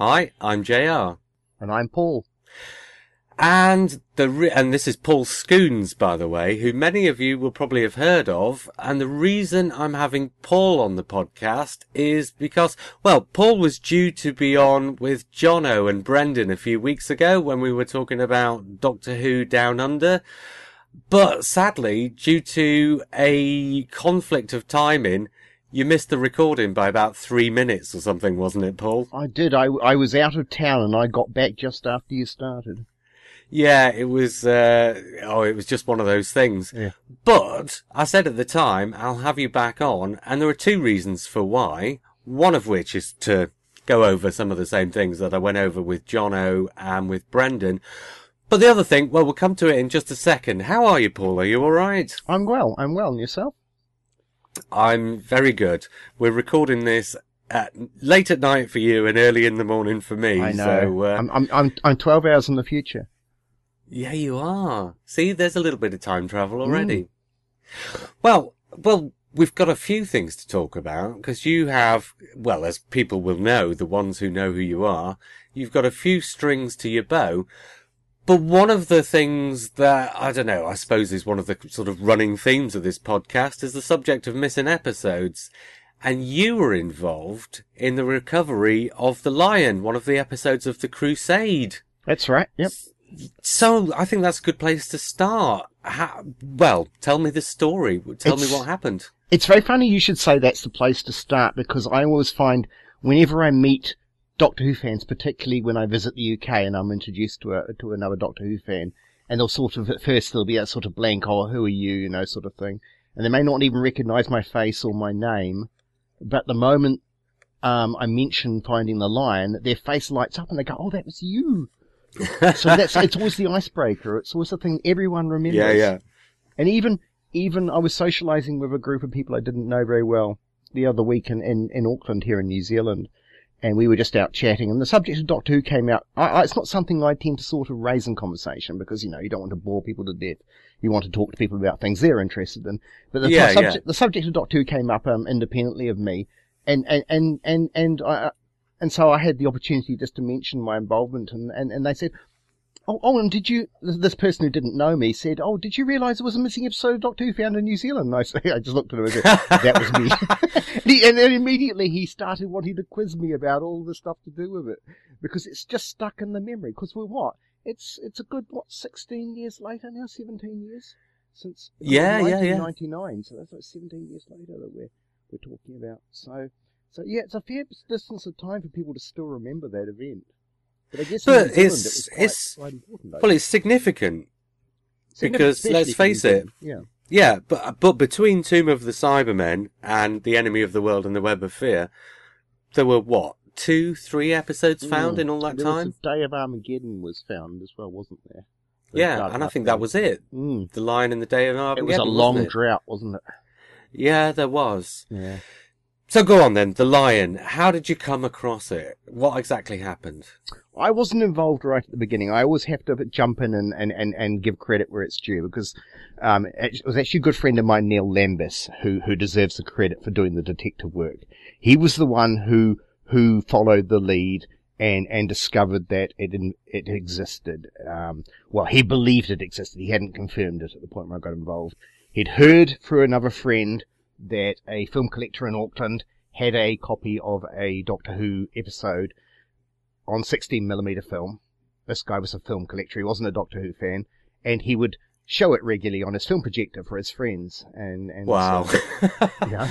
Hi, I'm JR. And I'm Paul. And this is Paul Scoones, by the way, who many of you will probably have heard of. And the reason I'm having Paul on the podcast is because, well, Paul was due to be on with Jono and Brendan a few weeks ago when we were talking about Doctor Who Down Under. But sadly, due to a conflict of timing, you missed the recording by about 3 minutes or something, wasn't it, Paul? I did. I was out of town and I got back just after you started. Yeah, it was, it was just one of those things. Yeah. But I said at the time, I'll have you back on. And there are two reasons for why. One of which is to go over some of the same things that I went over with Jono and with Brendan. But the other thing, well, we'll come to it in just a second. How are you, Paul? Are you all right? I'm well. I'm well. And yourself? I'm very good. We're recording this late at night for you and early in the morning for me. I know. So, I'm 12 hours in the future. Yeah, you are. See, there's a little bit of time travel already. Mm. Well, we've got a few things to talk about because you have, well, as people will know, the ones who know who you are, you've got a few strings to your bow. But one of the things that, I don't know, I suppose is one of the sort of running themes of this podcast is the subject of missing episodes. And you were involved in the recovery of the Lion, one of the episodes of The Crusade. That's right, yep. So I think that's a good place to start. Tell me the story. Tell me what happened. It's very funny you should say that's the place to start because I always find whenever I meet Doctor Who fans, particularly when I visit the UK and I'm introduced to another Doctor Who fan, and they'll sort of, at first, they'll be that sort of blank, oh, who are you, you know, sort of thing. And they may not even recognise my face or my name, but the moment I mention Finding the Lion, their face lights up and they go, oh, that was you. So it's always the icebreaker. It's always the thing everyone remembers. Yeah, yeah. And even I was socialising with a group of people I didn't know very well the other week in Auckland here in New Zealand. And we were just out chatting, and the subject of Doctor Who came out. It's not something I tend to sort of raise in conversation because, you know, you don't want to bore people to death. You want to talk to people about things they're interested in. But the subject of Doctor Who came up independently of me, and so I had the opportunity just to mention my involvement, and they said, oh, and did you? This person who didn't know me said, oh, did you realise there was a missing episode of Doctor Who found in New Zealand? And I just looked at him and said, that was me. and then immediately he started wanting to quiz me about all the stuff to do with it because it's just stuck in the memory. Because we're what? It's a good 16 years later now, 17 years since 1999. So that's like 17 years later that we're talking about. So yeah, it's a fair distance of time for people to still remember that event. But I guess it's quite important, though. Well, it's significant because let's face it. Yeah. Yeah, but between Tomb of the Cybermen and The Enemy of the World and The Web of Fear, there were what, 2-3 episodes found in all that time? The Day of Armageddon was found as well, wasn't there? And I think that was it. Mm. The Lion and the Day of Armageddon. It was a long drought, wasn't it? Yeah, there was. Yeah. So go on then, The Lion. How did you come across it? What exactly happened? I wasn't involved right at the beginning. I always have to jump in and give credit where it's due because it was actually a good friend of mine, Neil Lambis, who deserves the credit for doing the detective work. He was the one who followed the lead and discovered that it existed. He believed it existed. He hadn't confirmed it at the point where I got involved. He'd heard through another friend that a film collector in Auckland had a copy of a Doctor Who episode on 16mm film. This guy was a film collector. He wasn't a Doctor Who fan. And he would show it regularly on his film projector for his friends. And wow. So, yeah.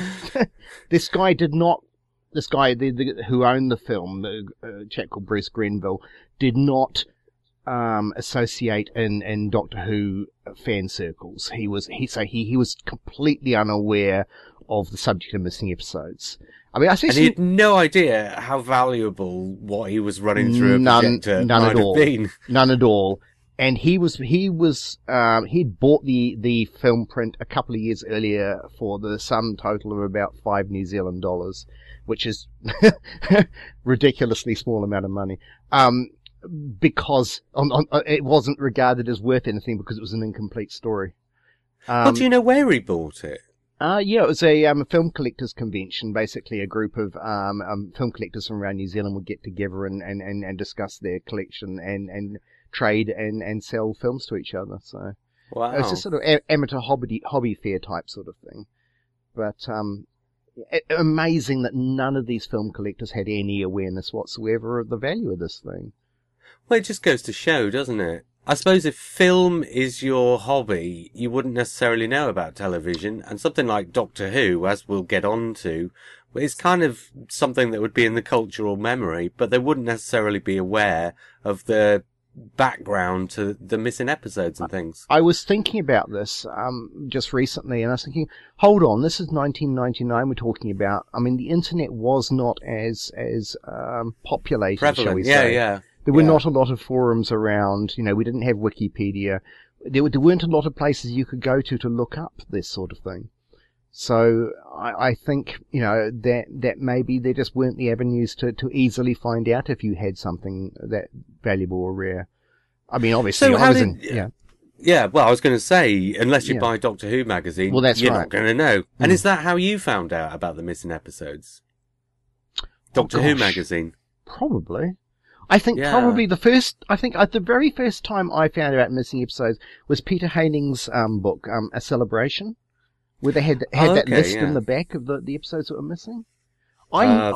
This guy, who owned the film, a chap called Bruce Grenville, did not associate in Doctor Who fan circles. He was completely unaware of the subject of missing episodes. I mean, and he had no idea how valuable what he was running through a projector might have been. None at all. And he'd bought the film print a couple of years earlier for the sum total of about $5 New Zealand dollars, which is ridiculously small amount of money. Because it wasn't regarded as worth anything because it was an incomplete story. Well, do you know where he bought it? Yeah, it was a film collectors convention. Basically, a group of film collectors from around New Zealand would get together and discuss their collection and trade and sell films to each other. So wow. It was just sort of amateur hobby fair type sort of thing. But amazing that none of these film collectors had any awareness whatsoever of the value of this thing. Well, it just goes to show, doesn't it? I suppose if film is your hobby, you wouldn't necessarily know about television, and something like Doctor Who, as we'll get on to, is kind of something that would be in the cultural memory, but they wouldn't necessarily be aware of the background to the missing episodes and things. I was thinking about this just recently, and I was thinking, hold on, this is 1999 we're talking about. I mean, the internet was not as populated, prevalent, shall we say. Yeah. There were not a lot of forums around. You know, we didn't have Wikipedia. There weren't a lot of places you could go to look up this sort of thing. So I think, you know, that maybe there just weren't the avenues to easily find out if you had something that valuable or rare. I mean, obviously, so well, I was going to say, unless you buy Doctor Who magazine, well, that's you're not going to know. And is that how you found out about the missing episodes? Doctor Who magazine, probably. I think probably the very first time I found out missing episodes was Peter Haining's book, A Celebration, where they had that list in the back of the episodes that were missing. I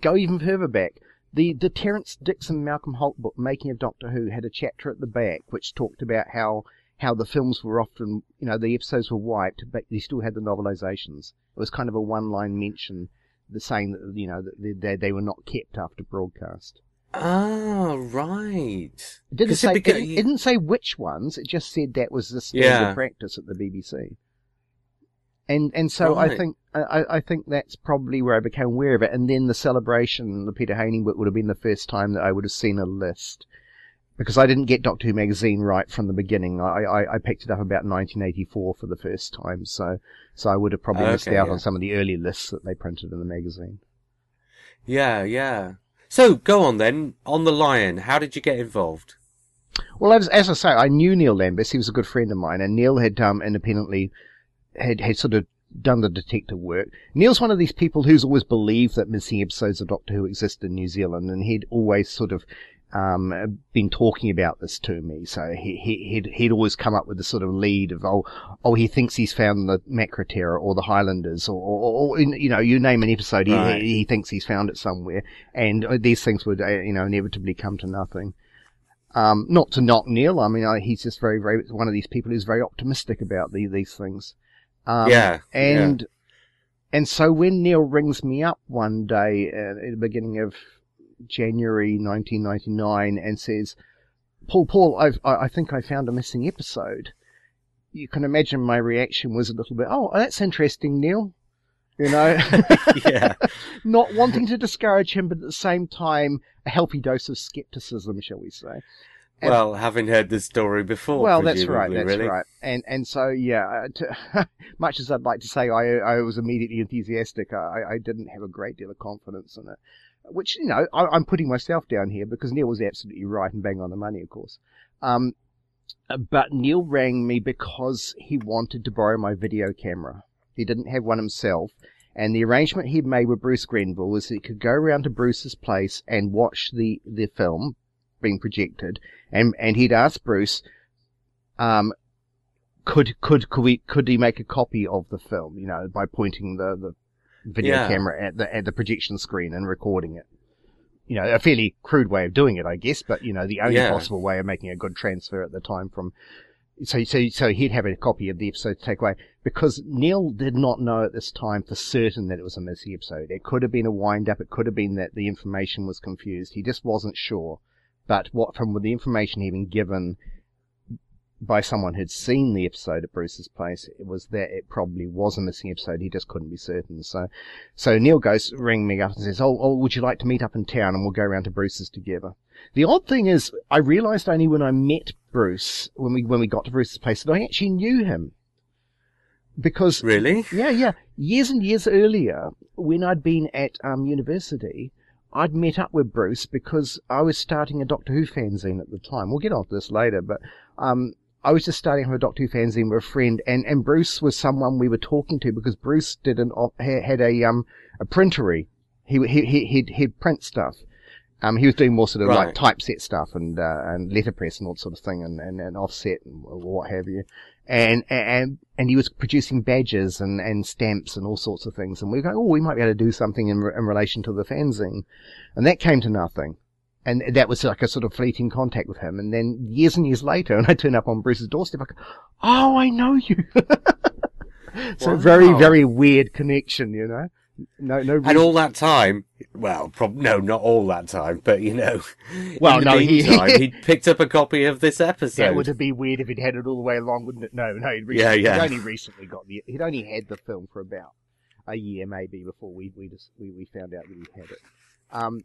go even further back. The Terence Dixon, Malcolm Holt book, Making of Doctor Who, had a chapter at the back which talked about how the films were often, you know, the episodes were wiped, but they still had the novelizations. It was kind of a one-line mention saying that, you know, that they were not kept after broadcast. Ah, right. It didn't say which ones, it just said that was the standard practice at the BBC. And so right. I think that's probably where I became aware of it. And then the Celebration, the Peter Haining book, would have been the first time that I would have seen a list. Because I didn't get Doctor Who magazine right from the beginning. I picked it up about 1984 for the first time, so I would have probably missed out on some of the early lists that they printed in the magazine. Yeah. So, go on then, on The Lion, how did you get involved? Well, as I say, I knew Neil Lambis, he was a good friend of mine, and Neil had independently, had sort of done the detective work. Neil's one of these people who's always believed that missing episodes of Doctor Who exist in New Zealand, and he'd always sort of been talking about this to me, so he'd always come up with the sort of lead of, oh he thinks he's found the Macroterra or the Highlanders or you know, you name an episode, right. he thinks he's found it somewhere, and these things would, you know, inevitably come to nothing. Not to knock Neil, I mean, he's just very, very one of these people who's very optimistic about these things. And so when Neil rings me up one day at the beginning of January 1999 and says, Paul, I think I found a missing episode. You can imagine my reaction was a little bit, oh, that's interesting, Neil. You know, not wanting to discourage him, but at the same time, a healthy dose of skepticism, shall we say. And, well, having heard this story before. Well, that's right. That's really. Right. And so, much as I'd like to say I was immediately enthusiastic, I didn't have a great deal of confidence in it. Which, you know, I'm putting myself down here because Neil was absolutely right and bang on the money, of course. But Neil rang me because he wanted to borrow my video camera. He didn't have one himself. And the arrangement he'd made with Bruce Grenville was that he could go around to Bruce's place and watch the film being projected. And he'd asked Bruce, could he make a copy of the film, you know, by pointing the video camera at the projection screen and recording it. You know, a fairly crude way of doing it, I guess, but, you know, the only possible way of making a good transfer at the time from... So he'd have a copy of the episode to take away, because Neil did not know at this time for certain that it was a missing episode. It could have been a wind-up, it could have been that the information was confused, he just wasn't sure. But from the information he'd been given, by someone who'd seen the episode at Bruce's place, it was that it probably was a missing episode. He just couldn't be certain. So Neil goes, ring me up and says, oh, would you like to meet up in town? And we'll go round to Bruce's together. The odd thing is, I realised only when I met Bruce, when we got to Bruce's place, that I actually knew him. Because... Really? Yeah. Years and years earlier, when I'd been at university, I'd met up with Bruce because I was starting a Doctor Who fanzine at the time. We'll get onto this later, but I was just starting up a Doctor Who fanzine with a friend, and Bruce was someone we were talking to because Bruce had a printery. He'd print stuff. He was doing more sort of like typeset stuff and letterpress and all that sort of thing and offset and what have you. And he was producing badges and stamps and all sorts of things. And we were going, we might be able to do something in relation to the fanzine. And that came to nothing. And that was like a sort of fleeting contact with him. And then years and years later, when I turned up on Bruce's doorstep, I go, oh, I know you. So very, very weird connection, you know. No. And all that time, not all that time, but you know, he'd picked up a copy of this episode. Yeah, it would have been weird if he'd had it all the way along, wouldn't it? No, he'd only recently he'd only had the film for about a year maybe before we found out that he had it.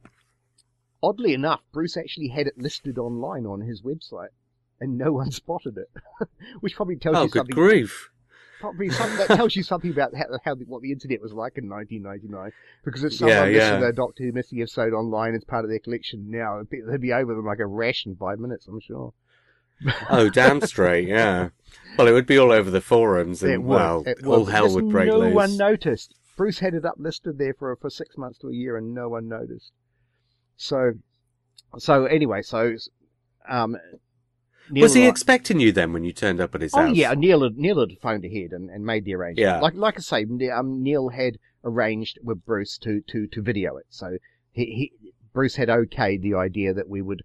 Oddly enough, Bruce actually had it listed online on his website, and no one spotted it, which probably tells you something. Oh, good grief. Probably something that tells you something about what the internet was like in 1999. Because if someone missing their Doctor Who missing episode online as part of their collection now, they'd be over them like a rash in 5 minutes, I'm sure. Oh, damn straight, yeah. Well, it would be all over the forums, and all hell would break loose. No one noticed. Bruce had it up listed there for 6 months to a year, and no one noticed. So anyway, Neil was he expecting you then when you turned up at his house? Oh, yeah, Neil had phoned ahead and made the arrangement. Yeah. Like I say, Neil had arranged with Bruce to video it. So Bruce had okayed the idea that we would...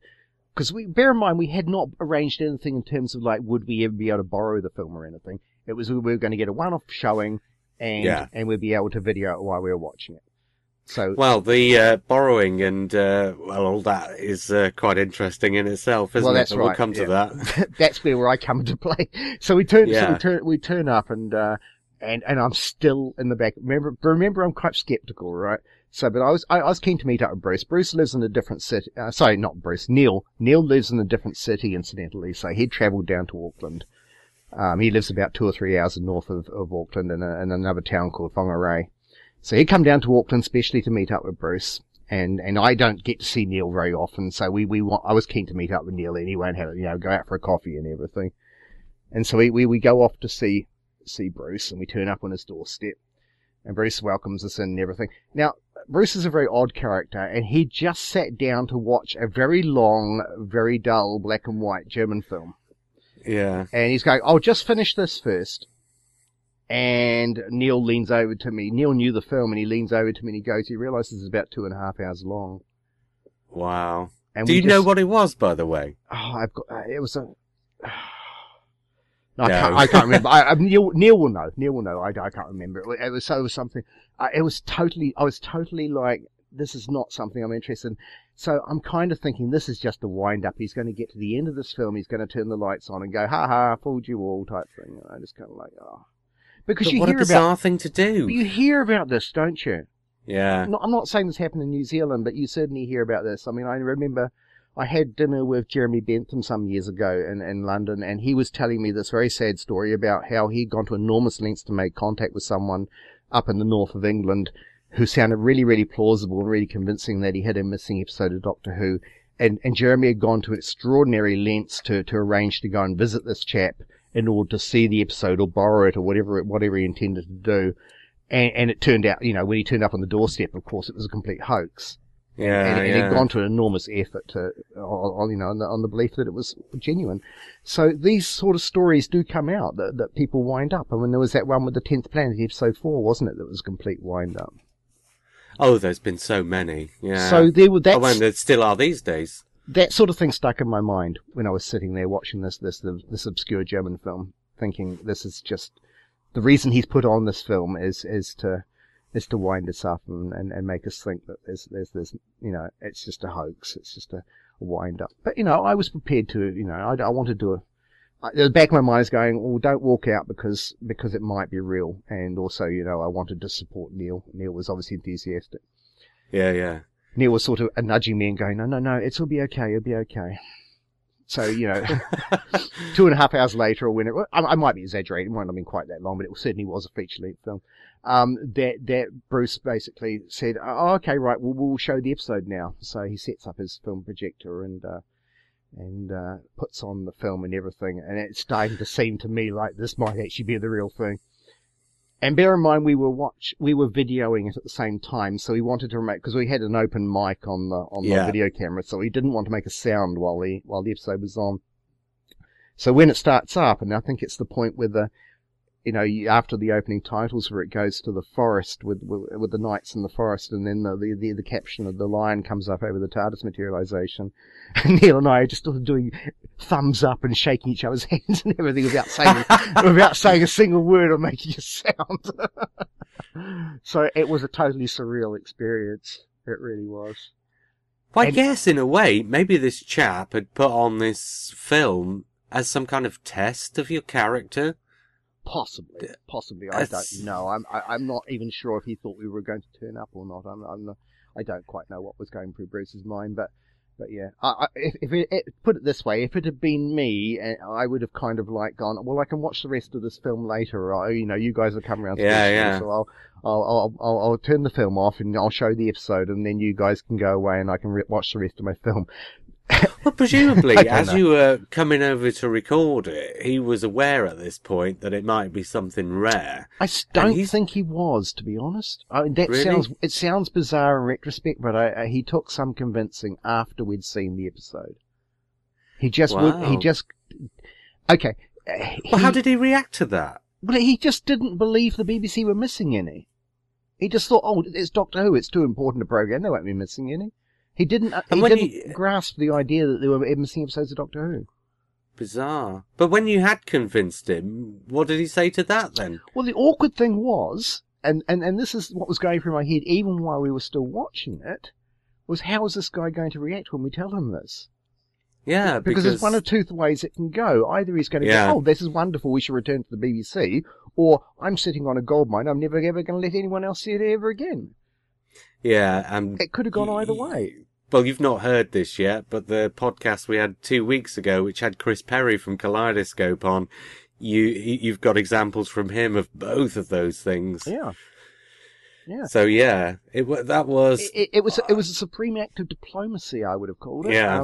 Because bear in mind, we had not arranged anything in terms of, like, would we ever be able to borrow the film or anything. It was we were going to get a one-off showing and we'd be able to video it while we were watching it. So, the borrowing and all that is quite interesting in itself, isn't it? We'll come to that. That's where I come into play. So we turn up, and I'm still in the back. Remember, I'm quite sceptical, right? So, but I was keen to meet up with Bruce. Bruce lives in a different city. Sorry, not Bruce. Neil lives in a different city, incidentally. So he travelled down to Auckland. He lives about 2 or 3 hours north of Auckland in another town called Whangarei. So he'd come down to Auckland specially to meet up with Bruce, and I don't get to see Neil very often, so I was keen to meet up with Neil anyway and have, go out for a coffee and everything. And so we go off to see Bruce, and we turn up on his doorstep, and Bruce welcomes us in and everything. Now, Bruce is a very odd character, and he just sat down to watch a very long, very dull black and white German film. Yeah. And he's going, I'll just finish this first. And Neil leans over to me. Neil knew the film, and he leans over to me and he goes, he realises it's about 2.5 hours long. Wow. And do you know what it was, by the way? Oh, I've got... it was a... No. I can't remember. Neil will know. Neil will know. I can't remember. It was something... I was totally like, this is not something I'm interested in. So I'm kind of thinking, this is just a wind-up. He's going to get to the end of this film, he's going to turn the lights on and go, ha-ha, fooled you all, type thing. And I just kind of like, oh... Because but you what hear a bizarre about, thing to do. You hear about this, don't you? Yeah. I'm not saying this happened in New Zealand, but you certainly hear about this. I mean, I remember I had dinner with Jeremy Bentham some years ago in London, and he was telling me this very sad story about how he'd gone to enormous lengths to make contact with someone up in the north of England who sounded really, really plausible and really convincing that he had a missing episode of Doctor Who. And Jeremy had gone to extraordinary lengths to arrange to go and visit this chap in order to see the episode or borrow it or whatever he intended to do. And it turned out, when he turned up on the doorstep, of course, it was a complete hoax. Yeah, and he'd gone to an enormous effort on the belief that it was genuine. So these sort of stories do come out that people wind up. I mean, there was that one with the 10th Planet, episode 4, wasn't it, that was a complete wind up? Oh, there's been so many. Yeah. So there were that. Oh, and there still are these days. That sort of thing stuck in my mind when I was sitting there watching this obscure German film, thinking this is just the reason he's put on this film is to wind us up and make us think that there's it's just a hoax, it's just a wind up. But I was prepared to I wanted to the back of my mind is going, well, don't walk out because it might be real. And also, you know, I wanted to support Neil. Neil was obviously enthusiastic. Yeah, yeah. Neil was sort of nudging me and going, no, no, no, it'll be okay, it'll be okay. So, you know, 2.5 hours later, or when it, I might be exaggerating, it might not have been quite that long, but it certainly was a feature-length film. That Bruce basically said, oh, okay, right, we'll show the episode now. So he sets up his film projector and puts on the film and everything, and it's starting to seem to me like this might actually be the real thing. And bear in mind, we were videoing it at the same time, so we wanted to make, because we had an open mic on the video camera, so we didn't want to make a sound while the episode was on. So when it starts up, and I think it's the point where the, you know, after the opening titles, where it goes to the forest with the knights in the forest, and then the caption of the lion comes up over the TARDIS materialization. And Neil and I are just doing thumbs up and shaking each other's hands and everything without saying a single word or making a sound. So it was a totally surreal experience. It really was. Well, I guess in a way, maybe this chap had put on this film as some kind of test of your character. Possibly. I don't know. I'm not even sure if he thought we were going to turn up or not. I don't quite know what was going through Bruce's mind, but yeah. If it, put it this way, if it had been me, I would have kind of like gone, well, I can watch the rest of this film later. Or, you know, you guys will come around. To this. So I'll turn the film off and I'll show the episode, and then you guys can go away and I can watch the rest of my film. Well, presumably, you were coming over to record it, he was aware at this point that it might be something rare. I don't think he was, to be honest. I mean, it sounds bizarre in retrospect, but he took some convincing after we'd seen the episode. He just, okay. Well, how did he react to that? Well, he just didn't believe the BBC were missing any. He just thought, oh, it's Doctor Who, it's too important a program, they won't be missing any. He didn't grasp the idea that there were missing episodes of Doctor Who. Bizarre. But when you had convinced him, what did he say to that then? Well, the awkward thing was, and this is what was going through my head even while we were still watching it, was how is this guy going to react when we tell him this? Yeah, because there's one of two ways it can go. Either he's going to go, oh, this is wonderful, we should return to the BBC, or I'm sitting on a goldmine, I'm never ever going to let anyone else see it ever again. Yeah, and it could have gone either way. Well, you've not heard this yet, but the podcast we had 2 weeks ago, which had Chris Perry from Kaleidoscope on, you've got examples from him of both of those things. Yeah, yeah. So yeah, it was a supreme act of diplomacy, I would have called it. Yeah,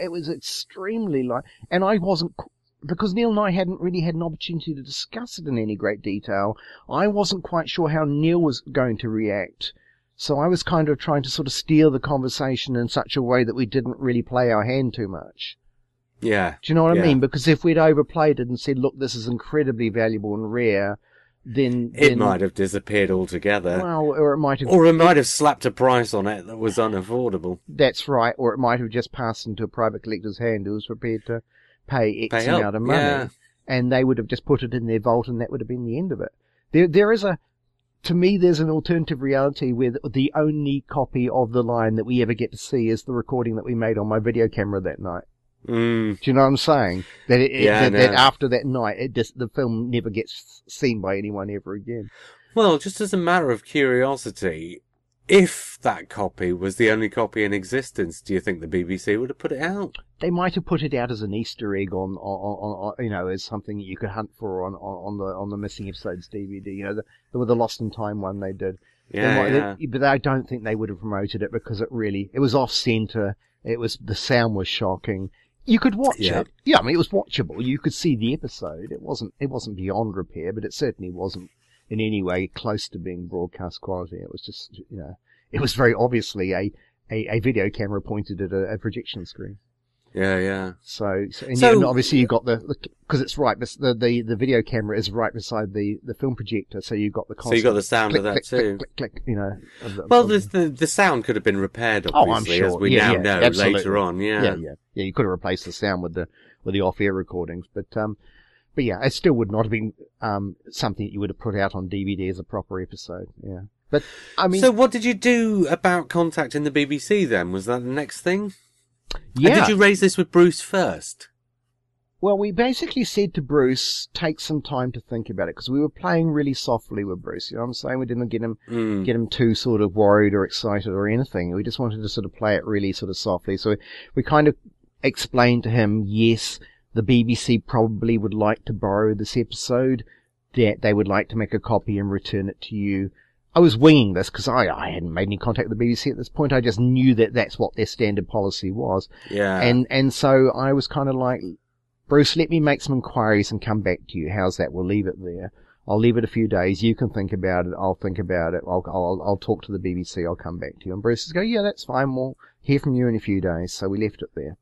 it was extremely and I wasn't. Because Neil and I hadn't really had an opportunity to discuss it in any great detail, I wasn't quite sure how Neil was going to react. So I was kind of trying to sort of steer the conversation in such a way that we didn't really play our hand too much. Yeah. Do you know what I mean? Because if we'd overplayed it and said, look, this is incredibly valuable and rare, then it might have disappeared altogether. Well, or it might have slapped a price on it that was unaffordable. That's right. Or it might have just passed into a private collector's hand who was prepared to pay X amount of money. Yeah. And they would have just put it in their vault and that would have been the end of it. To me, there's an alternative reality where the only copy of the line that we ever get to see is the recording that we made on my video camera that night. Mm. Do you know what I'm saying? That after that night, the film never gets seen by anyone ever again. Well, just as a matter of curiosity, if that copy was the only copy in existence, do you think the BBC would have put it out? They might have put it out as an Easter egg on you know, as something that you could hunt for on the missing episodes DVD. You know, the Lost in Time one they did. But I don't think they would have promoted it because it was off center. The sound was shocking. You could watch it. Yeah, I mean, it was watchable. You could see the episode. It wasn't beyond repair, but it certainly wasn't in any way close to being broadcast quality. It was just, you know, it was very obviously a video camera pointed at a projection screen. Yeah, yeah. So obviously you got because it's right, the video camera is right beside the film projector, so you've got the constant. So you got the sound click, of that click, too. Click, click, click, you know. The sound could have been repaired, obviously, as we now know later on. Yeah, you could have replaced the sound with the off-air recordings, but yeah, it still would not have been something that you would have put out on DVD as a proper episode. Yeah, but I mean, so what did you do about contacting the BBC then? Was that the next thing? Yeah. And did you raise this with Bruce first? Well, we basically said to Bruce, take some time to think about it, because we were playing really softly with Bruce. You know what I'm saying? We didn't get him too sort of worried or excited or anything. We just wanted to sort of play it really sort of softly. So we kind of explained to him, yes, the BBC probably would like to borrow this episode, that they would like to make a copy and return it to you. I was winging this because I hadn't made any contact with the BBC at this point. I just knew that that's what their standard policy was. Yeah. And so I was kind of like, Bruce, let me make some inquiries and come back to you. How's that? We'll leave it there. I'll leave it a few days. You can think about it. I'll think about it. I'll talk to the BBC. I'll come back to you. And Bruce is going, yeah, that's fine. We'll hear from you in a few days. So we left it there.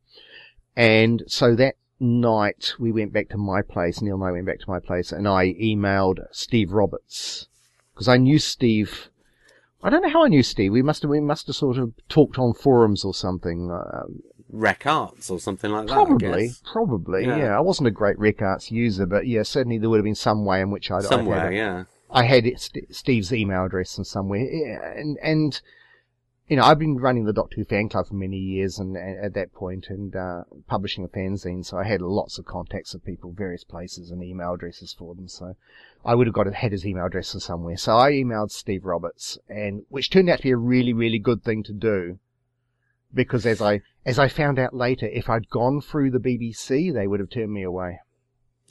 And so that night we went back to my place. Neil and I went back to my place, and I emailed Steve Roberts. Because I knew Steve. I don't know how I knew Steve. We must have sort of talked on forums or something. Rec Arts or something like that. Probably. Yeah. I wasn't a great Rec Arts user, but yeah, certainly there would have been some way in which I had Steve's email address from somewhere. Yeah, and you know, I've been running the Doctor Who fan club for many years, and at that point, and publishing a fanzine, so I had lots of contacts of people, various places, and email addresses for them. So I would have had his email address from somewhere. So I emailed Steve Roberts, and which turned out to be a really, really good thing to do, because as I found out later, if I'd gone through the BBC, they would have turned me away.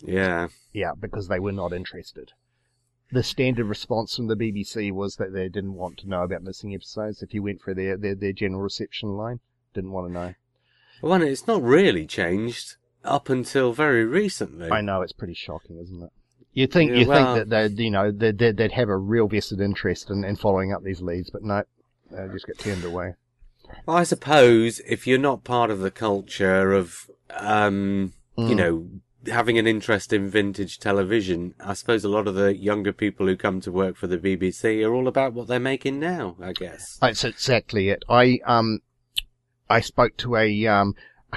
Yeah. Yeah, because they were not interested. The standard response from the BBC was that they didn't want to know about missing episodes. If you went through their general reception line, didn't want to know. Well, it's not really changed up until very recently. I know, it's pretty shocking, isn't it? You think that they'd have a real vested interest in following up these leads, but no, they just get turned away. Well, I suppose if you're not part of the culture of, having an interest in vintage television, I suppose a lot of the younger people who come to work for the BBC are all about what they're making now, I guess. That's exactly it. I spoke to I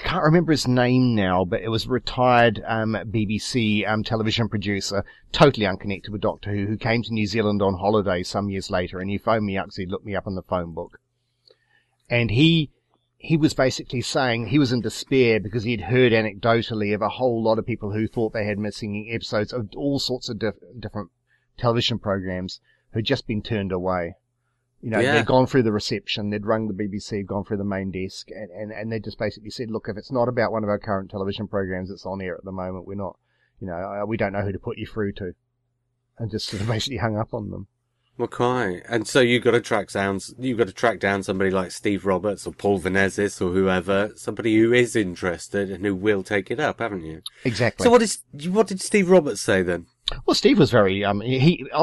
can't remember his name now, but it was a retired BBC television producer, totally unconnected with Doctor Who, who came to New Zealand on holiday some years later, and he phoned me up because he looked me up in the phone book. And he was basically saying he was in despair because he'd heard anecdotally of a whole lot of people who thought they had missing episodes of all sorts of different television programs who'd just been turned away. You know, yeah. They'd gone through the reception, they'd rung the BBC, gone through the main desk, and they just basically said, look, if it's not about one of our current television programs that's on air at the moment, we're not, you know, we don't know who to put you through to. And just sort of basically hung up on them. Well, quite. And so you've got to track down somebody like Steve Roberts or Paul Venezis or whoever, somebody who is interested and who will take it up, haven't you? Exactly. So what did Steve Roberts say then? Well, Steve was very,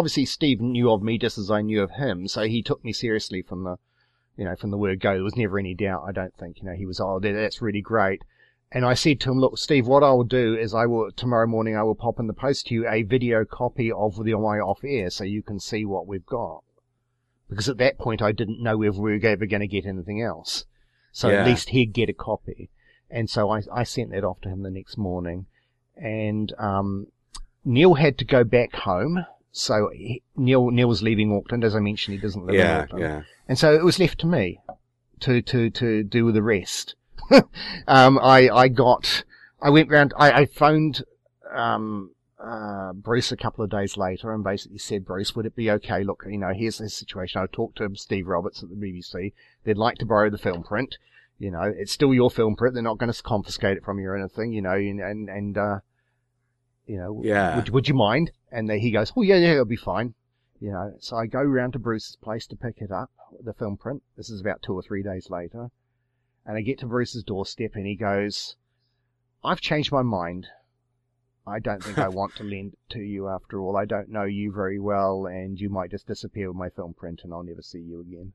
Steve knew of me just as I knew of him, so he took me seriously from the word go. There was never any doubt, I don't think, he was, oh, that's really great. And I said to him, look, Steve, what I'll do is tomorrow morning I will pop in the post to you a video copy of my off-air so you can see what we've got. Because at that point I didn't know if we were ever going to get anything else. So At least he'd get a copy. And so I sent that off to him the next morning. And, Neil had to go back home, so Neil was leaving Auckland. As I mentioned, he doesn't live in Auckland. Yeah. And so it was left to me to do the rest. I phoned Bruce a couple of days later and basically said, Bruce, would it be okay? Look, here's the situation. I talked to Steve Roberts at the BBC. They'd like to borrow the film print. It's still your film print. They're not going to confiscate it from you or anything, would you mind? And he goes, oh, yeah, it'll be fine. So I go round to Bruce's place to pick it up, the film print. This is about 2 or 3 days later. And I get to Bruce's doorstep and he goes, I've changed my mind. I don't think I want to lend it to you after all. I don't know you very well, and you might just disappear with my film print and I'll never see you again.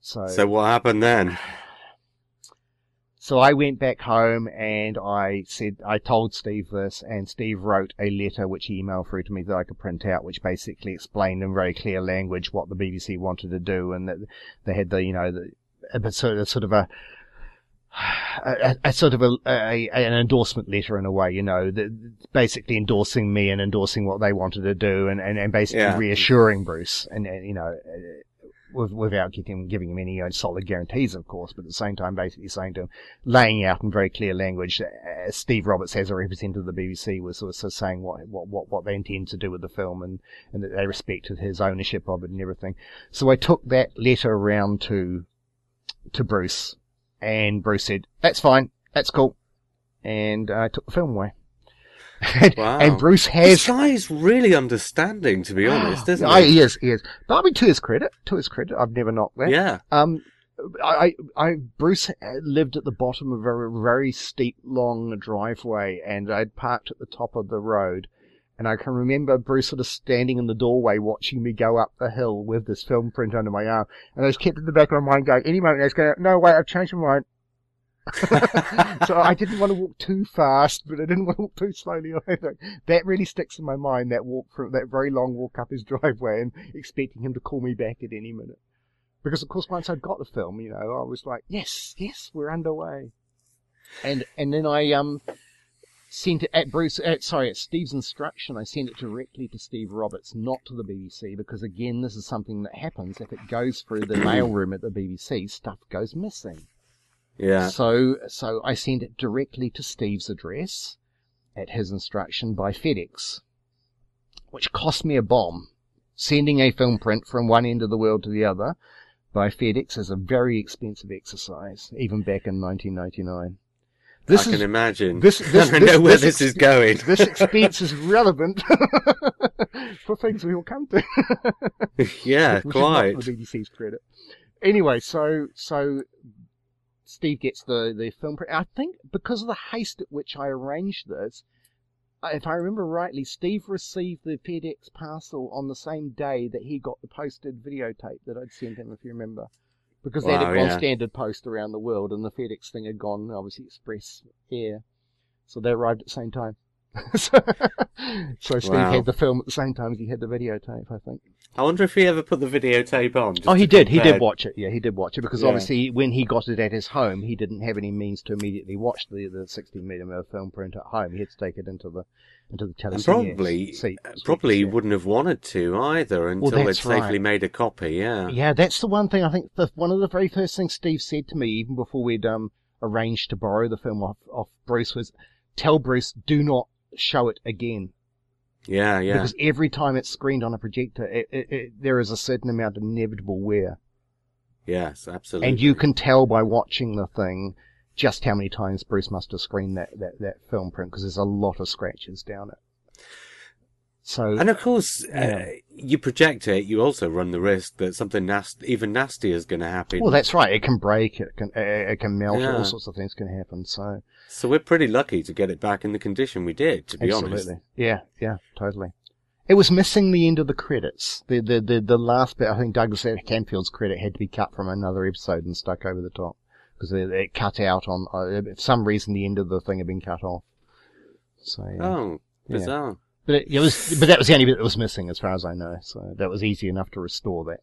So what happened then? So I went back home and I told Steve this, and Steve wrote a letter which he emailed through to me that I could print out, which basically explained in very clear language what the BBC wanted to do, and that they had an endorsement letter in a way, basically endorsing me and endorsing what they wanted to do, and basically reassuring Bruce, and without giving him any solid guarantees, of course, but at the same time basically saying to him, laying out in very clear language, Steve Roberts as a representative of the BBC was sort of saying what they intend to do with the film, and that they respected his ownership of it and everything. So I took that letter around to Bruce, and Bruce said, that's fine, that's cool, and I took the film away. Wow. And Bruce has... This guy is really understanding, to be honest, isn't he? He is. But I mean, to his credit, I've never knocked that. Yeah. Bruce lived at the bottom of a very, very steep, long driveway, and I'd parked at the top of the road, and I can remember Bruce sort of standing in the doorway watching me go up the hill with this film print under my arm, and I was kept in the back of my mind going, any moment I was going, no, wait, I've changed my mind. So I didn't want to walk too fast, but I didn't want to walk too slowly either. That really sticks in my mind, that very long walk up his driveway and expecting him to call me back at any minute. Because, of course, once I'd got the film, I was like, yes, we're underway. And then I sent it at Steve's instruction, I sent it directly to Steve Roberts, not to the BBC, because, again, this is something that happens. If it goes through the mailroom at the BBC, stuff goes missing. Yeah. So I sent it directly to Steve's address at his instruction by FedEx, which cost me a bomb. Sending a film print from one end of the world to the other by FedEx is a very expensive exercise, even back in 1999. I can imagine. I don't know where this is going. This expense is relevant for things we will come to. Yeah, quite. Which is not the BBC's credit. Anyway, so Steve gets the film print. I think because of the haste at which I arranged this, if I remember rightly, Steve received the FedEx parcel on the same day that he got the posted videotape that I'd sent him, if you remember. Because they had gone standard post around the world, and the FedEx thing had gone, obviously, express air. So they arrived at the same time. So Steve had the film at the same time as he had the videotape, I think. I wonder if he ever put the videotape on. Oh, he did. He did watch it. Yeah, he did watch it, because obviously when he got it at his home, he didn't have any means to immediately watch the 16mm film print at home. He had to take it into the television. Probably wouldn't have wanted to either until they'd safely made a copy. Yeah. Yeah, that's the one thing I think. One of the very first things Steve said to me, even before we'd arranged to borrow the film off Bruce, was, "Tell Bruce, do not show it again." Yeah. Because every time it's screened on a projector, there is a certain amount of inevitable wear. Yes, absolutely. And you can tell by watching the thing just how many times Bruce must have screened that film print, because there's a lot of scratches down it. So, and of course, you project it, you also run the risk that something even nastier is going to happen. Well, that's right. It can break, it can melt, all sorts of things can happen. So we're pretty lucky to get it back in the condition we did, to be honest. Absolutely. Yeah, totally. It was missing the end of the credits. The last bit, I think Douglas Canfield's credit had to be cut from another episode and stuck over the top, because it cut out on, for some reason, the end of the thing had been cut off. So, oh, bizarre. Yeah. But that was the only bit that was missing, as far as I know. So that was easy enough to restore that.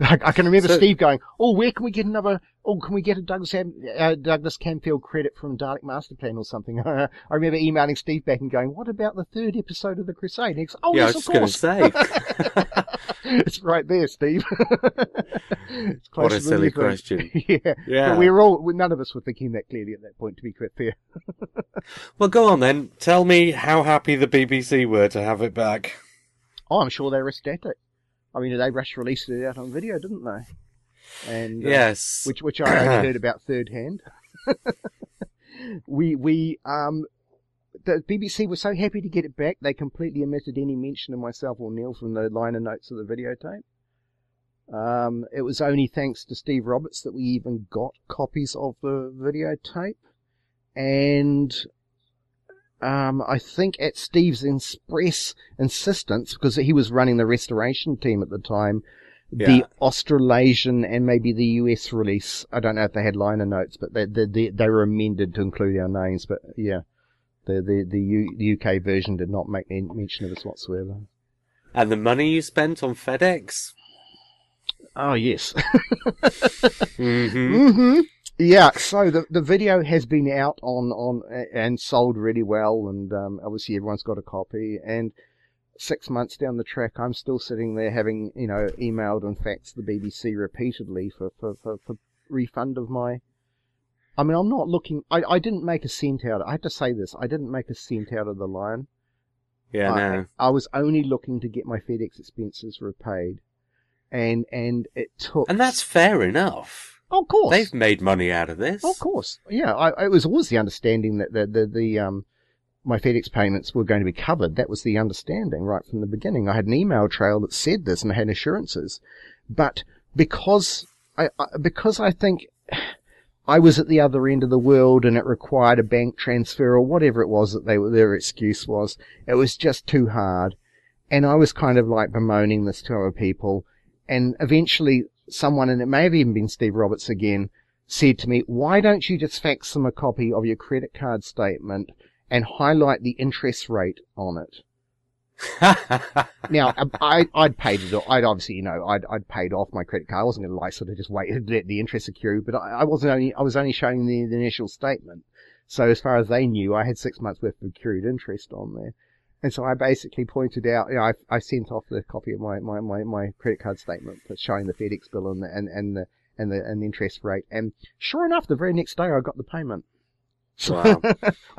I can remember Steve going, where can we get another? Oh, can we get a Douglas Canfield credit from Dalek Masterplan or something? I remember emailing Steve back and going, what about the third episode of The Crusade? He goes, yes, of course. Yeah, I was going to say. It's right there, Steve. What a silly question. Yeah. But none of us were thinking that clearly at that point, to be quite fair. Well, go on then. Tell me how happy the BBC were to have it back. Oh, I'm sure they were ecstatic. I mean, they rush released it out on video, didn't they? And yes, which I only heard about third hand. The BBC were so happy to get it back, they completely omitted any mention of myself or Neil from the liner notes of the videotape. It was only thanks to Steve Roberts that we even got copies of the videotape, and I think at Steve's express insistence, because he was running the restoration team at the time, the Australasian and maybe the US release, I don't know if they had liner notes, but they were amended to include our names. But yeah, the UK version did not make any mention of us whatsoever. And the money you spent on FedEx? Oh, yes. Mm-hmm. Yeah, so the video has been out on and sold really well, and obviously everyone's got a copy. And 6 months down the track, I'm still sitting there having, you know, emailed and faxed the BBC repeatedly for refund of my... I mean, I'm not looking... I didn't make a cent out of... I have to say this. I didn't make a cent out of the Lion. Yeah, no. I was only looking to get my FedEx expenses repaid. And it took... And that's fair enough. Oh, of course. They've made money out of this. Of course. Yeah, it was always the understanding that my FedEx payments were going to be covered. That was the understanding right from the beginning. I had an email trail that said this, and I had assurances. But because I think I was at the other end of the world, and it required a bank transfer or whatever it was that their excuse was, it was just too hard. And I was kind of like bemoaning this to other people. And eventually someone, and it may have even been Steve Roberts again, said to me, "Why don't you just fax them a copy of your credit card statement and highlight the interest rate on it?" Now, I'd paid it off. I'd obviously, you know, I'd paid off my credit card. I wasn't going to sort of just wait and let the interest accrue, but I was only showing the initial statement. So as far as they knew, I had 6 months worth of accrued interest on there. And so I basically pointed out, you know, I sent off the copy of my credit card statement for showing the FedEx bill and the interest rate. And sure enough, the very next day I got the payment. Wow.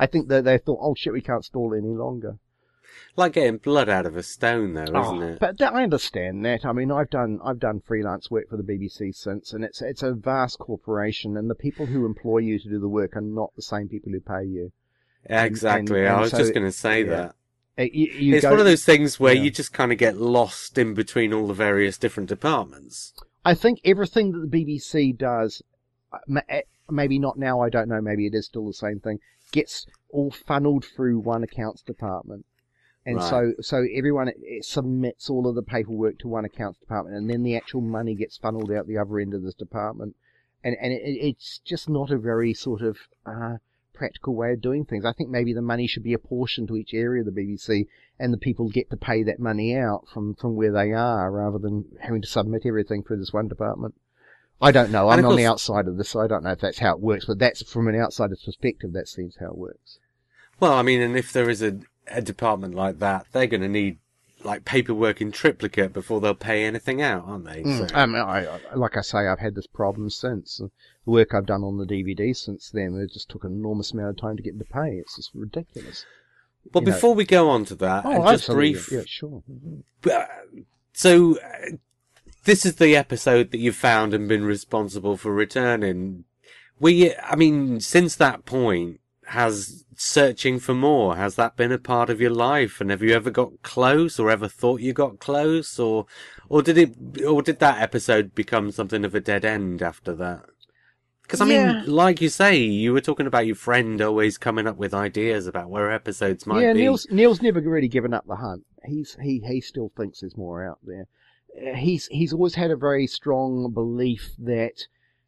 I think that they thought, oh shit, we can't stall any longer. Like getting blood out of a stone, though, isn't it? But I understand that. I mean, I've done freelance work for the BBC since, and it's a vast corporation, and the people who employ you to do the work are not the same people who pay you. Exactly. And I was just going to say that. It's one of those things where you just kind of get lost in between all the various different departments. I think everything that the BBC does, maybe not now, I don't know, maybe it is still the same thing, gets all funneled through one accounts department. And right. so everyone submits all of the paperwork to one accounts department, and then the actual money gets funneled out the other end of this department. And it's just not a very sort of... practical way of doing things. I think maybe the money should be apportioned to each area of the BBC, and the people get to pay that money out from where they are, rather than having to submit everything through this one department. I don't know. I'm on the outside of this, so I don't know if that's how it works, but that's from an outsider's perspective, that seems how it works. Well, I mean, and if there is a department like that, they're going to need like paperwork in triplicate before they'll pay anything out, aren't they? So. Like I say, I've had this problem since. The work I've done on the DVD since then, it just took an enormous amount of time to get to pay. It's just ridiculous. Well, before we go on to that, yeah, sure. So this is the episode that you found and been responsible for returning. Since that point, has searching for more, has that been a part of your life? And have you ever got close, or ever thought you got close, or did that episode become something of a dead end after that? Because I mean, like you say, you were talking about your friend always coming up with ideas about where episodes might be. Yeah, Neil's never really given up the hunt. He still thinks there's more out there. He's always had a very strong belief that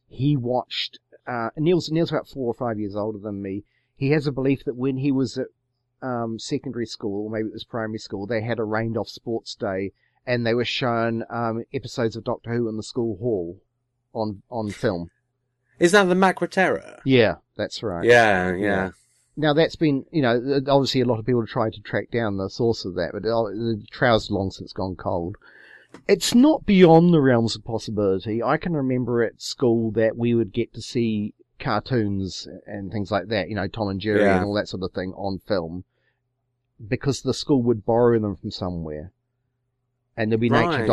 he watched. Neil's about 4 or 5 years older than me. He has a belief that when he was at secondary school, or maybe it was primary school, they had a rained-off sports day, and they were shown episodes of Doctor Who in the school hall on film. Is that the Macra Terror? Yeah, that's right. Yeah. Now, that's been, you know, obviously a lot of people try to track down the source of that, but the trail's long since gone cold. It's not beyond the realms of possibility. I can remember at school that we would get to see cartoons and things like that, you know, Tom and Jerry and all that sort of thing on film, because the school would borrow them from somewhere, and there'd be nature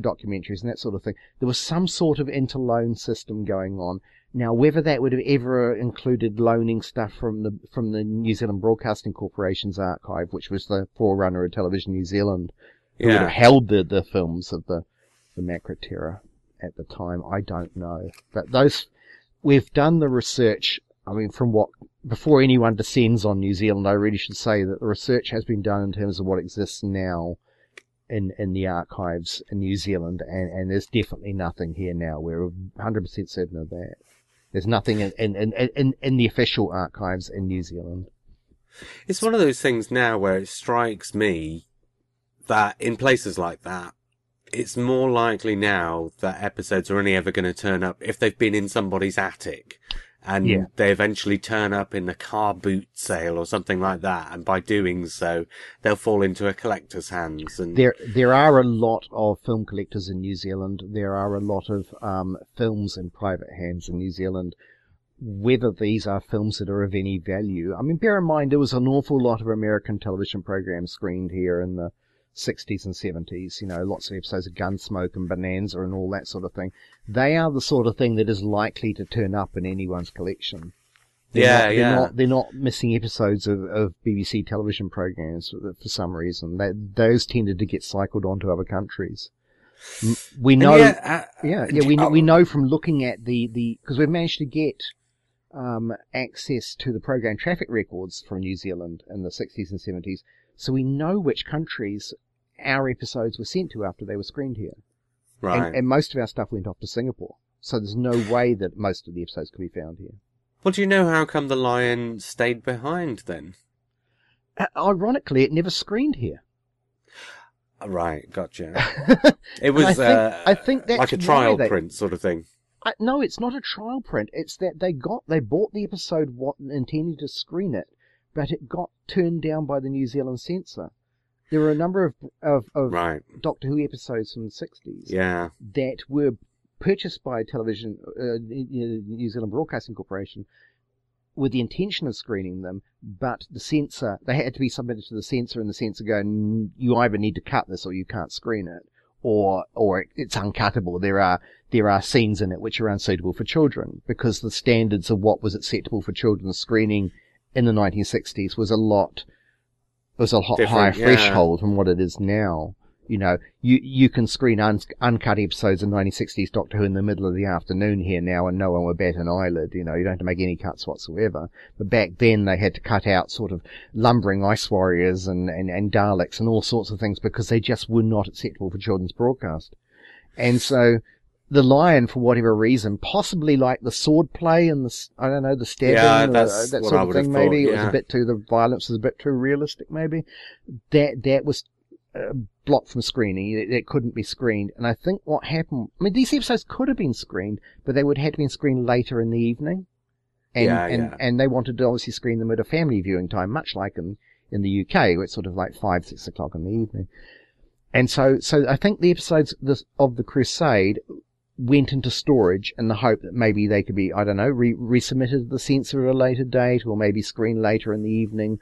documentaries and that sort of thing. There was some sort of interloan system going on. Now, whether that would have ever included loaning stuff from the New Zealand Broadcasting Corporation's archive, which was the forerunner of Television New Zealand, who would have held the films of the Macra Terror at the time, I don't know. But we've done the research. I mean, before anyone descends on New Zealand, I really should say that the research has been done in terms of what exists now in the archives in New Zealand, and there's definitely nothing here now. We're 100% certain of that. There's nothing in the official archives in New Zealand. It's one of those things now where it strikes me that in places like that, it's more likely now that episodes are only ever going to turn up if they've been in somebody's attic and they eventually turn up in the car boot sale or something like that, and by doing so, they'll fall into a collector's hands. And there are a lot of film collectors in New Zealand. There are a lot of films in private hands in New Zealand. Whether these are films that are of any value, I mean, bear in mind there was an awful lot of American television programs screened here in the 60s and 70s, you know, lots of episodes of Gunsmoke and Bonanza and all that sort of thing. They are the sort of thing that is likely to turn up in anyone's collection. They're not missing episodes of BBC television programs for some reason. Those tended to get cycled onto other countries. We know, we know from looking at the because we've managed to get access to the program traffic records from New Zealand in the 60s and 70s. So we know which countries our episodes were sent to after they were screened here. Right. And most of our stuff went off to Singapore. So there's no way that most of the episodes could be found here. Well, do you know how come The Lion stayed behind then? Ironically, it never screened here. Right, gotcha. It was I think that's like a trial print sort of thing. No, it's not a trial print. It's that they bought the episode intended to screen it, but it got turned down by the New Zealand censor. There were a number of Doctor Who episodes from the 60s that were purchased by television, New Zealand Broadcasting Corporation, with the intention of screening them, but the censor, they had to be submitted to the censor, and the censor going, you either need to cut this or you can't screen it, or it's uncuttable. There are scenes in it which are unsuitable for children, because the standards of what was acceptable for children's screening in the 1960s was a lot higher threshold from what it is now. You know, you can screen uncut episodes of 1960s Doctor Who in the middle of the afternoon here now, and no one will bat an eyelid. You know, you don't have to make any cuts whatsoever. But back then they had to cut out sort of lumbering ice warriors and Daleks and all sorts of things, because they just were not acceptable for children's broadcast. And so The Lion, for whatever reason, possibly like the sword play and the, I don't know, the stabbing, that sort of thing, maybe. Thought, yeah. It was a bit too, the violence was a bit too realistic, maybe. That was blocked from screening. It couldn't be screened. And I think what happened, I mean, these episodes could have been screened, but they would have had to be screened later in the evening. And they wanted to obviously screen them at a family viewing time, much like in the UK, where it's sort of like 5, 6 o'clock in the evening. And so I think the episodes of The Crusade went into storage in the hope that maybe they could be, I don't know, resubmitted to the censor at a later date, or maybe screened later in the evening,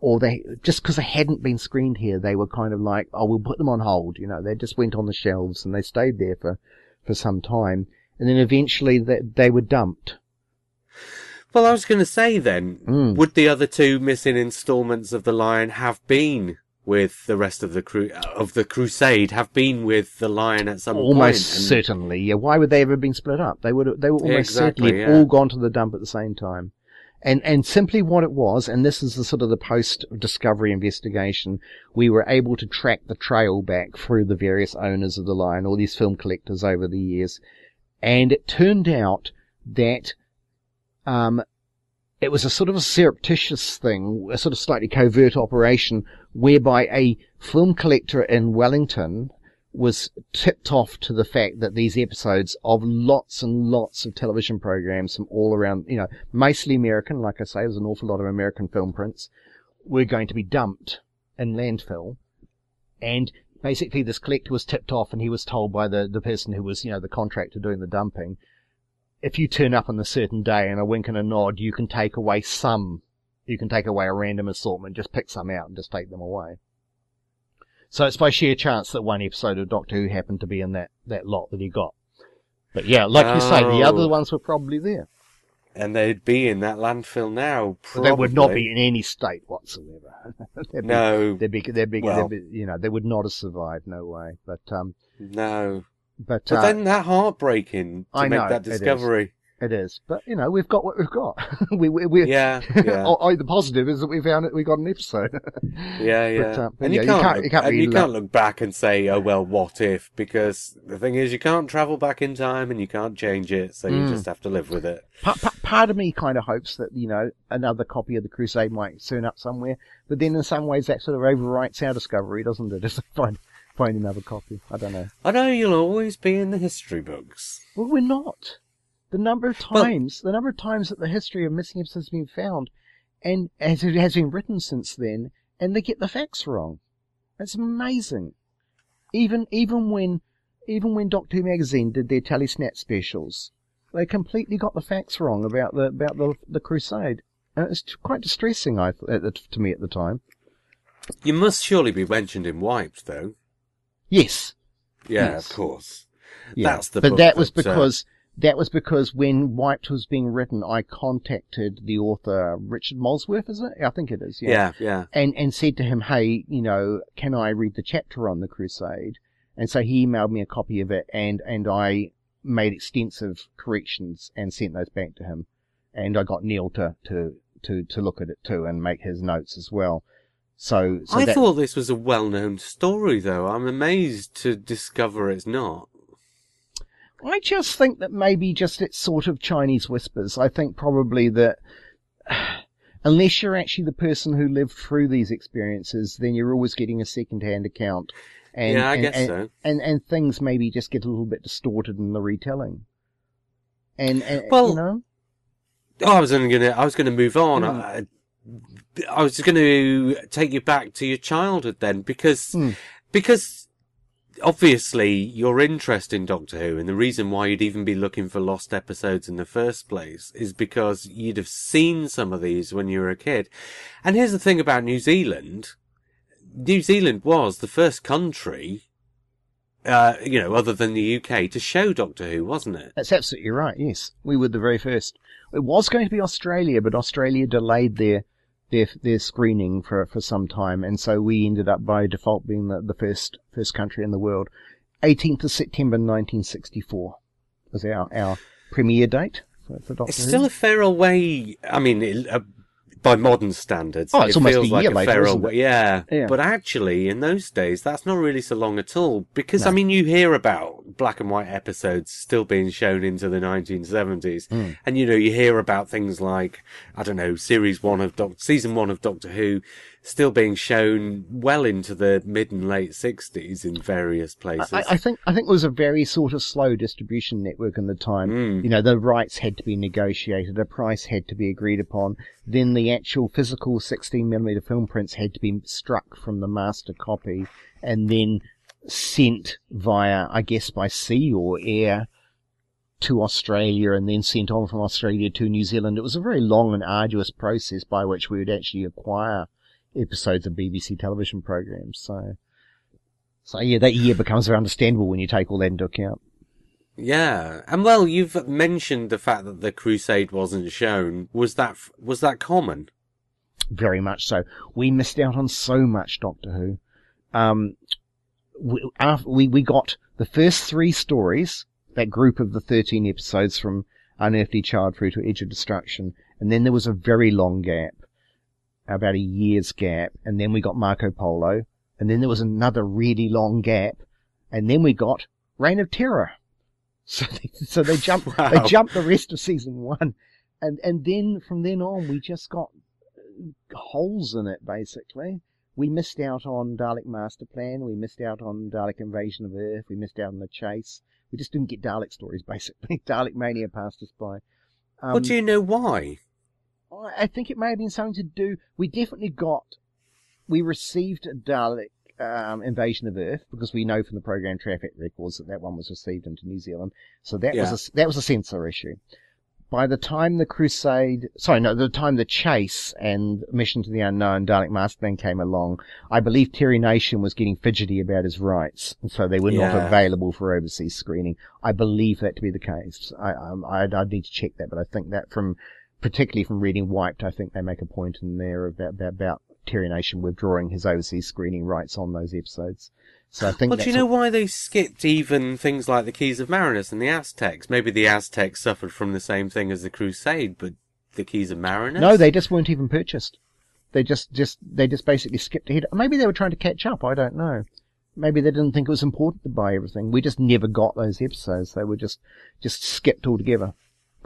or they, just because they hadn't been screened here, they were kind of like, oh, we'll put them on hold. You know, they just went on the shelves and they stayed there for some time, and then eventually they were dumped. Well, I was going to say then, would the other two missing installments of The Lion have been with the rest of the Crusade, have been with The Lion at some point? Almost certainly, yeah. Why would they ever have been split up? They were almost certainly all gone to the dump at the same time. And simply what it was, and this is the sort of the post-discovery investigation, we were able to track the trail back through the various owners of The Lion, all these film collectors over the years, and it turned out that it was a sort of a surreptitious thing, a sort of slightly covert operation, whereby a film collector in Wellington was tipped off to the fact that these episodes of lots and lots of television programs from all around, you know, mostly American, like I say, there's an awful lot of American film prints, were going to be dumped in landfill. And basically this collector was tipped off, and he was told by the person who was, you know, the contractor doing the dumping, if you turn up on a certain day and a wink and a nod, you can take away some. You can take away a random assortment, just pick some out and just take them away. So it's by sheer chance that one episode of Doctor Who happened to be in that lot that he got. But yeah, like you say, the other ones were probably there. And they'd be in that landfill now, probably. They would not be in any state whatsoever. They would not have survived, no way. But no. But then that heartbreaking to make that discovery. It is. But, you know, we've got what we've got. The positive is that we found it, we got an episode. But, and you can't look back and say, oh, well, what if? Because the thing is, you can't travel back in time and you can't change it, so you just have to live with it. Part of me kind of hopes that, you know, another copy of The Crusade might turn up somewhere, but then in some ways that sort of overwrites our discovery, doesn't it? It's find another copy. I don't know. I know you'll always be in the history books. Well, we're not. The number of times that the history of missing episodes has been found, and as it has been written since then, and they get the facts wrong. That's amazing. Even when Doctor Who Magazine did their Telesnap specials, they completely got the facts wrong about the Crusade. And it was quite distressing, to me at the time. You must surely be mentioned in Wiped, though. Yes. Yeah, yes. Of course. Yeah. That's the. But that was because when Wiped was being written, I contacted the author, Richard Molesworth, is it? I think it is. Yeah, yeah. And said to him, hey, you know, can I read the chapter on the Crusade? And so he emailed me a copy of it, and I made extensive corrections and sent those back to him. And I got Neil to look at it too and make his notes as well. So I thought this was a well-known story, though. I'm amazed to discover it's not. I just think that maybe just it's sort of Chinese whispers. I think probably that unless you're actually the person who lived through these experiences, then you're always getting a second-hand account. And, yeah, I guess so. And things maybe just get a little bit distorted in the retelling. And you know? I was going to move on. Mm. I was going to take you back to your childhood then, because obviously your interest in Doctor Who and the reason why you'd even be looking for lost episodes in the first place is because you'd have seen some of these when you were a kid. And here's the thing about New Zealand. New Zealand was the first country, other than the UK, to show Doctor Who, wasn't it? That's absolutely right, yes. We were the very first. It was going to be Australia, but Australia delayed their screening for some time, and so we ended up by default being the first country in the world. 18th of September 1964 was our premiere date for Doctor Who. It's still a fair away. I mean, by modern standards, it feels like a fair away. Yeah, but actually, in those days, that's not really so long at all. Because no. I mean, you hear about black and white episodes still being shown into the 1970s, and you know, you hear about things like season one of Doctor Who still being shown well into the mid and late 60s in various places. I think it was a very sort of slow distribution network in the time. You know, the rights had to be negotiated, a price had to be agreed upon, then the actual physical 16mm film prints had to be struck from the master copy and then sent via, I guess, by sea or air to Australia and then sent on from Australia to New Zealand. It was a very long and arduous process by which we would actually acquire episodes of BBC television programs. So yeah, that year becomes understandable when you take all that into account. Yeah, and well, you've mentioned the fact that the Crusade wasn't shown. Was that common? Very much so. We missed out on so much Doctor Who. We got the first three stories, that group of the 13 episodes from Unearthly Child through to Edge of Destruction, and then there was a very long gap, about a year's gap, and then we got Marco Polo, and then there was another really long gap, and then we got Reign of Terror. So they jumped. Wow. They jumped the rest of season one, and then from then on we just got holes in it. Basically, we missed out on Dalek Master Plan. We missed out on Dalek Invasion of Earth. We missed out on The Chase. We just didn't get Dalek stories. Basically, Dalek Mania passed us by. Well, do you know why? I think it may have been something to do. We received a Dalek. Invasion of Earth, because we know from the program traffic records that one was received into New Zealand, so that was a censor issue. By the time The Chase and Mission to the Unknown, Dalek Masterplan came along, I believe Terry Nation was getting fidgety about his rights, and so they were not available for overseas screening. I believe that to be the case. I'd need to check that, but I think that particularly from reading Wiped, I think they make a point in there about Terry Nation withdrawing his overseas screening rights on those episodes. So I think. Well, do you know why they skipped even things like the Keys of Marinus and the Aztecs? Maybe the Aztecs suffered from the same thing as the Crusade, but the Keys of Marinus. No, they just weren't even purchased. They just basically skipped ahead. Maybe they were trying to catch up. I don't know. Maybe they didn't think it was important to buy everything. We just never got those episodes. They were just skipped altogether.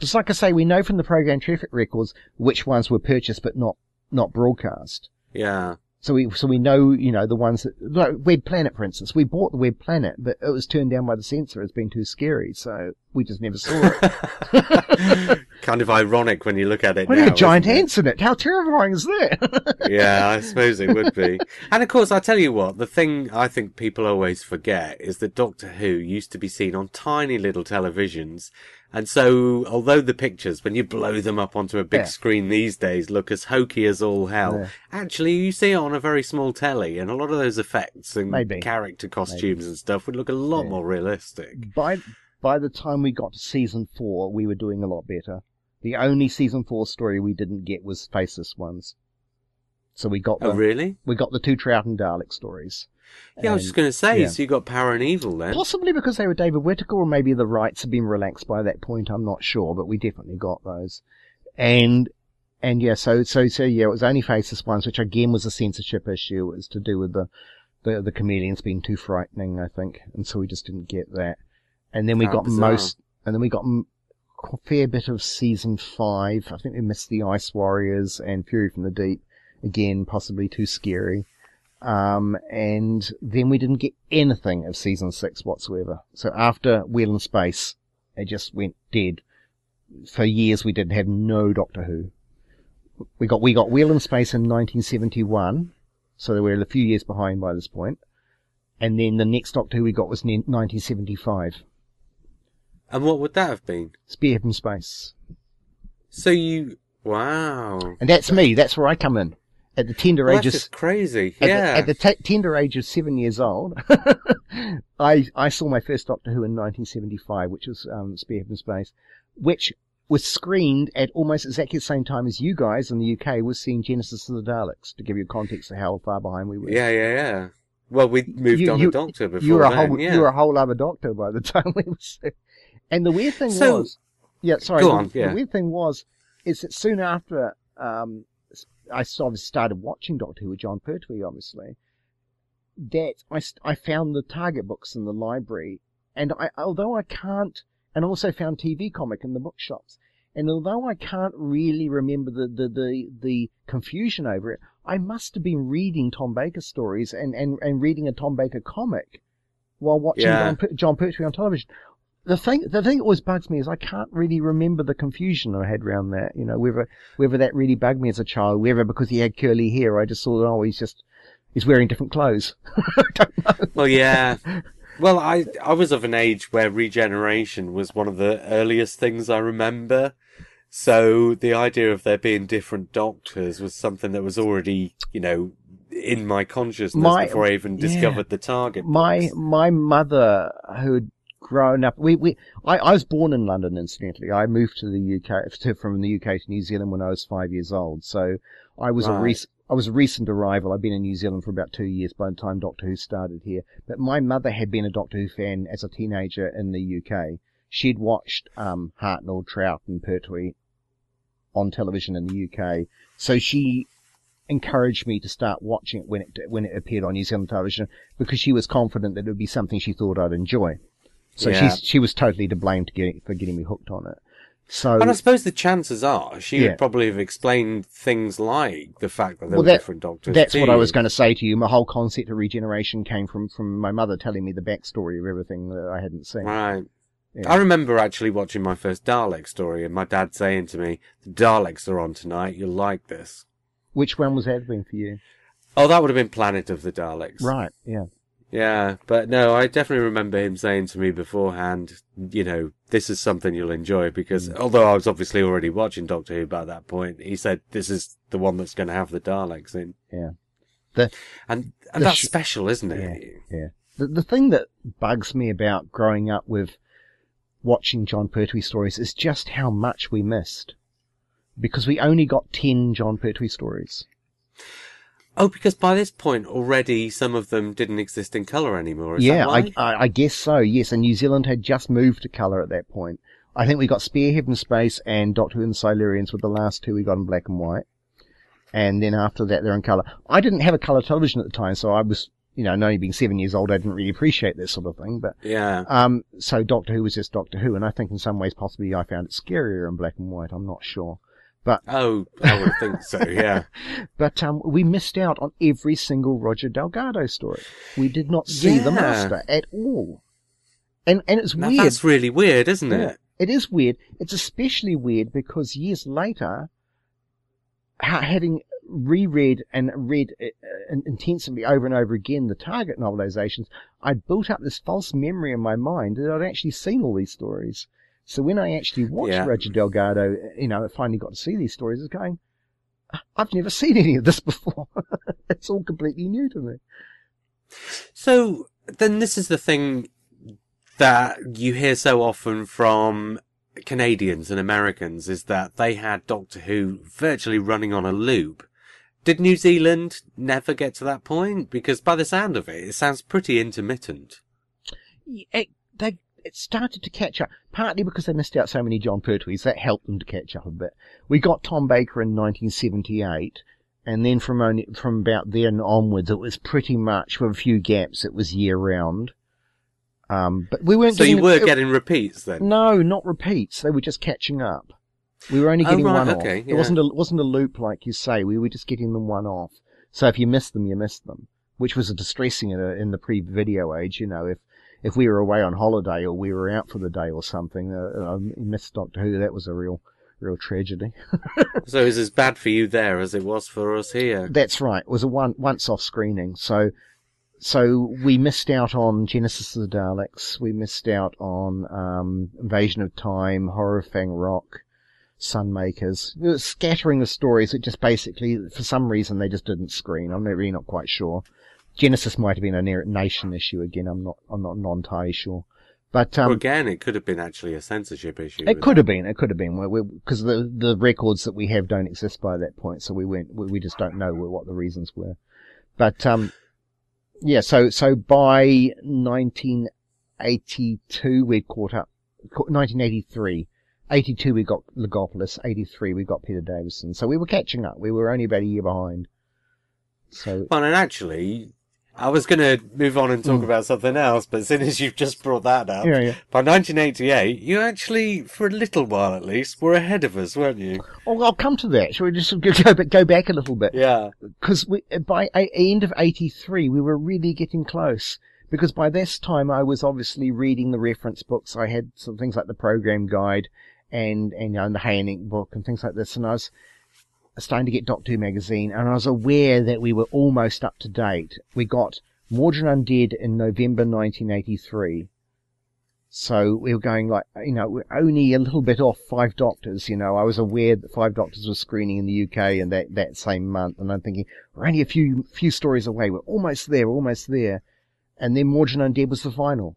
Just like I say, we know from the program traffic records which ones were purchased but not broadcast. Yeah. So we know, you know, the ones that, like Web Planet, for instance. We bought the Web Planet, but it was turned down by the censor as being too scary. So we just never saw it. Kind of ironic when you look at it. Well, there are giant ants in it. How terrifying is that? Yeah, I suppose it would be. And of course, I tell you what, the thing I think people always forget is that Doctor Who used to be seen on tiny little televisions. And so, although the pictures, when you blow them up onto a big screen these days, look as hokey as all hell, actually, you see it on a very small telly, and a lot of those effects and character costumes and stuff would look a lot more realistic. By the time we got to season 4, we were doing a lot better. The only season 4 story we didn't get was faceless ones. So we got we got the two Trout and Dalek stories. Yeah, I was just going to say, so you got Power and Evil then. Possibly because they were David Whittaker, or maybe the rights had been relaxed by that point, I'm not sure, but we definitely got those. And yeah, so yeah, it was only faceless ones, which again was a censorship issue. It was to do with the chameleons being too frightening, I think, and so we just didn't get that. And then we got a fair bit of season 5. I think we missed the Ice Warriors and Fury from the Deep. Again, possibly too scary. And then we didn't get anything of season 6 whatsoever. So after Wheel in Space, it just went dead. For years, we didn't have no Doctor Who. We got Wheel in Space in 1971. So they were a few years behind by this point. And then the next Doctor Who we got was 1975. And what would that have been? Spear from Space. So you... Wow. And that's me. That's where I come in. At the tender age of... That's crazy. Yeah. At the tender age of 7 years old, I saw my first Doctor Who in 1975, which was Spear from Space, which was screened at almost exactly the same time as you guys in the UK was seeing Genesis of the Daleks, to give you context of how far behind we were. Yeah, yeah, yeah. Well, we moved on a Doctor before you were a whole other Doctor by the time we were... And the weird thing was... Yeah, sorry. The weird thing was... is that soon after I sort of started watching Doctor Who with John Pertwee, obviously, that I found the Target books in the library. And I also found TV Comic in the bookshops. And although I can't really remember the confusion over it, I must have been reading Tom Baker stories and reading a Tom Baker comic while watching John Pertwee on television. The thing that always bugs me is I can't really remember the confusion I had around that. You know, whether that really bugged me as a child, whether because he had curly hair, I just thought, oh, he's wearing different clothes. I don't know. Well, yeah. Well, I was of an age where regeneration was one of the earliest things I remember. So the idea of there being different doctors was something that was already, you know, in my consciousness before I even discovered the Target. My mother, who'd grown up, I was born in London, incidentally. I moved to the UK from the UK to New Zealand when I was 5 years old. So I was a recent arrival. I've been in New Zealand for about 2 years by the time Doctor Who started here. But my mother had been a Doctor Who fan as a teenager in the UK. She'd watched Hartnell, Trout, and Pertwee on television in the UK. So she encouraged me to start watching it when it appeared on New Zealand television because she was confident that it would be something she thought I'd enjoy. So she was totally to blame for getting me hooked on it. So, and I suppose the chances are she would probably have explained things like the fact that there were different doctors. That's what I was going to say to you. My whole concept of regeneration came from my mother telling me the backstory of everything that I hadn't seen. Right. Yeah. I remember actually watching my first Dalek story and my dad saying to me, "The Daleks are on tonight. You'll like this." Which one was that been for you? Oh, that would have been Planet of the Daleks. Right, yeah. Yeah, but no, I definitely remember him saying to me beforehand, you know, this is something you'll enjoy, because although I was obviously already watching Doctor Who by that point, he said, this is the one that's going to have the Daleks in. Yeah. And that's special, isn't it? Yeah, yeah. The thing that bugs me about growing up with watching John Pertwee stories is just how much we missed, because we only got 10 John Pertwee stories. Oh, because by this point already some of them didn't exist in colour anymore. I guess so, yes. And New Zealand had just moved to colour at that point. I think we got Spearhead from Space and Doctor Who and the Silurians were the last two we got in black and white. And then after that, they're in colour. I didn't have a colour television at the time, so I was, you know, only being 7 years old, I didn't really appreciate that sort of thing. But yeah. So Doctor Who was just Doctor Who, and I think in some ways possibly I found it scarier in black and white. I'm not sure. But, I would think so, yeah. But we missed out on every single Roger Delgado story. We did not see the Master at all. And it's now weird. That's really weird, isn't it? Yeah, it is weird. It's especially weird because years later, having reread and read intensively over and over again the Target novelizations, I'd built up this false memory in my mind that I'd actually seen all these stories. So when I actually watched Roger Delgado, I finally got to see these stories, it's going, I've never seen any of this before. It's all completely new to me. So then this is the thing that you hear so often from Canadians and Americans, is that they had Doctor Who virtually running on a loop. Did New Zealand never get to that point? Because by the sound of it, it sounds pretty intermittent. It started to catch up, partly because they missed out so many John Pertwees. That helped them to catch up a bit. We got Tom Baker in 1978, and then from about then onwards, it was pretty much, with a few gaps, it was year-round. But we weren't. So you were getting repeats then? No, not repeats. They were just catching up. We were only getting one off. Okay, yeah. It wasn't a loop like you say. We were just getting them one off. So if you missed them, you missed them, which was distressing in the pre-video age. If we were away on holiday or we were out for the day or something, I missed Doctor Who. That was a real tragedy. So it was as bad for you there as it was for us here. That's right. It was a once-off screening. So we missed out on Genesis of the Daleks, we missed out on Invasion of Time, Horrorfang Rock, Sunmakers. It was scattering of stories that just basically, for some reason, they just didn't screen. I'm really not quite sure. Genesis might have been a nation issue again. I'm not entirely sure. But again, it could have been actually a censorship issue. It could have been because the records that we have don't exist by that point, so we just don't know what the reasons were. But yeah, so by 1982 we'd caught up. 1983, 82 we got Lagopoulos, 83 we got Peter Davison. So we were catching up. We were only about a year behind. So well, and actually, I was going to move on and talk about something else, but as soon as you've just brought that up, by 1988, you actually, for a little while at least, were ahead of us, weren't you? Oh, I'll come to that. Shall we just go back a little bit? Yeah. Because by the end of 83, we were really getting close. Because by this time, I was obviously reading the reference books. I had some things like the Program Guide and the Haining book and things like this, and I was starting to get Doctor Who magazine, and I was aware that we were almost up to date. We got Mordred Undead in November 1983. So we were going we're only a little bit off Five Doctors, I was aware that Five Doctors was screening in the UK in that same month, and I'm thinking, we're only a few stories away, we're almost there, And then Mordred Undead was the final.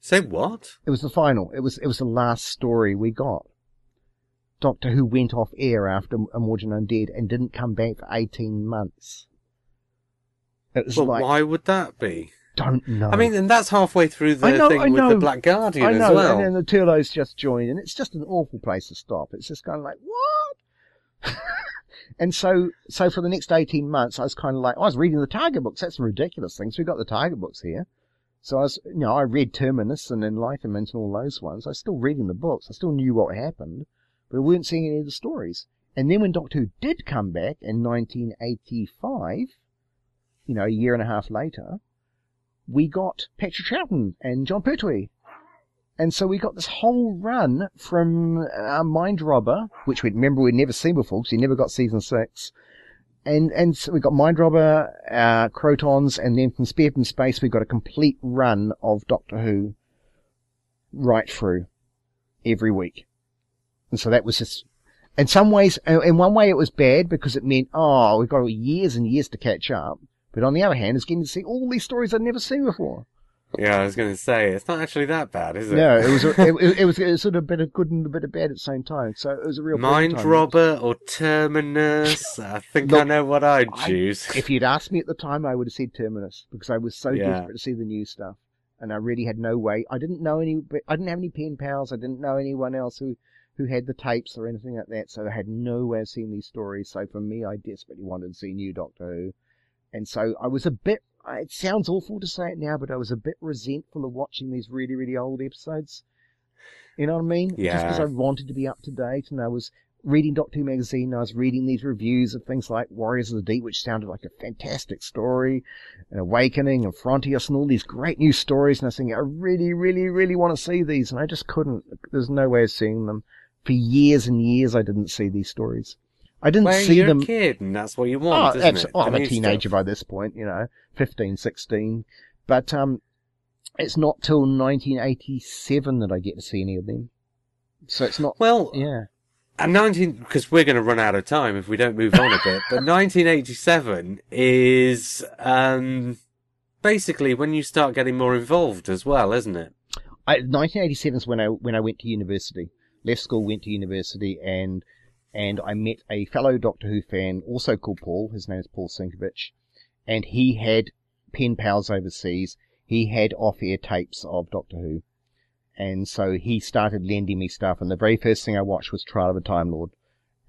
Say what? It was the final. It was the last story we got. Doctor Who went off air after Mordred Undead and didn't come back for 18 months. It was why would that be? Don't know. I mean, and that's halfway through the thing with the Black Guardian as well. And then the Telos just joined, and it's just an awful place to stop. It's just kind of what? And so for the next 18 months, I was kind of I was reading the Target books. That's ridiculous things. We've got the Target books here. So I was, I read Terminus and Enlightenment and all those ones. I was still reading the books. I still knew what happened. But we weren't seeing any of the stories. And then when Doctor Who did come back in 1985, a year and a half later, we got Patrick Troughton and John Pertwee. And so we got this whole run from Mind Robber, which we'd never seen before because we never got season 6. And so we got Mind Robber, Crotons, and then from Spear from Space, we got a complete run of Doctor Who right through every week. And so that was just, in one way it was bad because it meant, we've got years and years to catch up. But on the other hand, it's getting to see all these stories I'd never seen before. Yeah, I was going to say, it's not actually that bad, is it? No, it was sort of a bit of good and a bit of bad at the same time. So it was a real Mind Robber or Terminus. I think I know what I'd choose. If you'd asked me at the time, I would have said Terminus because I was so desperate to see the new stuff. And I really had no way. I didn't have any pen pals. I didn't know anyone else who had the tapes or anything like that, so I had no way of seeing these stories. So for me, I desperately wanted to see new Doctor Who. And so I was a bit, it sounds awful to say it now, but I was a bit resentful of watching these really, really old episodes. You know what I mean? Yeah. Just because I wanted to be up to date, and I was reading Doctor Who Magazine, I was reading these reviews of things like Warriors of the Deep, which sounded like a fantastic story, and Awakening and Frontiers and all these great new stories, and I was thinking, I really, really, really want to see these, and I just couldn't. There's no way of seeing them. For years and years, I didn't see these stories. I didn't see them. Well, you're a kid, and that's what you want, isn't it? Oh, I'm a teenager by this point, 15, 16. But it's not till 1987 that I get to see any of them. So it's not... Well, yeah. And because we're going to run out of time if we don't move on a bit, but 1987 is basically when you start getting more involved as well, isn't it? 1987 is when I went to university. Left school, went to university, and I met a fellow Doctor Who fan, also called Paul. His name is Paul Sienkiewicz, and he had pen pals overseas. He had off-air tapes of Doctor Who, and so he started lending me stuff. And the very first thing I watched was Trial of a Time Lord,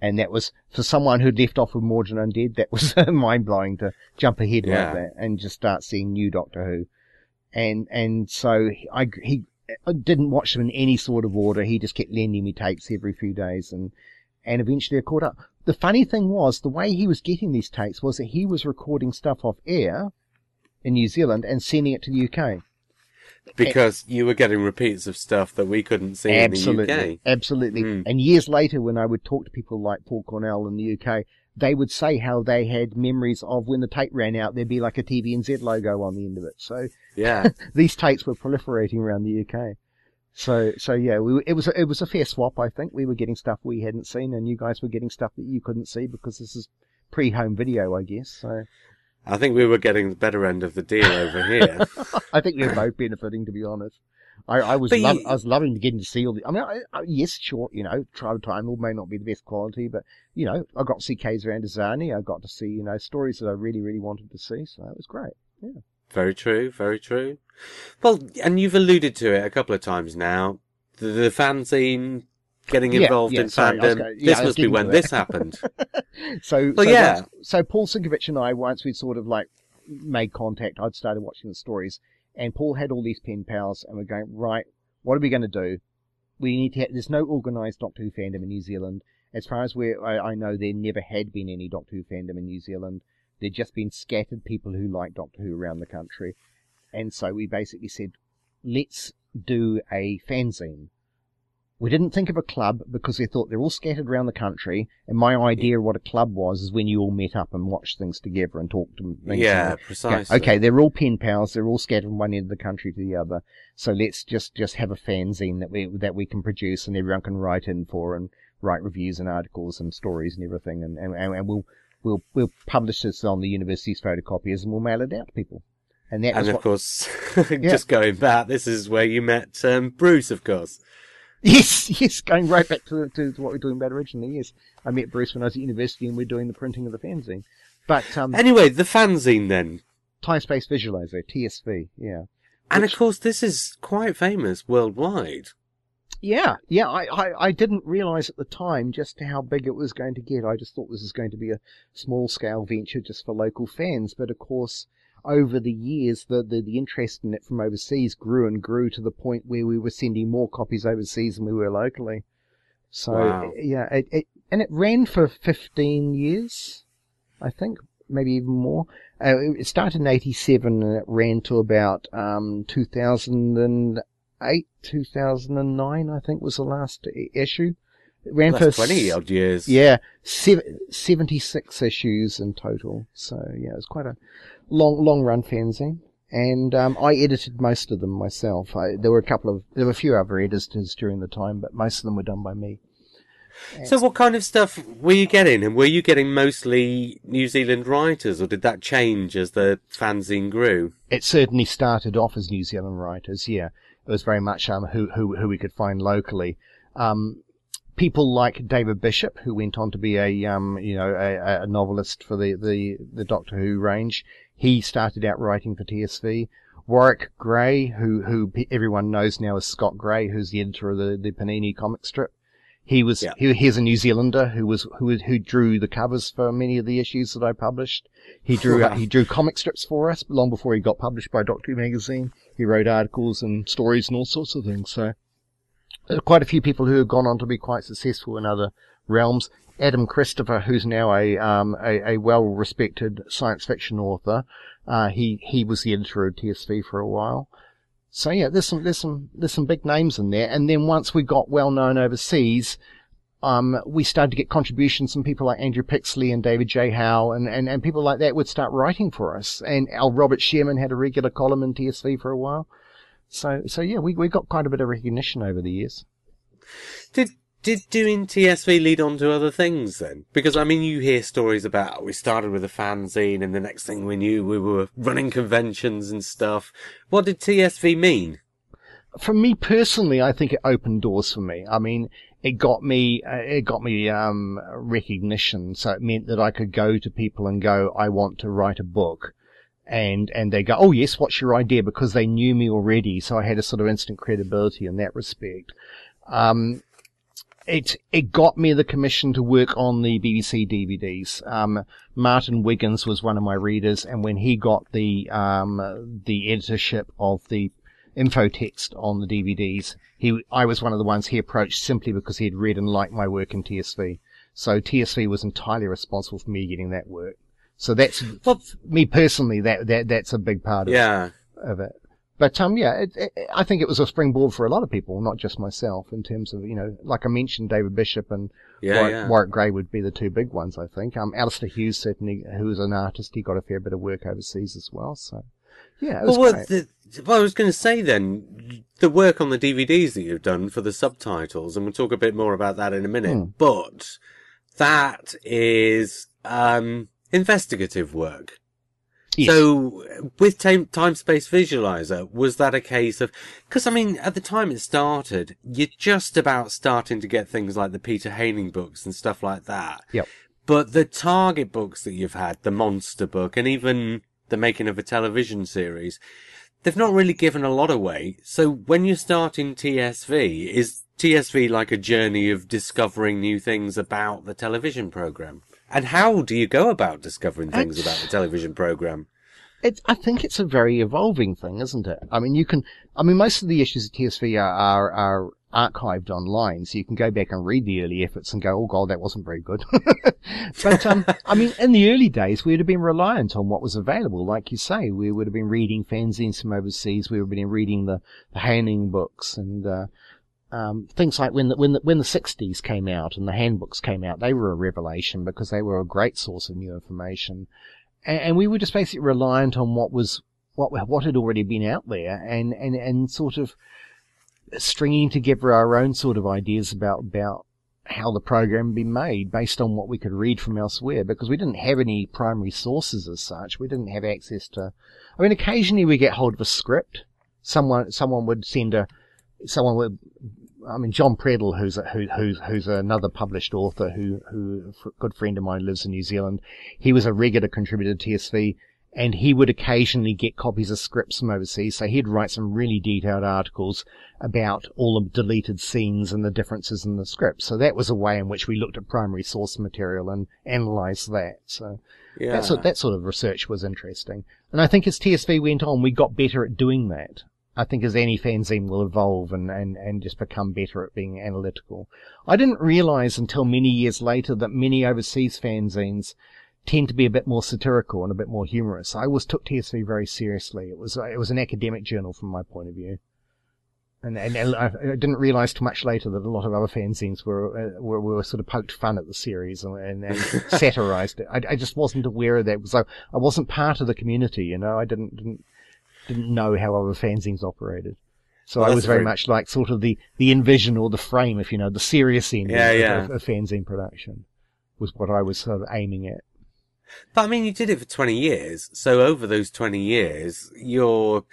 and that was, for someone who'd left off with Morgan Undead, that was mind-blowing to jump ahead like that and just start seeing new Doctor Who, and so I didn't watch them in any sort of order. He just kept lending me tapes every few days, and eventually I caught up. The funny thing was, the way he was getting these tapes was that he was recording stuff off air in New Zealand and sending it to the UK. Because you were getting repeats of stuff that we couldn't see in the UK. Absolutely. Mm. And years later, when I would talk to people like Paul Cornell in the UK, they would say how they had memories of when the tape ran out, there'd be like a TVNZ logo on the end of it. So yeah, these tapes were proliferating around the UK. So yeah, it was a fair swap, I think. We were getting stuff we hadn't seen, and you guys were getting stuff that you couldn't see, because this is pre-home video, I guess. So I think we were getting the better end of the deal over here. I think we were both benefiting, to be honest. I was loving getting to see all the... I mean, yes, sure, Trial of Time Lord may not be the best quality, but, I got to see Kayser Andazani. I got to see, stories that I really, really wanted to see. So it was great. Yeah. Very true. Very true. Well, and you've alluded to it a couple of times now. The fanzine, getting involved in fandom. This must be when this happened. So Paul Sienkiewicz and I, once we'd sort of made contact, I'd started watching the stories. And Paul had all these pen pals, and we're going, right, what are we going to do? We need to have... There's no organised Doctor Who fandom in New Zealand. As far as I know, there never had been any Doctor Who fandom in New Zealand. There'd just been scattered people who like Doctor Who around the country. And so we basically said, let's do a fanzine. We didn't think of a club, because we thought they're all scattered around the country. And my idea of what a club was is when you all met up and watched things together and talked to things. Yeah, precisely. Okay, they're all pen pals. They're all scattered from one end of the country to the other. So let's just have a fanzine that we can produce, and everyone can write in for and write reviews and articles and stories and everything. And we'll publish this on the university's photocopiers, and we'll mail it out to people. Just going back, this is where you met Bruce, of course. Yes, going right back to what we were doing about originally, yes. I met Bruce when I was at university, and we were doing the printing of the fanzine. But anyway, the fanzine then. Time Space Visualizer, TSV, yeah. And of course, this is quite famous worldwide. Yeah, I didn't realise at the time just how big it was going to get. I just thought this was going to be a small-scale venture just for local fans, but of course... Over the years, the interest in it from overseas grew and grew to the point where we were sending more copies overseas than we were locally. So, wow. It ran for 15 years, I think, maybe even more. It started in 1987 and it ran to about 2008, 2009, I think, was the last issue. It ran for 20-odd years. Yeah, 76 issues in total. So, yeah, it was quite a long run fanzine. And I edited most of them myself. There were a few other editors during the time, but most of them were done by me. So what kind of stuff were you getting? And were you getting mostly New Zealand writers, or did that change as the fanzine grew? It certainly started off as New Zealand writers, yeah. It was very much who we could find locally. People like David Bishop, who went on to be a novelist for the Doctor Who range. He started out writing for TSV. Warwick Gray, who everyone knows now as Scott Gray, who's the editor of the Panini comic strip. He's a New Zealander who drew the covers for many of the issues that I published. He drew comic strips for us long before he got published by Doctor Who Magazine. He wrote articles and stories and all sorts of things. So. Quite a few people who have gone on to be quite successful in other realms. Adam Christopher, who's now a well-respected science fiction author, he was the editor of TSV for a while. So yeah, there's some big names in there. And then once we got well known overseas, we started to get contributions from people like Andrew Pixley and David J. Howe and people like that would start writing for us. And our Robert Sherman had a regular column in TSV for a while. So yeah, we got quite a bit of recognition over the years. Did doing TSV lead on to other things then? Because, I mean, you hear stories about we started with a fanzine and the next thing we knew we were running conventions and stuff. What did TSV mean? For me personally, I think it opened doors for me. I mean, it got me recognition. So it meant that I could go to people and go, I want to write a book. And they go, oh yes, what's your idea? Because they knew me already. So I had a sort of instant credibility in that respect. It got me the commission to work on the BBC DVDs. Martin Wiggins was one of my readers, and when he got the editorship of the infotext on the DVDs, I was one of the ones he approached simply because he had read and liked my work in TSV. So TSV was entirely responsible for me getting that work. So that's, well, me personally, that's a big part of it. But I think it was a springboard for a lot of people, not just myself, in terms of, like I mentioned, David Bishop and Warwick Gray would be the two big ones, I think. Alistair Hughes, certainly, who is an artist, he got a fair bit of work overseas as well. So, yeah, it was great. Well, I was going to say then, the work on the DVDs that you've done for the subtitles, and we'll talk a bit more about that in a minute, but that is investigative work. Yes. So, with Time Space Visualizer, was that a case of... Because, I mean, at the time it started, you're just about starting to get things like the Peter Haining books and stuff like that. Yep. But the Target books that you've had, the Monster book, and even the making of a television series, they've not really given a lot away. So, when you're starting TSV, is TSV like a journey of discovering new things about the television programme? And how do you go about discovering things about the television program? I think it's a very evolving thing, isn't it? I mean, most of the issues of TSV are archived online, so you can go back and read the early efforts and go, oh God, that wasn't very good. But, I mean, in the early days, we would have been reliant on what was available. Like you say, we would have been reading fanzines from overseas. We would have been reading the Haining books and, things like when the 60s came out and the handbooks came out, they were a revelation because they were a great source of new information, and we were just basically reliant on what had already been out there, and sort of stringing together our own sort of ideas about how the program be made based on what we could read from elsewhere, because we didn't have any primary sources as such. We didn't have access to. I mean, occasionally we get hold of a script. Someone would send a. Someone would, I mean, John Preddle, who's another published author, who a good friend of mine, lives in New Zealand. He was a regular contributor to TSV, and he would occasionally get copies of scripts from overseas. So he'd write some really detailed articles about all the deleted scenes and the differences in the script. So that was a way in which we looked at primary source material and analysed that. So that sort of research was interesting. And I think as TSV went on, we got better at doing that. I think as any fanzine will evolve and just become better at being analytical. I didn't realize until many years later that many overseas fanzines tend to be a bit more satirical and a bit more humorous. I always took TSV very seriously. It was an academic journal from my point of view. And I didn't realize till much later that a lot of other fanzines were sort of poked fun at the series and satirized it. I just wasn't aware of that because I wasn't part of the community, I didn't know how other fanzines operated. So I was very much like sort of the envision or the frame, if you know, the serious end of fanzine production was what I was sort of aiming at. But I mean, you did it for 20 years. So over those 20 years, you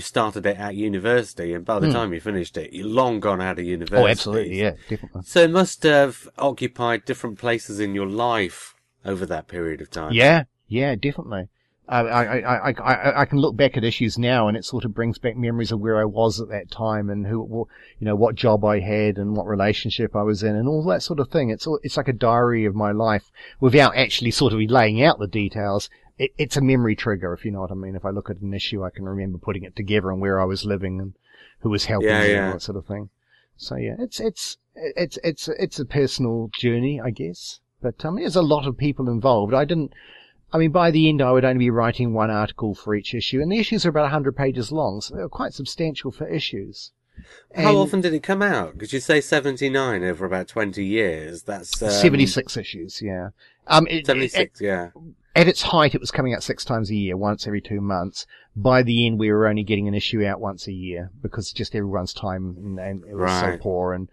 started it at university, and by the time you finished it, you're long gone out of university. Oh, absolutely. Yeah, definitely. So it must have occupied different places in your life over that period of time. Yeah, definitely. I can look back at issues now, and it sort of brings back memories of where I was at that time, and what job I had, and what relationship I was in, and all that sort of thing. It's like a diary of my life without actually sort of laying out the details. It's a memory trigger, if you know what I mean. If I look at an issue, I can remember putting it together and where I was living and who was helping me and that sort of thing. So yeah, it's It's a personal journey, I guess. But there's a lot of people involved. By the end, I would only be writing one article for each issue, and the issues are about 100 pages long, so they were quite substantial for issues. How often did it come out? Because you say 79 over about 20 years. That's 76 issues, yeah. 76, yeah. At its height, it was coming out 6 times a year, once every 2 months. By the end, we were only getting an issue out once a year, because just everyone's time, and it was right. So poor, and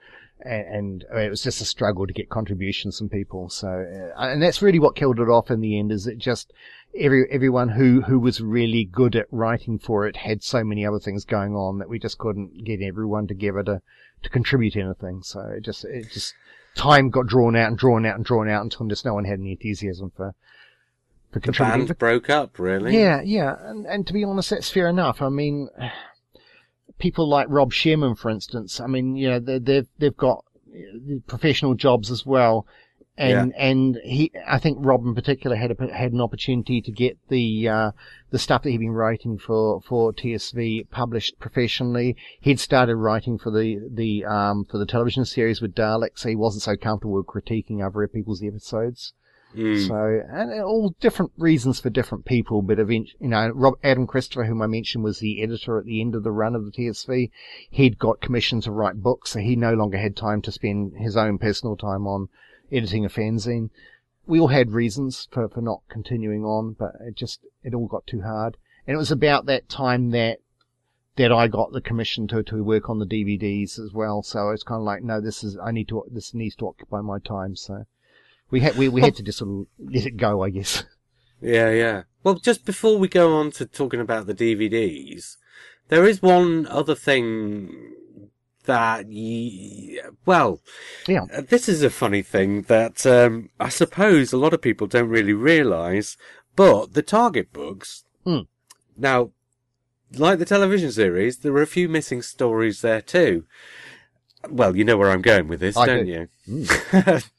it was just a struggle to get contributions from people. So, and that's really what killed it off in the end, is that just everyone who was really good at writing for it had so many other things going on that we just couldn't get everyone together to contribute anything. So it just time got drawn out until just no one had any enthusiasm for contributing. The band broke up, really. Yeah, and to be honest, that's fair enough. People like Rob Sherman, for instance, they've got professional jobs as well. And he, I think Rob in particular had an opportunity to get the stuff that he'd been writing for TSV published professionally. He'd started writing for the television series with Dalek, so he wasn't so comfortable with critiquing other people's episodes. So, and all different reasons for different people, but eventually, Adam Christopher, whom I mentioned was the editor at the end of the run of the TSV, he'd got commissioned to write books, so he no longer had time to spend his own personal time on editing a fanzine. We all had reasons for not continuing on, but it all got too hard. And it was about that time that I got the commission to work on the DVDs as well, so it's kind of like, no, this needs to occupy my time, so. We had to just sort of let it go, I guess. Yeah. Well, just before we go on to talking about the DVDs, there is one other thing that this is a funny thing that I suppose a lot of people don't really realise, but the Target books... Now, like the television series, there are a few missing stories there too. Well, you know where I'm going with this, don't you? Mm.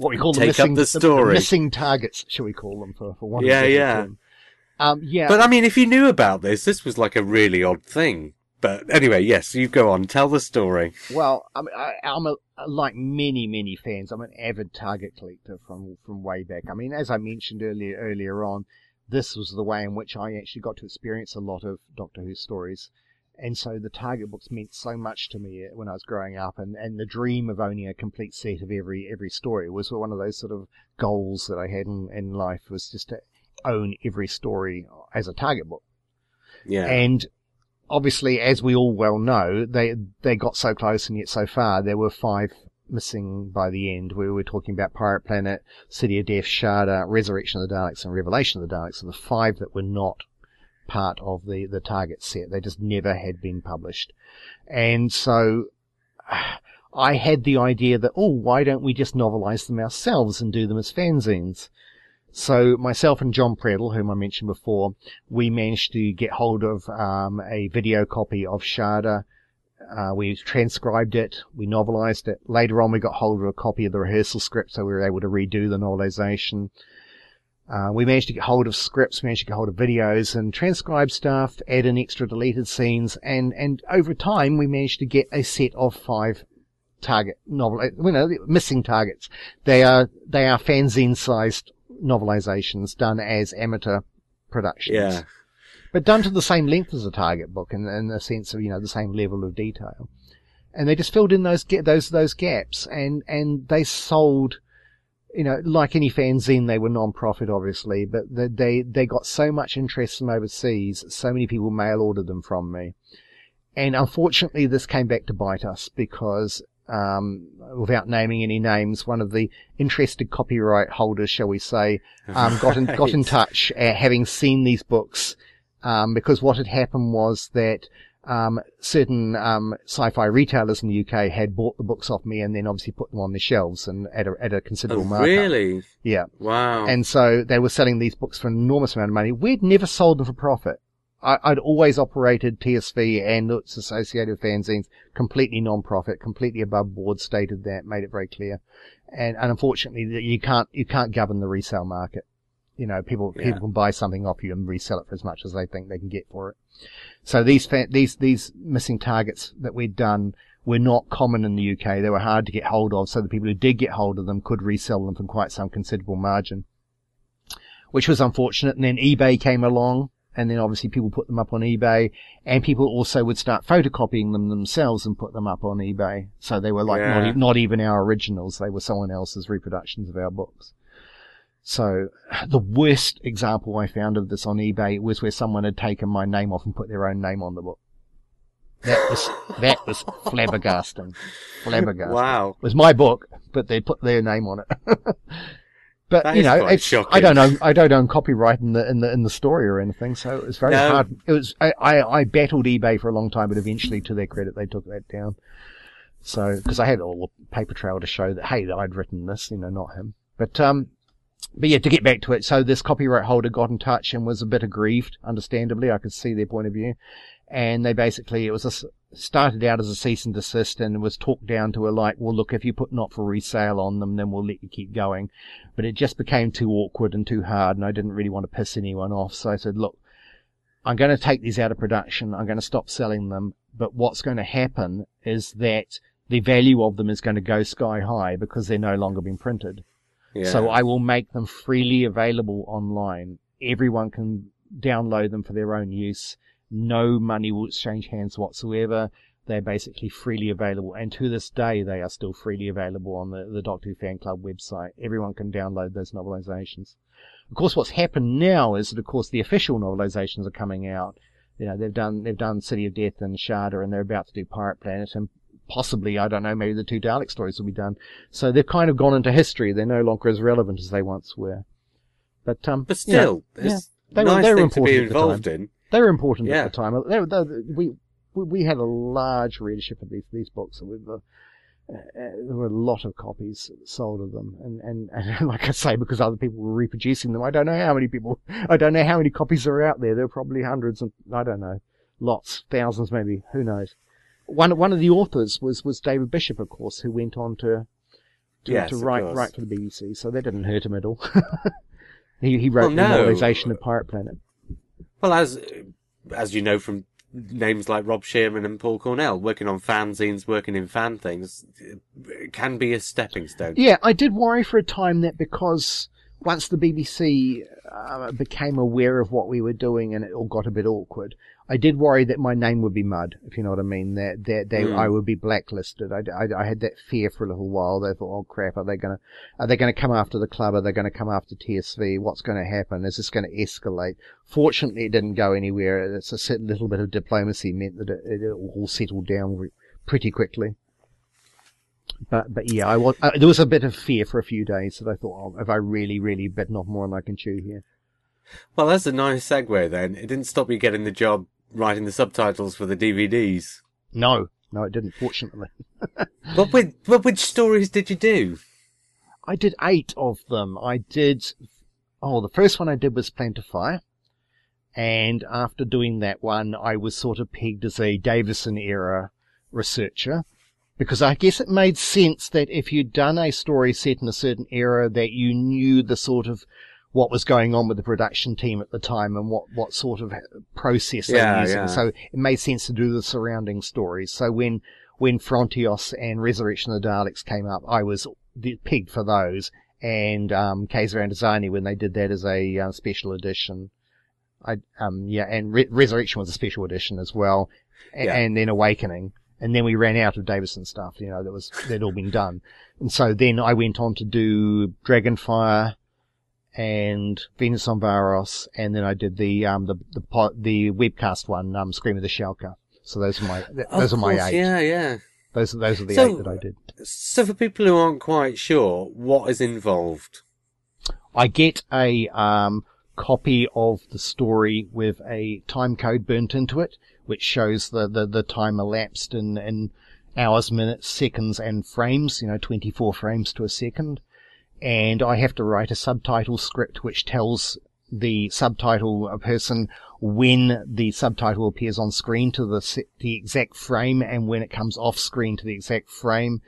What we call the missing targets, shall we call them, for one? Yeah. But if you knew about this was like a really odd thing. But anyway, yes, you go on, tell the story. Well, I'm like many, many fans, I'm an avid Target collector from way back. As I mentioned earlier on, this was the way in which I actually got to experience a lot of Doctor Who stories. And so the Target books meant so much to me when I was growing up, and the dream of owning a complete set of every story was one of those sort of goals that I had in life, was just to own every story as a Target book. Yeah. And obviously, as we all well know, they got so close and yet so far. There were 5 missing by the end. We were talking about Pirate Planet, City of Death, Sharda, Resurrection of the Daleks, and Revelation of the Daleks, and the 5 that were not part of the Target set. They just never had been published. And so I had the idea that, why don't we just novelize them ourselves and do them as fanzines? So myself and John Preddle, whom I mentioned before, we managed to get hold of a video copy of Sharda. We transcribed it, we novelized it. Later on, we got hold of a copy of the rehearsal script, so we were able to redo the novelization. We managed to get hold of scripts, managed to get hold of videos, and transcribe stuff, add in extra deleted scenes, and over time we managed to get a set of 5 Target missing targets. They are fanzine-sized novelizations done as amateur productions, but done to the same length as a Target book, in the sense of the same level of detail. And they just filled in those gaps, and they sold. Like any fanzine, they were non-profit, obviously, but they got so much interest from overseas, so many people mail-ordered them from me. And unfortunately, this came back to bite us because, without naming any names, one of the interested copyright holders, shall we say, got in touch, having seen these books, because what had happened was that certain sci-fi retailers in the UK had bought the books off me and then obviously put them on their shelves and at a considerable markup. Really? Yeah. Wow. And so they were selling these books for an enormous amount of money. We'd never sold them for profit. I'd always operated TSV and its associated fanzines completely non-profit, completely above board, stated that, made it very clear. And unfortunately, you can't govern the resale market. People can buy something off you and resell it for as much as they think they can get for it. So these missing targets that we'd done were not common in the UK. They were hard to get hold of, so the people who did get hold of them could resell them for quite some considerable margin, which was unfortunate. And then eBay came along, and then obviously people put them up on eBay, and people also would start photocopying them themselves and put them up on eBay. So they were like not even our originals. They were someone else's reproductions of our books. So the worst example I found of this on eBay was where someone had taken my name off and put their own name on the book. That was flabbergasting. Wow. It was my book, but they put their name on it. But that, you know, I don't own copyright in the story or anything, so it was very hard. It was I battled eBay for a long time, but eventually, to their credit, they took that down. So because I had all the paper trail to show that, hey, I'd written this, you know, not him. But yeah, to get back to it, so this copyright holder got in touch and was a bit aggrieved, understandably. I could see their point of view, and they basically started out as a cease and desist and was talked down to a like, well, look, if you put not for resale on them, then we'll let you keep going. But it just became too awkward and too hard, and I didn't really want to piss anyone off. So I said, look, I'm going to take these out of production. I'm going to stop selling them. But what's going to happen is that the value of them is going to go sky high because they're no longer being printed. Yeah. So I will make them freely available online. Everyone can download them for their own use. No money will exchange hands whatsoever. They're basically freely available. And to this day, they are still freely available on the Doctor Who Fan Club website. Everyone can download those novelizations. Of course, what's happened now is that, of course, the official novelizations are coming out. You know, they've done City of Death and Sharda, and they're about to do Pirate Planet, and possibly, I don't know, maybe the two Dalek stories will be done. So they've kind of gone into history. They're no longer as relevant as they once were. But still, you know, they were important to be involved in. They were important at the time. We had a large readership of these books. There were a lot of copies sold of them. And like I say, because other people were reproducing them, I don't know how many copies are out there. There are probably hundreds and, I don't know, lots, thousands maybe, who knows. One of the authors was David Bishop, of course, who went on to write for the BBC, so that didn't hurt him at all. He wrote the novelization of Pirate Planet. Well, as you know from names like Rob Shearman and Paul Cornell, working on fanzines, working in fan things, it can be a stepping stone. Yeah, I did worry for a time that because once the BBC became aware of what we were doing and it all got a bit awkward, I did worry that my name would be mud, if you know what I mean, that I would be blacklisted. I had that fear for a little while. They thought, oh crap, are they going to come after the club? Are they going to come after TSV? What's going to happen? Is this going to escalate? Fortunately, it didn't go anywhere. It's a certain little bit of diplomacy meant that it all settled down pretty quickly. But yeah, there was a bit of fear for a few days that I thought, oh, have I really, really bitten off more than I can chew here? Well, that's a nice segue then. It didn't stop you getting the job writing the subtitles for the DVDs. No, it didn't, fortunately. Which stories did you do? I did 8 of them. The first one I did was Plan to Fire. And after doing that one, I was sort of pegged as a Davison-era researcher. Because I guess it made sense that if you'd done a story set in a certain era, that you knew the sort of what was going on with the production team at the time and what sort of process they were using. Yeah. So it made sense to do the surrounding stories. So when Frontios and Resurrection of the Daleks came up, I was pegged for those. And Kaiser and Designy, when they did that as a special edition. Resurrection was a special edition as well. And then Awakening. And then we ran out of Davison stuff, you know, that'd all been done. And so then I went on to do Dragonfire and Venus on Varos, and then I did the webcast one, Scream of the Shalka. So those are my 8. Yeah. Those are the 8 that I did. So for people who aren't quite sure, what is involved? I get a copy of the story with a time code burnt into it, which shows the time elapsed in hours, minutes, seconds, and frames, you know, 24 frames to a second. And I have to write a subtitle script which tells the subtitle person when the subtitle appears on screen to the exact frame and when it comes off screen to the exact frame.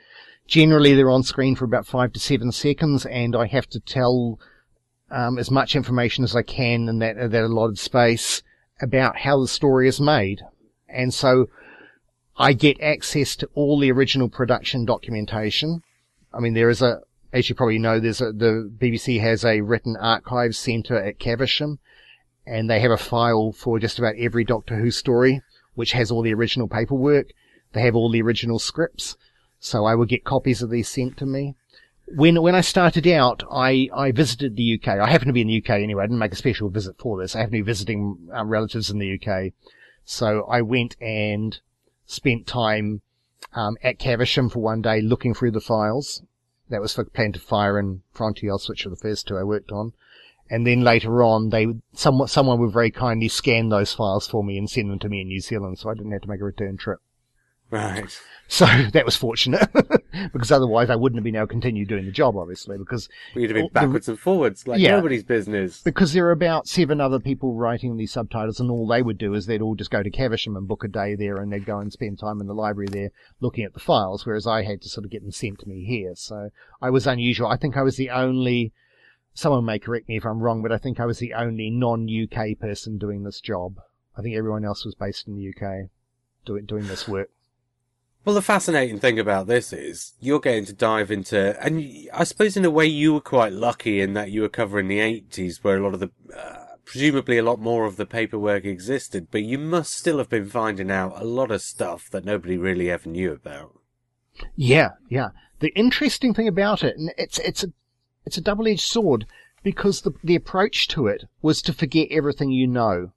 Generally, they're on screen for about 5 to 7 seconds, and I have to tell as much information as I can in that allotted space about how the story is made. And so I get access to all the original production documentation. I mean, there is a, as you probably know, there's a, the BBC has a written archives centre at Caversham, and they have a file for just about every Doctor Who story, which has all the original paperwork. They have all the original scripts. So I would get copies of these sent to me. When I started out, I visited the UK. I happened to be in the UK anyway. I didn't make a special visit for this. I happened to be visiting relatives in the UK. So I went and spent time at Caversham for one day looking through the files. That was for Plant of Fire and Frontiers, which were the first two I worked on. And then later on, someone would very kindly scan those files for me and send them to me in New Zealand, so I didn't have to make a return trip. Right. So that was fortunate, because otherwise I wouldn't have been able to continue doing the job, obviously, because... We'd have been backwards and forwards, like nobody's business. Because there are about 7 other people writing these subtitles, and all they would do is they'd all just go to Caversham and book a day there, and they'd go and spend time in the library there looking at the files, whereas I had to sort of get them sent to me here. So I was unusual. I think I was the only... Someone may correct me if I'm wrong, but I think I was the only non-UK person doing this job. I think everyone else was based in the UK doing this work. Well, the fascinating thing about this is you're getting to dive into, and I suppose in a way you were quite lucky in that you were covering the 80s, where a lot of the, presumably a lot more of the paperwork existed, but you must still have been finding out a lot of stuff that nobody really ever knew about. Yeah. The interesting thing about it, and it's a double-edged sword, because the approach to it was to forget everything you know.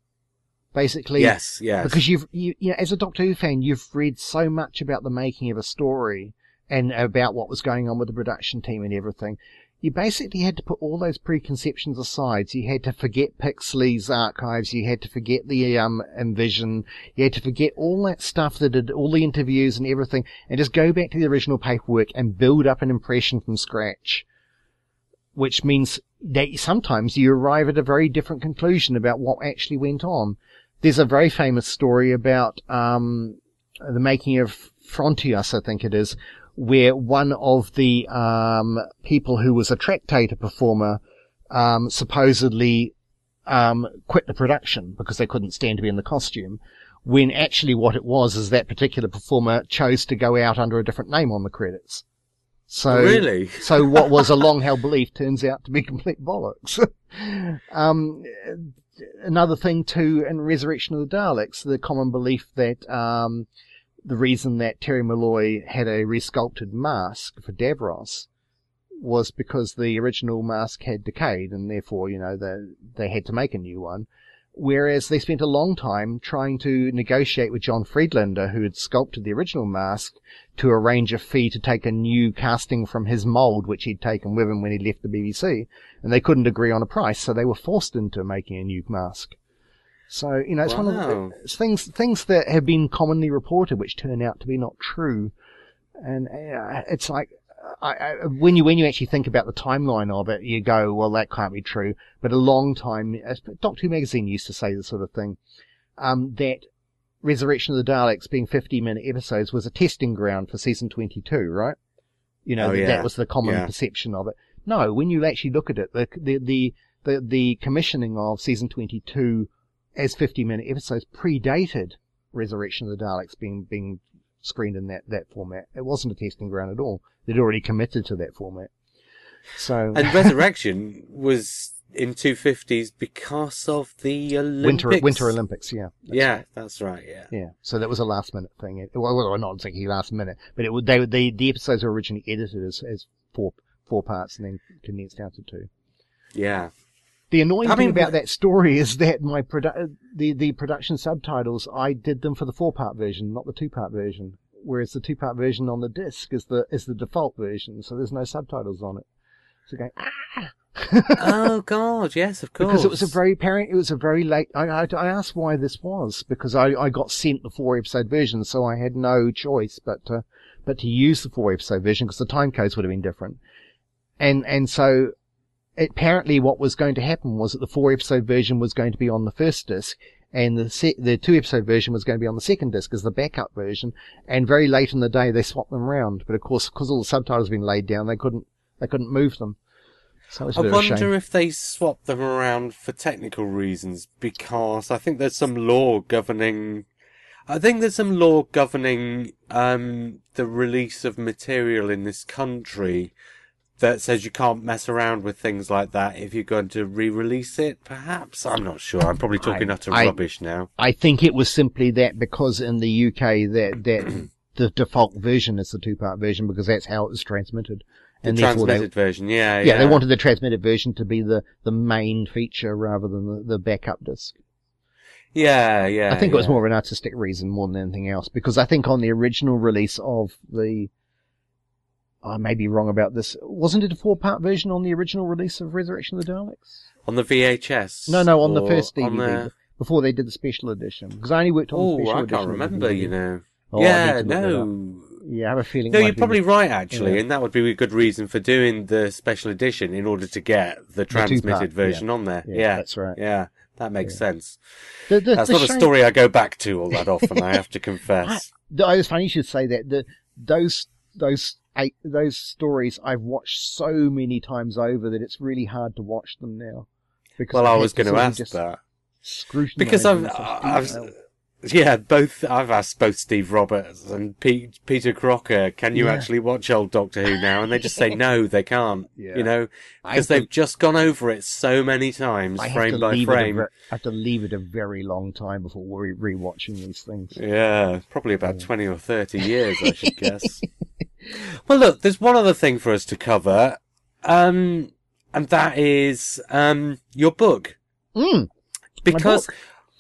Basically, yes. Because you know, as a Doctor Who fan, you've read so much about the making of a story and about what was going on with the production team and everything. You basically had to put all those preconceptions aside. So you had to forget Pixley's archives. You had to forget the Envision. You had to forget all that stuff that did all the interviews and everything, and just go back to the original paperwork and build up an impression from scratch. Which means that sometimes you arrive at a very different conclusion about what actually went on. There's a very famous story about the making of Frontiers, I think it is, where one of the people who was a tractator performer supposedly quit the production because they couldn't stand to be in the costume, when actually what it was is that particular performer chose to go out under a different name on the credits. So, really? So what was a long-held belief turns out to be complete bollocks. Another thing, too, in Resurrection of the Daleks, the common belief that the reason that Terry Malloy had a resculpted mask for Davros was because the original mask had decayed, and therefore, you know, they had to make a new one. Whereas they spent a long time trying to negotiate with John Friedlander, who had sculpted the original mask, to arrange a fee to take a new casting from his mould, which he'd taken with him when he left the BBC. And they couldn't agree on a price, so they were forced into making a new mask. So, you know, it's one of the things that have been commonly reported, which turn out to be not true. And it's like... when you actually think about the timeline of it, you go, well, that can't be true. But a long time, Doctor Who Magazine used to say this sort of thing, that Resurrection of the Daleks being 50-minute episodes was a testing ground for season 22, right? You know, that was the common perception of it. No, when you actually look at it, the commissioning of season 22 as 50-minute episodes predated Resurrection of the Daleks being screened in that format. It wasn't a testing ground at all. They'd already committed to that format. So and Resurrection was in 250s because of the Olympics. Winter Olympics, yeah. That's right. So that was a last minute thing. Well, not exactly last minute, but the episodes were originally edited as four parts and then condensed down to 2. Yeah. The annoying thing about that story is that my the production subtitles, I did them for the 4-part version, not the 2-part version. Whereas the 2-part version on the disc is the default version, so there's no subtitles on it. So going, oh God, yes, of course. Because it was a very late. I asked why this was, because I got sent the 4-episode version, so I had no choice but to use the 4-episode version because the time codes would have been different, and so. Apparently what was going to happen was that the 4-episode version was going to be on the first disc, and the 2-episode version was going to be on the second disc as the backup version, and very late in the day they swapped them around. But of course, because all the subtitles had been laid down, they couldn't move them. So it was a bit of a shame. I wonder if they swapped them around for technical reasons, because I think there's some law governing... I think there's some law governing the release of material in this country that says you can't mess around with things like that if you're going to re-release it, perhaps? I'm not sure. I'm probably talking utter rubbish now. I think it was simply that because in the UK that the default version is the two-part version because that's how it was transmitted. And the transmitted version, yeah. Yeah, they wanted the transmitted version to be the main feature rather than the backup disc. Yeah. I think it was more of an artistic reason more than anything else, because I think on the original release of the... I may be wrong about this. Wasn't it a four-part version on the original release of Resurrection of the Daleks? On the VHS? No, on the first DVD, before they did the special edition. Because I only worked on the special edition. Oh, I can't remember, you know. Oh, yeah, no. Yeah, I have a feeling... No, you're probably right, actually, and that would be a good reason for doing the special edition in order to get the transmitted version on there. Yeah, that's right. Yeah, that makes sense. That's not a story I go back to all that often, I have to confess. It's funny you should say that. Those stories I've watched so many times over that it's really hard to watch them now. Well, I was going to ask that. Because I've asked both Steve Roberts and Peter Crocker, can you actually watch old Doctor Who now? And they just say, no, they can't, you know, because they've just gone over it so many times, frame by frame. I have to leave it a very long time before we're rewatching these things. Yeah, probably about 20 or 30 years, I should guess. Well, look, there's one other thing for us to cover, and that is your book. Because,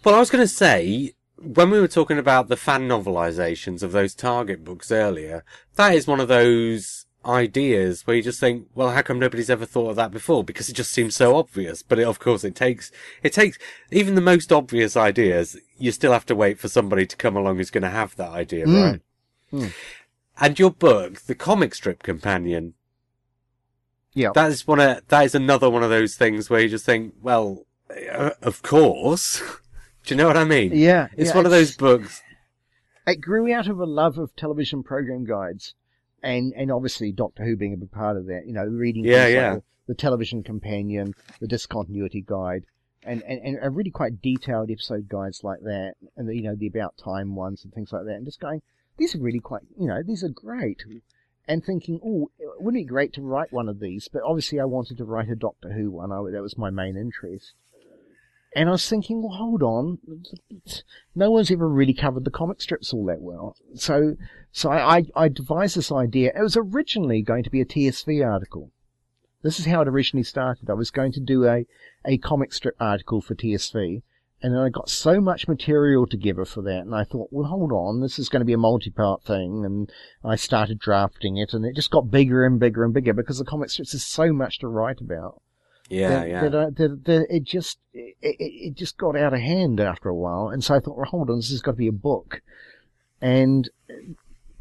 well, I was going to say, when we were talking about the fan novelizations of those Target books earlier, that is one of those ideas where you just think, well, how come nobody's ever thought of that before? Because it just seems so obvious. But of course, it takes even the most obvious ideas, you still have to wait for somebody to come along who's going to have that idea, right? And your book, The Comic Strip Companion, that is another one of those things where you just think, well, of course. Do you know what I mean? Yeah. It's one of those books. It grew out of a love of television program guides, and obviously Doctor Who being a big part of that. You know, reading like the Television Companion, the Discontinuity Guide, and really quite detailed episode guides like that, and the About Time ones and things like that, and just going, these are really quite, these are great. And thinking, wouldn't it be great to write one of these? But obviously I wanted to write a Doctor Who one. That was my main interest. And I was thinking, well, hold on. No one's ever really covered the comic strips all that well. So I devised this idea. It was originally going to be a TSV article. This is how it originally started. I was going to do a comic strip article for TSV. And then I got so much material together for that, and I thought, well, hold on, this is going to be a multi-part thing, and I started drafting it, and it just got bigger and bigger and bigger, because the comic strips is so much to write about. It just got out of hand after a while, and so I thought, well, hold on, this has got to be a book. And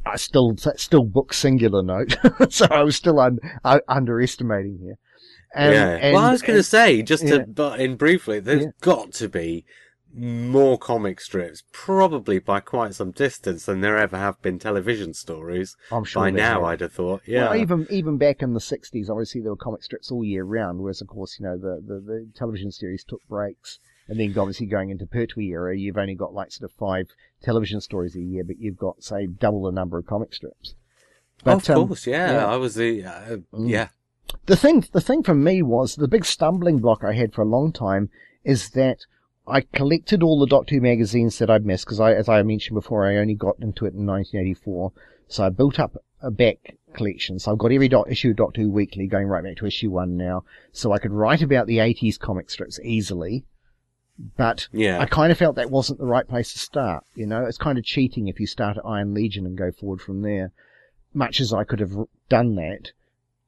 I still book singular note, so I was still underestimating here. I was going to say, briefly, there's got to be more comic strips, probably by quite some distance than there ever have been television stories. I'm sure by now, I'd have thought. Yeah, well, even back in the '60s, obviously there were comic strips all year round. Whereas, of course, the television series took breaks, and then obviously going into Pertwee era, you've only got like sort of 5 television stories a year, but you've got say double the number of comic strips. But, of course, I was the The thing for me was, the big stumbling block I had for a long time is that I collected all the Doctor Who magazines that I'd missed, because as I mentioned before, I only got into it in 1984, so I built up a back collection. So I've got every issue of Doctor Who Weekly going right back to issue 1 now, so I could write about the 80s comic strips easily, but I kind of felt that wasn't the right place to start. It's kind of cheating if you start at Iron Legion and go forward from there, much as I could have done that.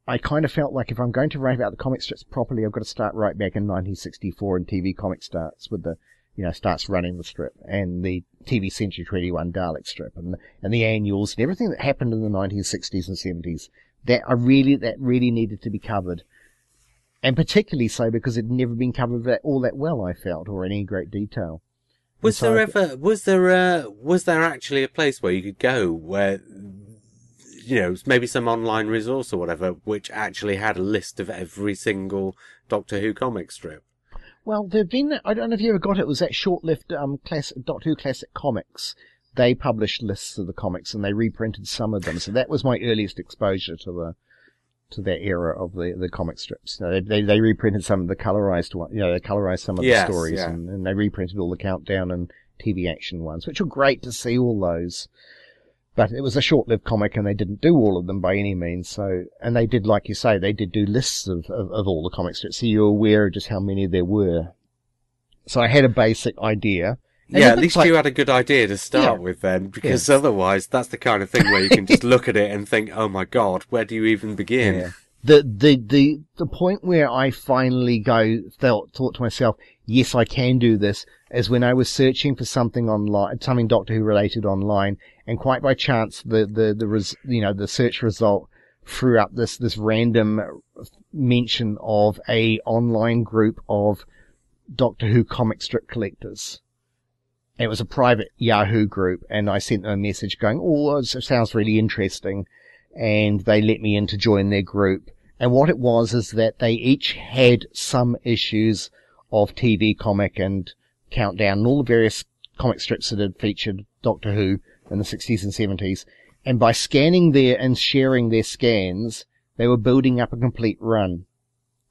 I kind of felt like if I'm going to write about the comic strips properly, I've got to start right back in 1964 and TV Comic starts with the, starts running the strip, and the TV Century 21 Dalek strip, and the annuals and everything that happened in the 1960s and 70s. That really needed to be covered. And particularly so because it'd never been covered all that well, I felt, or in any great detail. Was there actually a place where you could go where, maybe some online resource or whatever, which actually had a list of every single Doctor Who comic strip? Well, I don't know if you ever got it was that short-lived Doctor Who Classic Comics they published lists of the comics and they reprinted some of them. So that was my earliest exposure to the era of the comic strips. You know, they reprinted some of the colorized one, you know, they colorized some of the stories and they reprinted all the Countdown and TV Action ones, which were great to see all those. But it was a short-lived comic, and they didn't do all of them by any means. So, and they did, like you say, they did do lists of all the comic strips, so you were aware of just how many there were. So I had a basic idea. And at least you had a good idea to start with then, because otherwise that's the kind of thing where you can just look at it and think, oh my God, where do you even begin? Yeah. The point where I finally thought to myself, yes, I can do this, is when I was searching for something online, something Doctor Who related online, and quite by chance, the search result threw up this random mention of a online group of Doctor Who comic strip collectors. It was a private Yahoo group, and I sent them a message going, oh, it sounds really interesting, and they let me in to join their group. And what it was is that they each had some issues of TV comic and Countdown and all the various comic strips that had featured Doctor Who in the 60s and 70s. And by scanning there and sharing their scans, they were building up a complete run.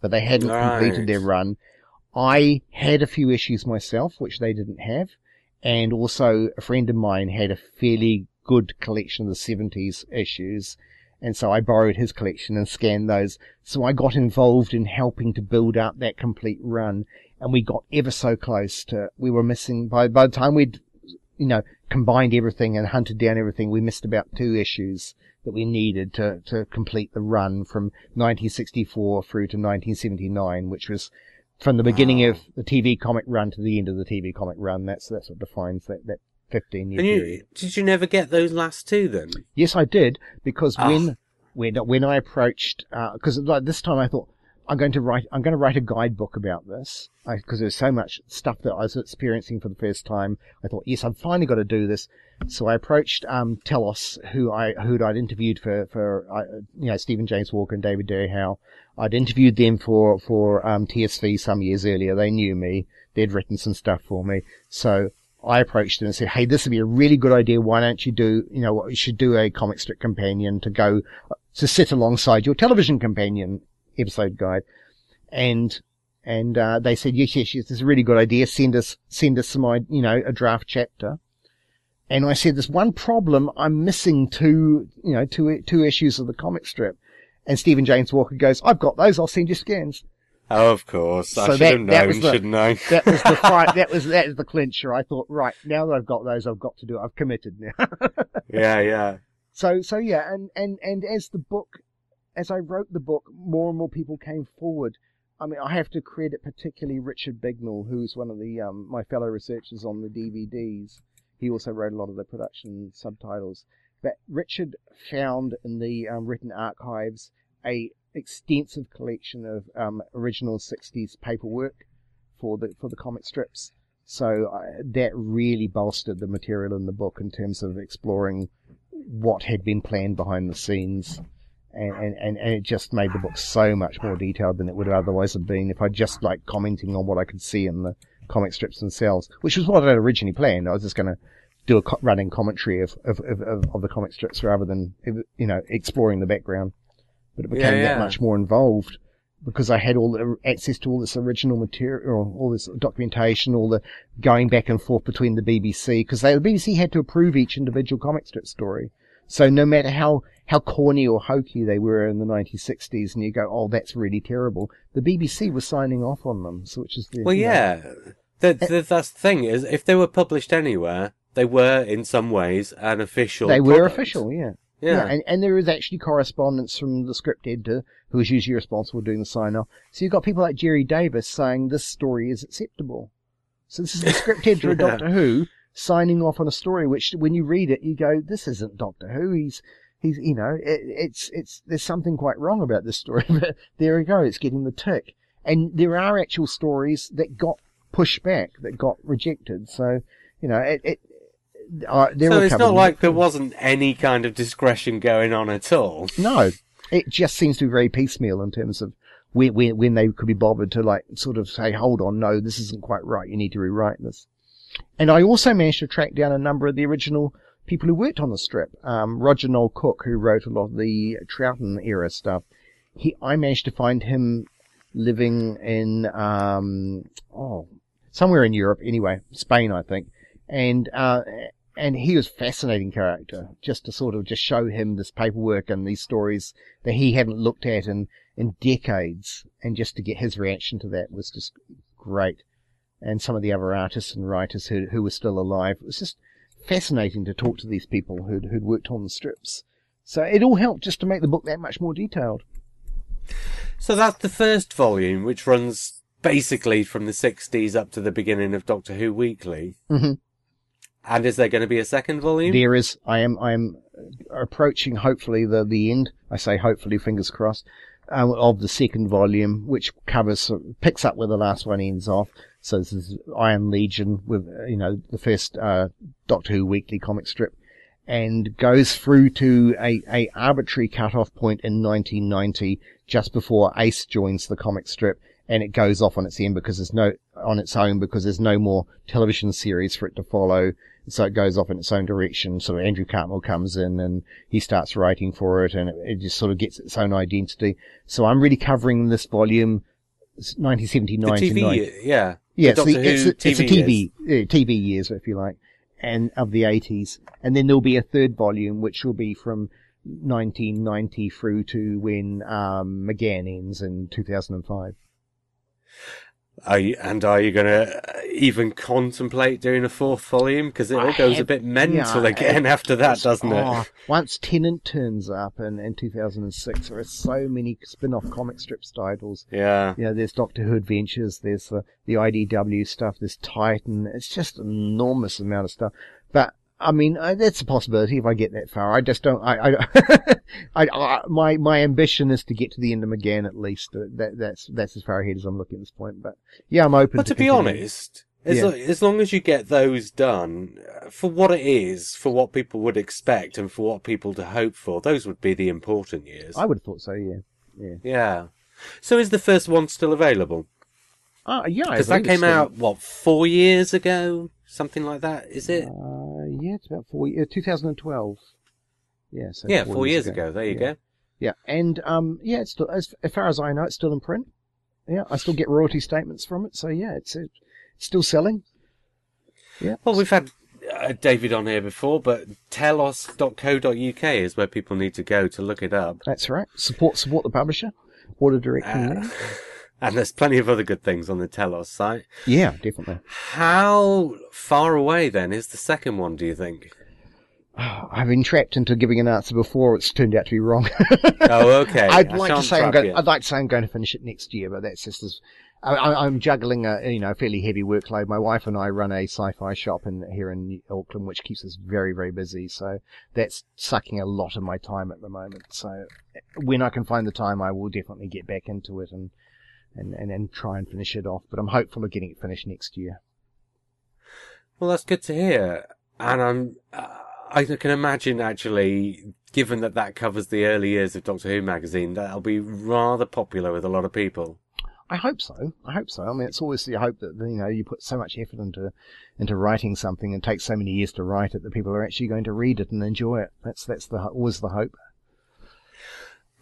But they hadn't completed their run. I had a few issues myself, which they didn't have. And also a friend of mine had a fairly good collection of the 70s issues. And so I borrowed his collection and scanned those. So I got involved in helping to build up that complete run. And we got ever so close to, we were missing, by the time we'd, you know, combined everything and hunted down everything, we missed about 2 issues that we needed to complete the run from 1964 through to 1979, which was from the beginning of the TV comic run to the end of the TV comic run. That's what defines that 15-year period. Did you never get those last 2 then? Yes, I did, because when I approached, because like this time I thought, I'm going to write a guidebook about this, because there's so much stuff that I was experiencing for the first time. I thought, yes, I've finally got to do this. So I approached Telos, who I'd interviewed for Stephen James Walker and David J. Howe. I'd interviewed them for TSV some years earlier. They knew me. They'd written some stuff for me. So I approached them and said, hey, this would be a really good idea. Why don't you do a comic strip companion to sit alongside your television companion episode guide. And they said, yes, this is a really good idea. Send us some, a draft chapter. And I said, there's one problem. I'm missing two issues of the comic strip. And Stephen James Walker goes, I've got those. I'll send you scans. Oh, of course. So I should have known, shouldn't I? That was the fight. That is the clincher. I thought, right, now that I've got those, I've got to do it. I've committed now. Yeah. So yeah. And as I wrote the book, more and more people came forward. I mean, I have to credit particularly Richard Bignell, who's one of the my fellow researchers on the DVDs. He also wrote a lot of the production subtitles. But Richard found in the written archives a extensive collection of original 60s paperwork for the comic strips. So that really bolstered the material in the book in terms of exploring what had been planned behind the scenes. And it just made the book so much more detailed than it would have otherwise have been if I just like commenting on what I could see in the comic strips themselves, which was what I originally planned. I was just going to do a running commentary of the comic strips rather than, exploring the background. But it became that much more involved because I had all the access to all this original material, all this documentation, all the going back and forth between the BBC, because the BBC had to approve each individual comic strip story. So no matter how corny or hokey they were in the 1960s, and you go, oh, that's really terrible, the BBC was signing off on them, so which is the... Well, that's the thing, is if they were published anywhere, they were, in some ways, an official They product. Were official, yeah. Yeah. And there is actually correspondence from the script editor, who is usually responsible for doing the sign-off. So you've got people like Jerry Davis saying this story is acceptable. So this is the script editor of Doctor Who signing off on a story which, when you read it, you go, this isn't Doctor Who, he's there's something quite wrong about this story, but there we go, it's getting the tick. And there are actual stories that got pushed back, that got rejected, so, So it's not like there wasn't any kind of discretion going on at all. No, it just seems to be very piecemeal in terms of when they could be bothered to, like, sort of say, hold on, no, this isn't quite right, you need to rewrite this. And I also managed to track down a number of the original people who worked on the strip. Roger Noel Cook, who wrote a lot of the Troughton-era stuff, I managed to find him living in, somewhere in Europe, anyway, Spain, I think. And he was a fascinating character, just to sort of just show him this paperwork and these stories that he hadn't looked at in decades, and just to get his reaction to that was just great. And some of the other artists and writers who were still alive. It was just fascinating to talk to these people who'd worked on the strips. So it all helped just to make the book that much more detailed. So that's the first volume, which runs basically from the 60s up to the beginning of Doctor Who Weekly. Mm-hmm. And is there going to be a second volume? There is. I am approaching, hopefully, the end. I say hopefully, fingers crossed, of the second volume, which picks up where the last one ends off. So this is Iron Legion with, the first Doctor Who Weekly comic strip, and goes through to a arbitrary cut-off point in 1990, just before Ace joins the comic strip, and it goes off on its end because there's no more television series for it to follow. So it goes off in its own direction. So Andrew Cartmel comes in and he starts writing for it, and it just sort of gets its own identity. So I'm really covering this volume, 1979 to 90. Yeah. Yeah, it's a TV years, if you like, and of the 80s. And then there'll be a third volume, which will be from 1990 through to when McGann ends in 2005. Are you going to even contemplate doing a fourth volume? Because it all goes a bit mental again after that, doesn't it? Once Tennant turns up in 2006, there are so many spin-off comic strips titles. Yeah. There's Doctor Who Adventures, there's the IDW stuff, there's Titan. It's just an enormous amount of stuff. But, that's a possibility if I get that far. I just don't... my ambition is to get to the end of McGann at least. That's as far ahead as I'm looking at this point. But yeah, I'm open. But to be honest, as long as you get those done for what it is, for what people would expect, and for what people to hope for, those would be the important years. I would have thought so. Yeah. So is the first one still available? Because that came out 4 years ago, something like that. Is it? It's about 4 years. 2012. Yeah, so 4 years ago. There you go. Yeah, and it's still, as far as I know, it's still in print. Yeah, I still get royalty statements from it, so yeah, it's still selling. Yeah. Well, we've had David on here before, but telos.co.uk is where people need to go to look it up. That's right. Support the publisher, order directly. And there's plenty of other good things on the Telos site. Yeah, definitely. How far away, then, is the second one, do you think? Oh, I've been trapped into giving an answer before. It's turned out to be wrong. Oh, okay. I'd like to say I'm going to finish it next year, but that's just as... I'm juggling a fairly heavy workload. My wife and I run a sci-fi shop here in Auckland, which keeps us very, very busy. So that's sucking a lot of my time at the moment. So when I can find the time, I will definitely get back into it and try and finish it off. But I'm hopeful of getting it finished next year. Well, that's good to hear. And I can imagine, actually, given that covers the early years of Doctor Who magazine, that'll be rather popular with a lot of people. I hope so. I mean, it's always the hope that, you put so much effort into writing something and takes so many years to write it that people are actually going to read it and enjoy it. That's always the hope.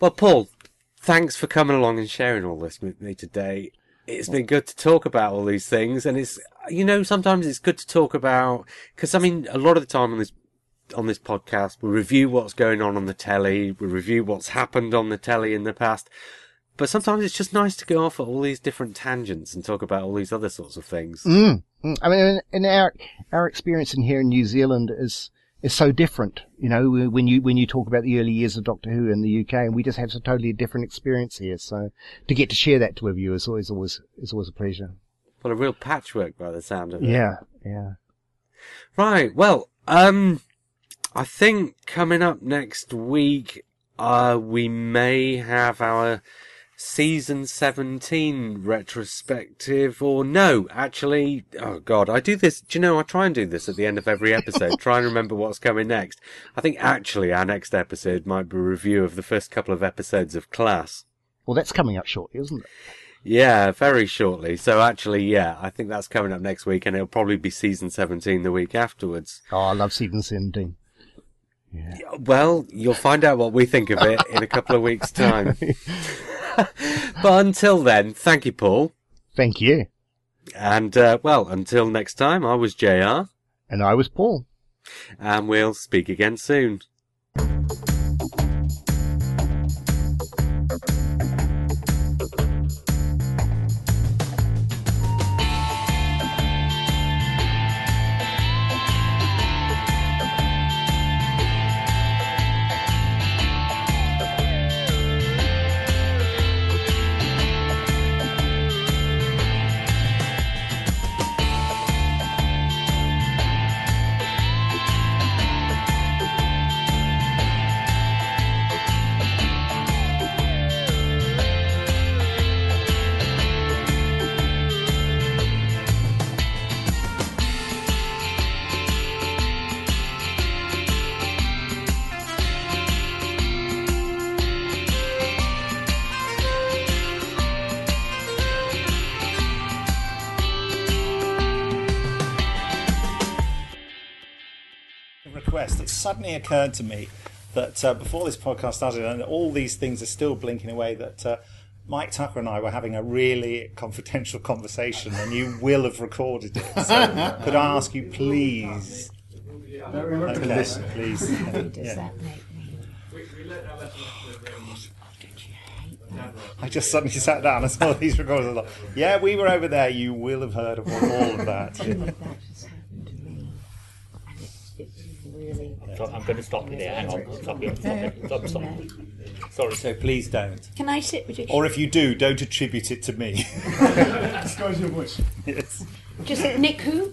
Well, Paul, thanks for coming along and sharing all this with me today. It's been good to talk about all these things, and it's, sometimes it's good to talk about, because, a lot of the time on this podcast, we review what's going on the telly, we review what's happened on the telly in the past, but sometimes it's just nice to go off at all these different tangents and talk about all these other sorts of things. And our experience in here in New Zealand is so different, when you talk about the early years of Doctor Who in the UK, and we just have a totally different experience here. So to get to share that with you is always a pleasure. Well, a real patchwork by the sound of it. Yeah. Right. Well, I think coming up next week, we may have our Season 17 retrospective, or no, actually, oh God, I do this. Do you know, I try and do this at the end of every episode, try and remember what's coming next. I think actually our next episode might be a review of the first couple of episodes of Class. Well, that's coming up shortly, isn't it? Yeah, very shortly. So actually, yeah, I think that's coming up next week, and it'll probably be season 17 the week afterwards. Oh, I love season 17. Yeah. Well, you'll find out what we think of it in a couple of weeks' time. But until then, thank you, Paul. Thank you. And, well, until next time, I was JR. And I was Paul. And we'll speak again soon. Suddenly occurred to me that before this podcast started, and all these things are still blinking away, that Mike Tucker and I were having a really confidential conversation, and you will have recorded it. So could I ask you, please? Okay, please. Yeah. I just suddenly sat down and saw these recordings. I thought, yeah, we were over there. You will have heard of all of that. Yeah. I'm going to stop you there. Hang on. Stop it. Sorry. So please don't. Can I sit with you? Or if you do, don't attribute it to me. Disguise your voice. Yes. Just Nick who?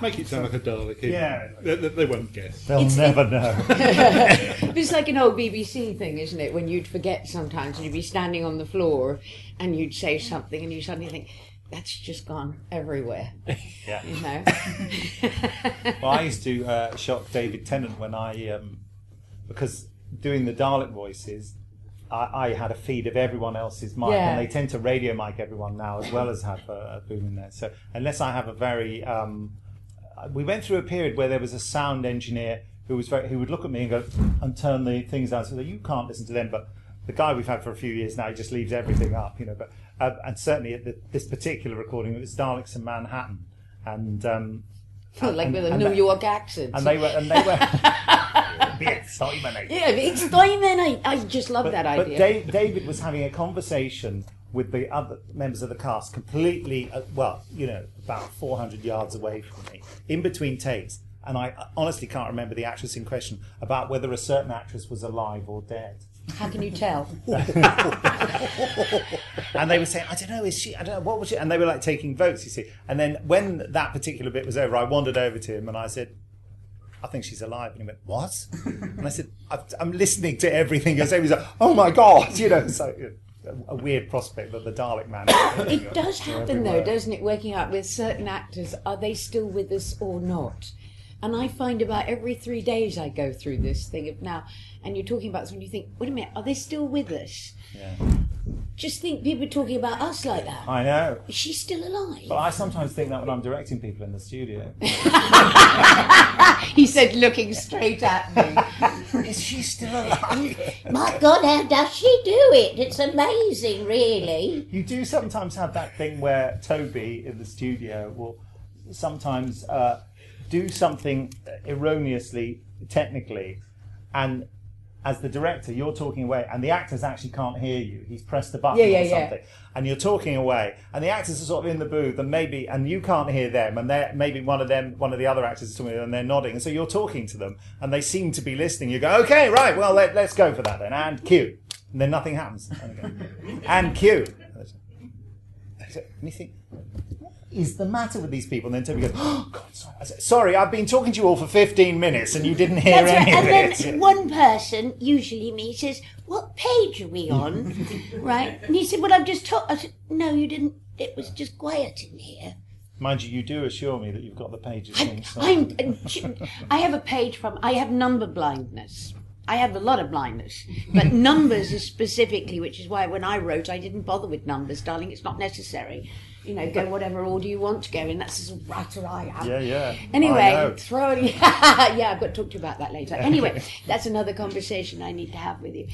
Make it sound like a Dalek. Yeah. They won't guess. They'll never know. It's like an old BBC thing, isn't it? When you'd forget sometimes and you'd be standing on the floor and you'd say something and you suddenly think... that's just gone everywhere. Yeah. You know. Well, I used to shock David Tennant when I, because doing the Dalek voices, I had a feed of everyone else's mic, yeah. And they tend to radio mic everyone now as well as have a boom in there. So unless I have a very, we went through a period where there was a sound engineer who would look at me and go and turn the things down so that you can't listen to them, but the guy we've had for a few years now, he just leaves everything up, you know. But and certainly at this particular recording, it was Daleks in Manhattan, and with a New York accent. And they were the exterminate. Yeah, the exterminate. I just love that idea. But David was having a conversation with the other members of the cast, completely about 400 yards away from me, in between takes. And I honestly can't remember the actress in question, about whether a certain actress was alive or dead. How can you tell? And they were saying, I don't know, is she, I don't know, what was she? And they were like taking votes, you see. And then when that particular bit was over, I wandered over to him and I said, I think she's alive. And he went, what? And I said, I'm listening to everything you're saying. He's like, oh my God, you know, so... a weird prospect that the Dalek man... It does happen though, doesn't it, waking up with certain actors, are they still with us or not? And I find about every 3 days I go through this thing of now, and you're talking about this when you think, wait a minute, are they still with us? Yeah. Just think people are talking about us like that. I know. Is she still alive? But I sometimes think that when I'm directing people in the studio. He said, looking straight at me. Is she still alive? My God, how does she do it? It's amazing, really. You do sometimes have that thing where Toby in the studio will sometimes do something erroneously, technically, and... as the director, you're talking away, and the actors actually can't hear you. He's pressed a button or something, and you're talking away, and the actors are sort of in the booth, and maybe, and you can't hear them, and they're maybe one of the other actors is talking, and they're nodding, and so you're talking to them, and they seem to be listening. You go, okay, right, well, let's go for that then, and cue, and then nothing happens, and cue. Anything? Is the matter with these people? And then Toby goes, oh, God, sorry. I said, sorry, I've been talking to you all for 15 minutes and you didn't hear any of it. And then one person, usually me, says, what page are we on? Right? And he said, well, I've just talked. I said, no, you didn't. It was just quiet in here. Mind you, you do assure me that you've got the pages. I have a page from... I have number blindness. I have a lot of blindness, but numbers is specifically, which is why when I wrote, I didn't bother with numbers, darling. It's not necessary. You know, go whatever order you want to go in. That's as writer I am. Yeah, yeah. Anyway, I've got to talk to you about that later. Anyway, that's another conversation I need to have with you.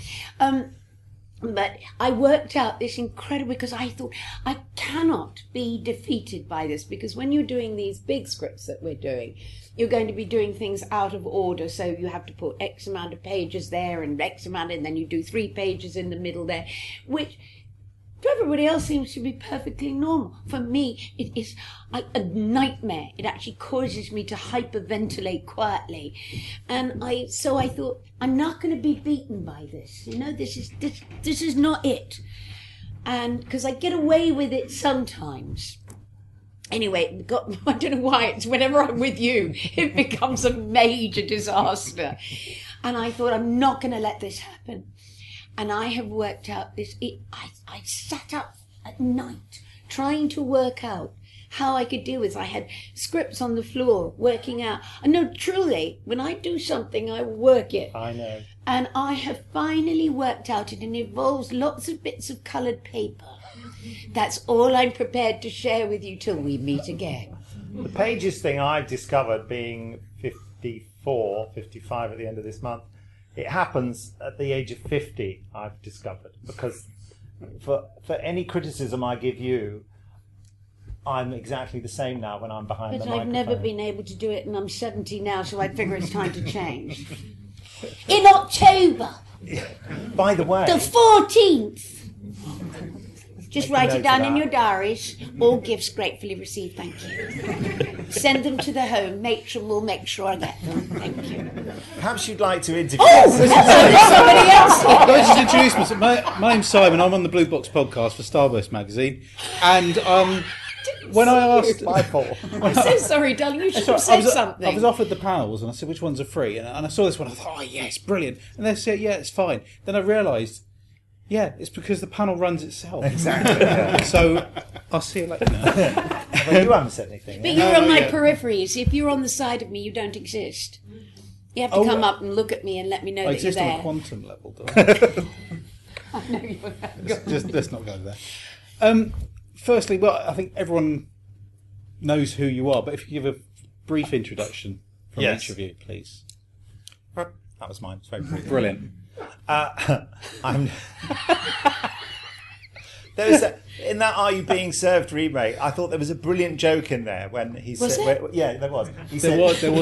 But I worked out this incredible, because I thought, I cannot be defeated by this, because when you're doing these big scripts that we're doing, you're going to be doing things out of order, so you have to put X amount of pages there and X amount, and then you do 3 pages in the middle there, which to everybody else seems to be perfectly normal. For me, it is a nightmare. It actually causes me to hyperventilate quietly. And I thought, I'm not going to be beaten by this. You know, this is not it. And because I get away with it sometimes. Anyway, I don't know why, it's whenever I'm with you, it becomes a major disaster. And I thought, I'm not going to let this happen. And I have worked out this. I sat up at night trying to work out how I could deal with it. I had scripts on the floor working out. And no, truly, when I do something, I work it. I know. And I have finally worked out it, and it involves lots of bits of coloured paper. That's all I'm prepared to share with you till we meet again. The pages thing I've discovered, being 54, 55 at the end of this month, it happens at the age of 50, I've discovered, because for any criticism I give you, I'm exactly the same now when I'm behind the microphone. But I've never been able to do it, and I'm 70 now, so I figure it's time to change. In October! By the way... the 14th! Just write it down in your diaries. All gifts gratefully received, thank you. Send them to the home. Matron will make sure I get them. Thank you. Perhaps you'd like to interview. Oh, somebody else. Let's just introduce myself. My name's Simon. I'm on the Blue Box Podcast for Starburst magazine. And when I asked, I'm so sorry, darling. You should have said something. I was offered the panels, and I said, "Which ones are free?" And I saw this one. I thought, "Oh yes, brilliant." And they said, "Yeah, it's fine." Then I realised. Yeah, it's because the panel runs itself. Exactly. Yeah. So, I'll see you later. Well, you haven't said anything. But you're on my periphery. See, if you're on the side of me, you don't exist. You have to come up and look at me and let me know that you're there. I exist on a quantum level, don't I? I know you're not. Let's not go there. Firstly, I think everyone knows who you are, but if you give a brief introduction from each of you, please. That was mine. It's very brilliant. In that Are You Being Served remake, I thought there was a brilliant joke in there when he said, there was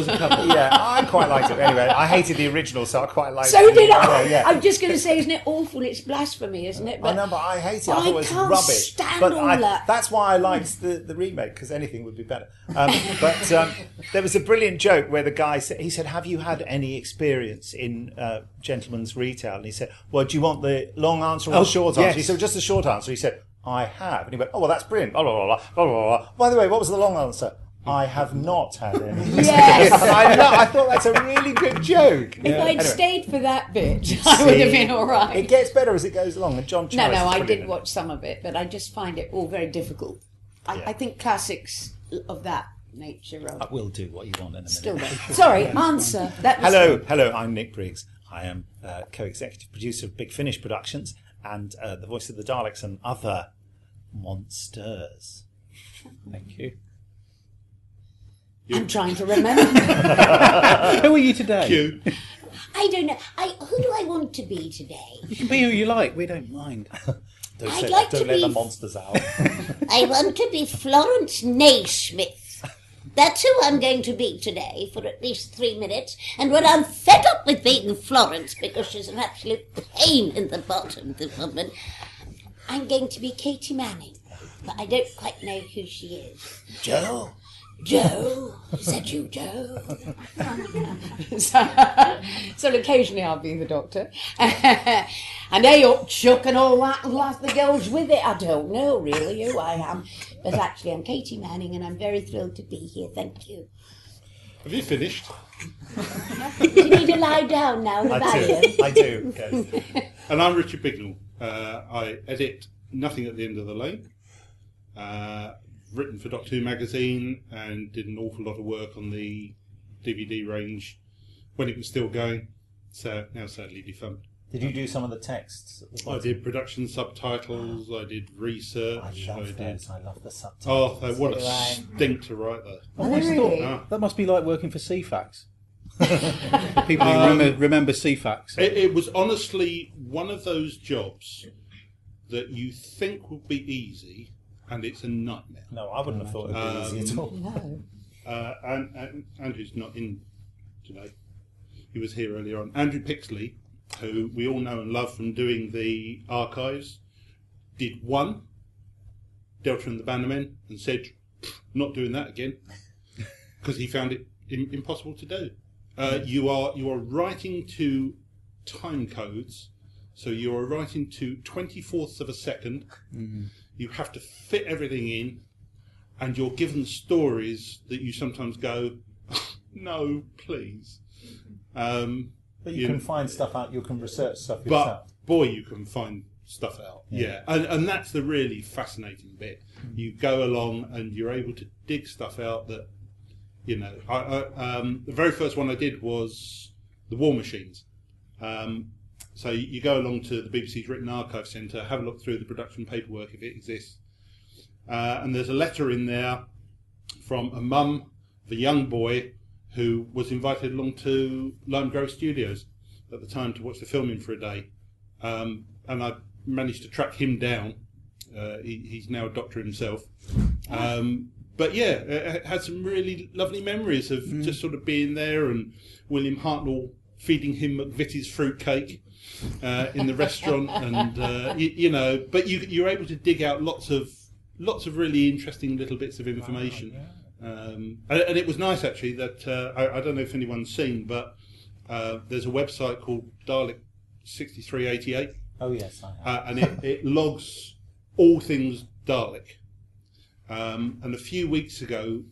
a couple. Yeah, I quite liked it. Anyway, I hated the original, so I quite liked it. So did I. Yeah. I'm just going to say, isn't it awful? It's blasphemy, isn't it? But I know, but I hate it. I thought it was rubbish. That's why I liked the remake, because anything would be better. There was a brilliant joke where the guy said, he said, "Have you had any experience in gentleman's retail?" And he said, "Well, do you want the long answer or the short answer?" He said, "Just the short answer." He said, "I have." And he went, "Oh, well, that's brilliant. Blah, blah, blah, blah, blah, blah. By the way, what was the long answer?" "I have not had any." Yes! I thought that's a really good joke. If I'd stayed for that bit, I would have been all right. It gets better as it goes along. And John Charles. No, I did watch some of it, but I just find it all very difficult. I think classics of that nature. I will do what you want in a minute. Still don't. Sorry, answer. That was hello, I'm Nick Briggs. I am co-executive producer of Big Finish Productions and the voice of the Daleks and other monsters. Thank you. I'm trying to remember. Who are you today? You. I don't know. Who do I want to be today? You can be who you like. We don't mind. Don't let the monsters out. I want to be Florence Naismith. That's who I'm going to be today for at least 3 minutes. And when I'm fed up with being Florence, because she's an absolute pain in the bottom, the woman, I'm going to be Katie Manning. But I don't quite know who she is. Joe? Is that you, Joe? So occasionally I'll be the Doctor. And they up Chuck and all that, and like the girls with it. I don't know really who I am. But actually I'm Katie Manning, and I'm very thrilled to be here. Thank you. Have you finished? Do you need to lie down now? I do, yes. And I'm Richard Bignell. I edit Nothing at the End of the Lane. Written for Doctor Who magazine and did an awful lot of work on the DVD range when it was still going. so now sadly defunct. Did you do some of the texts? I did production subtitles, I did research. I love the subtitles. Oh, what a stink to write that. Oh, really? That must be like working for CFAX. People remember CFAX. It was honestly one of those jobs that you think would be easy, and it's a nightmare. No, I wouldn't have thought it would be easy at all. No. And Andrew's not in today. He was here earlier on. Andrew Pixley, who we all know and love from doing the archives, did one, Delta and the Bannermen, and said, not doing that again, because he found it impossible to do. You are writing to time codes, so you are writing to 24ths of a second. Mm-hmm. You have to fit everything in, and you're given stories that you sometimes go, no, please. But you can find stuff out, you can research stuff yourself. But, boy, you can find stuff out. Yeah. And that's the really fascinating bit. You go along and you're able to dig stuff out that, you know. The very first one I did was The War Machines. So you go along to the BBC's Written Archive Centre, have a look through the production paperwork if it exists. And there's a letter in there from a mum of a young boy who was invited along to Lime Grove Studios at the time to watch the filming for a day. And I managed to track him down. He's now a doctor himself. But yeah, I had some really lovely memories of just sort of being there, and William Hartnell feeding him McVitie's fruitcake in the restaurant. And, you know, but you're able to dig out lots of really interesting little bits of information. Wow, yeah. And it was nice actually that I don't know if anyone's seen, but there's a website called Dalek 6388. Oh yes, I have. And it logs all things Dalek. And a few weeks ago,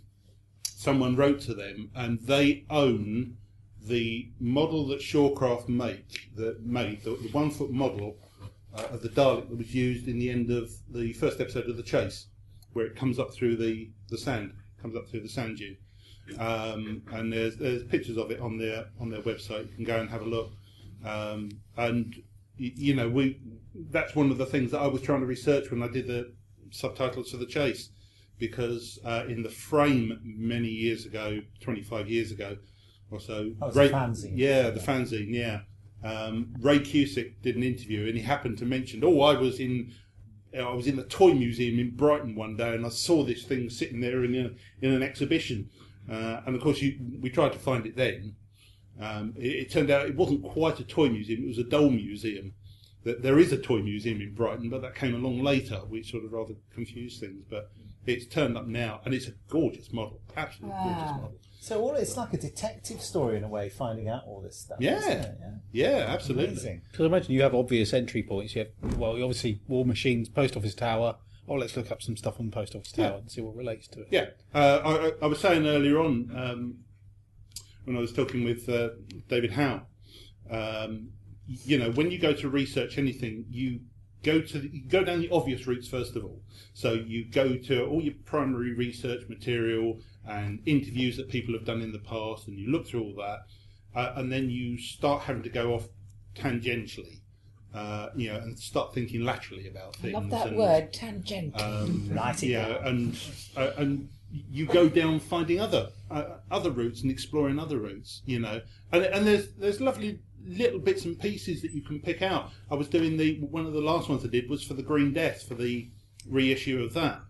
someone wrote to them, and they own the model that Shawcraft made the 1-foot model of the Dalek that was used in the end of the first episode of The Chase, where it comes up through the sand. Comes up through the sand dune, and there's pictures of it on their website. You can go and have a look, and you know, that's one of the things that I was trying to research when I did the subtitles for The Chase, because in the frame many years ago, 25 years ago or so, Ray Cusick did an interview, and he happened to mention, I was in the Toy Museum in Brighton one day, and I saw this thing sitting there in an exhibition. And of course, we tried to find it then. It turned out it wasn't quite a toy museum; it was a doll museum. There is a toy museum in Brighton, but that came along later, which sort of rather confused things. But it's turned up now, and it's a gorgeous model, absolutely gorgeous model. So it's like a detective story in a way, finding out all this stuff. Yeah, isn't it? Yeah, absolutely. Because I imagine you have obvious entry points. You have, well, obviously War Machines, Post Office Tower. Oh, let's look up some stuff on Post Office Tower and see what relates to it. Yeah, I was saying earlier on when I was talking with David Howe, you know, when you go to research anything, you go down the obvious routes first of all. So you go to all your primary research material and interviews that people have done in the past, and you look through all that, and then you start having to go off tangentially, you know, and start thinking laterally about things. I love that word, tangential. And you go down finding other routes and exploring other routes, you know, and there's lovely little bits and pieces that you can pick out. I was doing one of the last ones I did was for the Green Death, for the reissue of that,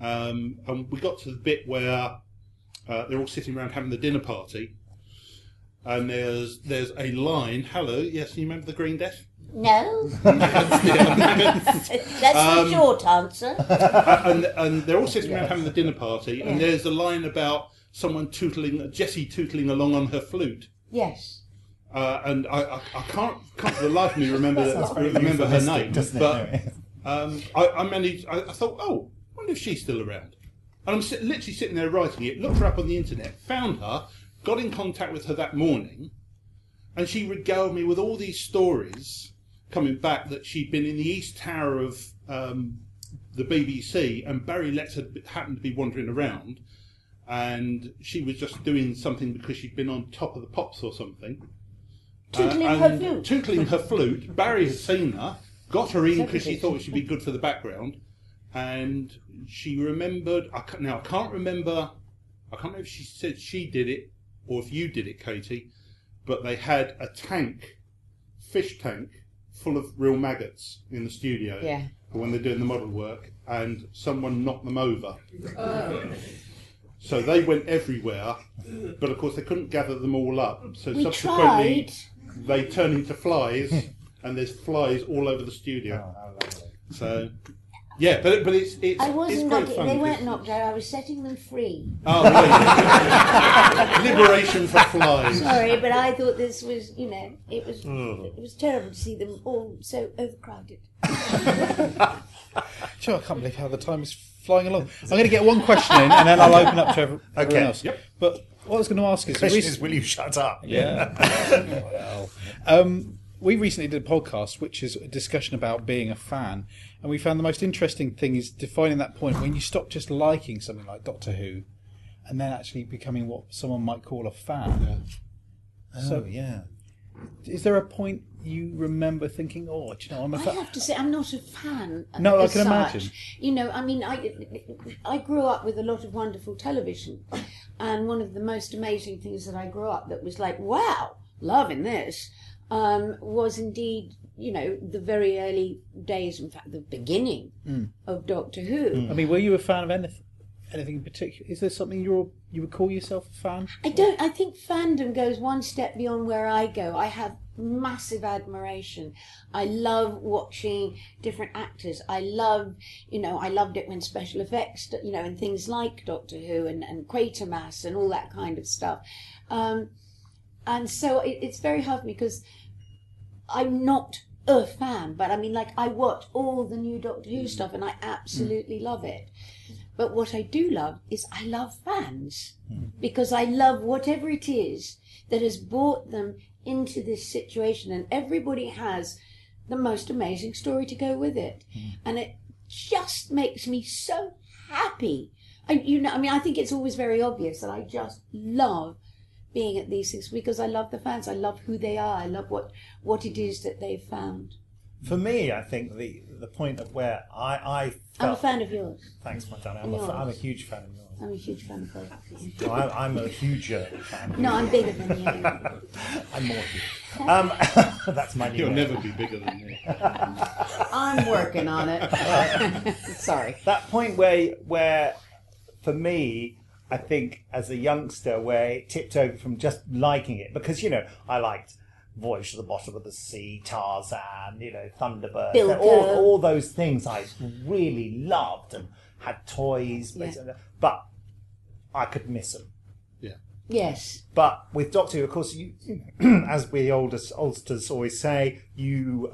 and we got to the bit where they're all sitting around having the dinner party, and there's a line. Hello, yes, you remember the Green Death? No. That's the short answer. And they're all sitting around having the dinner party, and there's a line about someone Jessie tootling along on her flute. Yes. And I can't for the life of me remember her name. But I thought, oh, I wonder if she's still around. And I'm literally sitting there writing it, looked her up on the internet, found her, got in contact with her that morning, and she regaled me with all these stories coming back that she'd been in the East Tower of the BBC, and Barry Letts had happened to be wandering around, and she was just doing something because she'd been on Top of the Pops or something. Tootling her flute. Barry had seen her, got her in because she thought she'd be good for the background, and she remembered. Now I can't remember. I can't remember if she said she did it or if you did it, Katie. But they had a tank, fish tank, full of real maggots in the studio. Yeah. When they're doing the model work, and someone knocked them over. Oh. So they went everywhere, but of course they couldn't gather them all up. So subsequently, they turn into flies, and there's flies all over the studio. Oh, so, yeah, but it's I wasn't it's great fun. They weren't knocked out. I was setting them free. Oh, right. Liberation for flies. Sorry, but I thought this was, you know, it was terrible to see them all so overcrowded. Sure, I can't believe how the time is flying along. I'm going to get one question in, and then I'll open up to everyone else. Yep. But what I was going to ask is... The question is, will you shut up? Yeah. We recently did a podcast, which is a discussion about being a fan, and we found the most interesting thing is defining that point when you stop just liking something like Doctor Who, and then actually becoming what someone might call a fan. Yeah. So, yeah. Is there a point you remember thinking, oh, do you know, I'm a fan? I have to say, I'm not a fan. No, I can imagine. You know, I mean, I grew up with a lot of wonderful television, and one of the most amazing things that I grew up that was like, wow, loving this, was indeed, you know, the very early days, in fact, the beginning of Doctor Who. Mm. I mean, were you a fan of anything? Anything in particular? Is there something you would call yourself a fan? I don't. I think fandom goes one step beyond where I go. I have massive admiration. I love watching different actors. I loved it when special effects, you know, and things like Doctor Who and Quatermass and all that kind of stuff. And so it's very hard for me because I'm not a fan, but I mean, like, I watch all the new Doctor Who stuff and I absolutely love it. But what I do love is I love fans, because I love whatever it is that has brought them into this situation, and everybody has the most amazing story to go with it. And it just makes me so happy. And, you know, I mean, I think it's always very obvious that I just love being at these things because I love the fans. I love who they are. I love what it is that they've found. For me, I think the point of where I felt... I'm a fan of yours. Thanks, my darling. I'm a huge fan of yours. I'm a huge fan of both. No, I'm a huger fan. No, I'm bigger than you. I'm more huge. That's my new... You'll never be bigger than me. I'm working on it. Sorry. That point where, for me, I think as a youngster, where it tipped over from just liking it, because, you know, I liked... Voyage to the Bottom of the Sea, Tarzan, you know, Thunderbird, all those things I really loved and had toys, but I could miss them. Yeah. Yes. But with Doctor Who, of course, you know, as we oldsters always say, you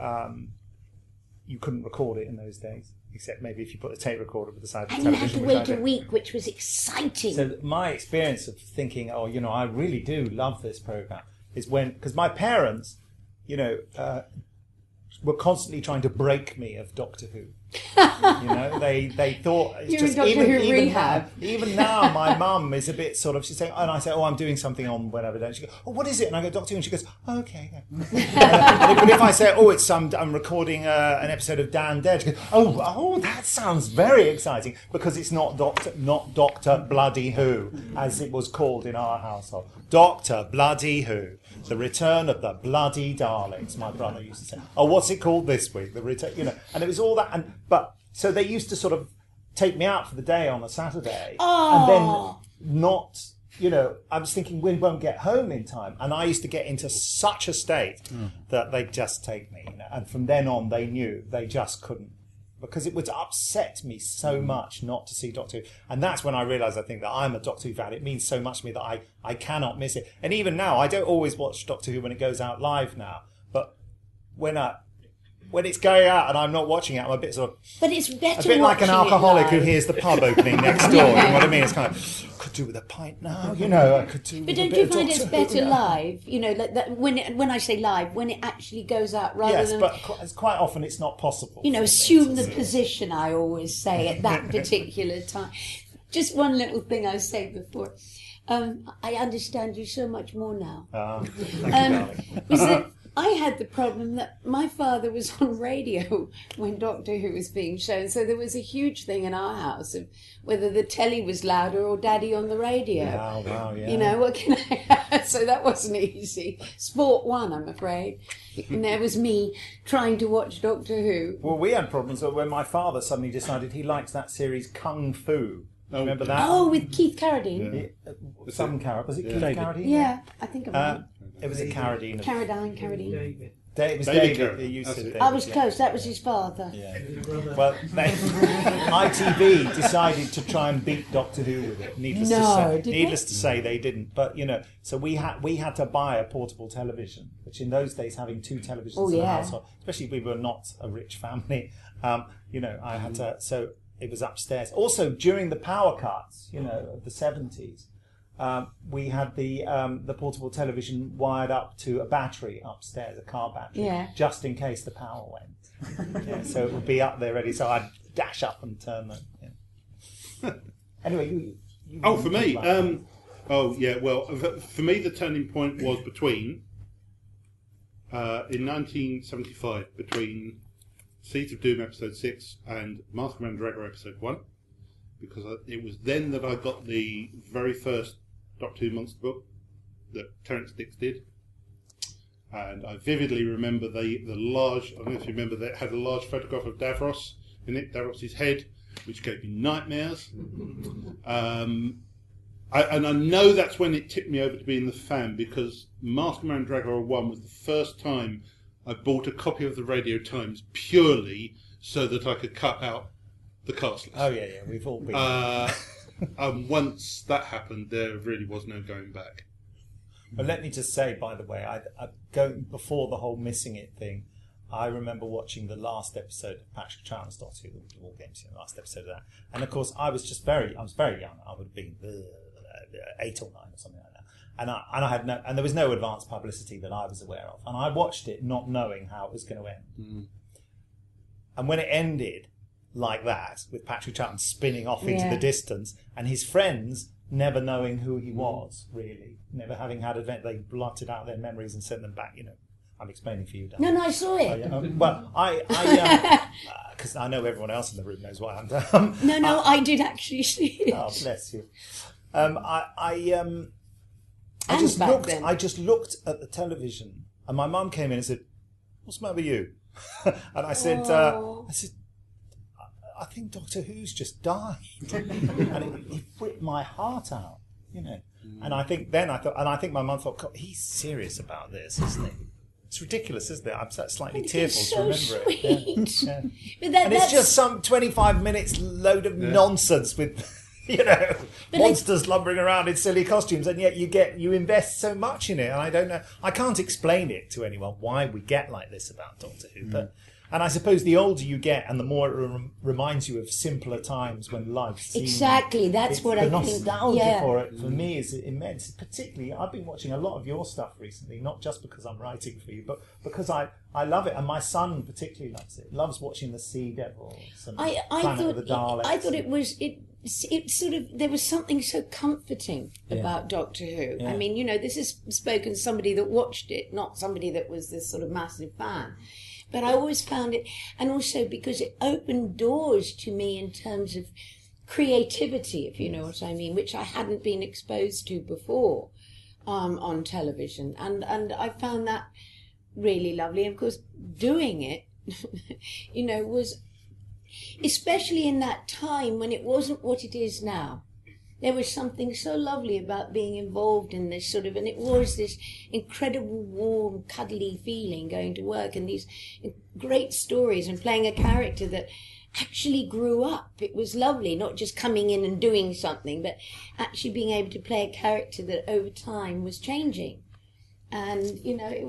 couldn't record it in those days, except maybe if you put a tape recorder with the side of the television. And you had to wait a week, which was exciting. So my experience of thinking, oh, you know, I really do love this programme, is when, because my parents, you know, were constantly trying to break me of Doctor Who. You know, they thought it's just even now my mum is a bit sort of, she's saying, and I say, oh, I'm doing something on whatever day. And she goes, oh, what is it? And I go, Doctor Who, and she goes, oh, okay. But if I say, oh, it's I'm recording an episode of Dan Dead, she goes, oh, that sounds very exciting, because it's not Doctor Bloody Who, as it was called in our household. Doctor Bloody Who, the return of the Bloody Daleks. My brother used to say, oh, what's it called this week? The return, you know, and it was all that. But so they used to sort of take me out for the day on a Saturday, and then not, you know, I was thinking we won't get home in time, and I used to get into such a state that they'd just take me, you know? And from then on they knew they just couldn't, because it would upset me so much not to see Doctor Who. And that's when I realised, I think, that I'm a Doctor Who fan. It means so much to me that I cannot miss it. And even now, I don't always watch Doctor Who when it goes out live now, but when it's going out and I'm not watching it, I'm a bit sort of... But it's better. A bit like an alcoholic who hears the pub opening next door. You know what I mean? It's kind of, could do with a pint now, you know, I could do with a bit of... But don't you find it's better live? You know, like that, when I say live, when it actually goes out rather than... Yes, but quite often it's not possible. You know, assume the position, I always say, at that particular time. Just one little thing I say before. I understand you so much more now. Thank you, darling. I had the problem that my father was on radio when Doctor Who was being shown, so there was a huge thing in our house of whether the telly was louder or Daddy on the radio. Wow, wow, yeah. You know, what can I... So that wasn't easy. Sport won, I'm afraid. And there was me trying to watch Doctor Who. Well, we had problems when my father suddenly decided he liked that series Kung Fu. Remember that? Oh, with Keith Carradine. Yeah. Some Carradine. Was it Keith Carradine? Yeah, I think it was. It was a Carradine. Carradine. It was David. You said David. I was close. That was his father. Yeah. Well, ITV decided to try and beat Doctor Who with it. Needless to say, they didn't. But you know, so we had to buy a portable television, which in those days, having two televisions in the household, especially if we were not a rich family, you know, I had to. So it was upstairs. Also during the power cuts, you know, of the 70s. We had the portable television wired up to a battery upstairs, a car battery, just in case the power went. Yeah, so it would be up there ready, so I'd dash up and turn them. Yeah. Anyway, you for me, for me the turning point was in 1975, between Seeds of Doom episode 6 and Master Man Director episode 1, because it was then that I got the very first Doctor Who monster book that Terence Dixon did, and I vividly remember the large. I don't know if you remember that it had a large photograph of Davros in it, Davros's head, which gave me nightmares. I know that's when it tipped me over to being the fan, because Master Man Dragora 1 was the first time I bought a copy of the Radio Times purely so that I could cut out the cast list. Oh yeah, we've all been. And once that happened, there really was no going back. Well, let me just say, by the way, before the whole missing it thing, I remember watching the last episode of Patrick Troughton's Doctor Who, the War Games, the last episode of that. And of course, I was very young. I would have been 8 or 9 or something like that. And there was no advance publicity that I was aware of. And I watched it not knowing how it was going to end. Mm. And when it ended like that, with Patrick Troughton spinning off into the distance, and his friends never knowing who he was, really, never having had advent, they blotted out their memories and sent them back. You know, I'm explaining for you, Dan. No, I saw it. Because I know everyone else in the room knows why I'm down. I did actually see it. Oh, bless you. I just looked at the television, and my mum came in and said, "What's the matter with you?" And I said, I think Doctor Who's just died. And it ripped my heart out, you know. Mm. And I think my mum thought, God, he's serious about this, isn't he? It's ridiculous, isn't it? I'm slightly tearful to remember it. Yeah. Yeah. But that's just some 25 minutes load of nonsense with, you know, but monsters lumbering around in silly costumes, and yet you invest so much in it. And I don't know, I can't explain it to anyone why we get like this about Doctor Who, but. And I suppose the older you get, and the more it reminds you of simpler times when life seems... Exactly, that's what I think. The nostalgia for it, for me, is immense. Particularly, I've been watching a lot of your stuff recently, not just because I'm writing for you, but because I love it. And my son particularly loves it. Loves watching The Sea Devils and Planet of the Daleks. I thought it was... It sort of, there was something so comforting about Doctor Who. Yeah. I mean, you know, this is spoken somebody that watched it, not somebody that was this sort of massive fan. But I always found it, and also because it opened doors to me in terms of creativity, if you know what I mean, which I hadn't been exposed to before on television. And I found that really lovely. And of course, doing it, you know, was... Especially in that time when it wasn't what it is now. There was something so lovely about being involved in this sort of, and it was this incredible, warm, cuddly feeling going to work and these great stories and playing a character that actually grew up. It was lovely, not just coming in and doing something, but actually being able to play a character that over time was changing. And, you know, it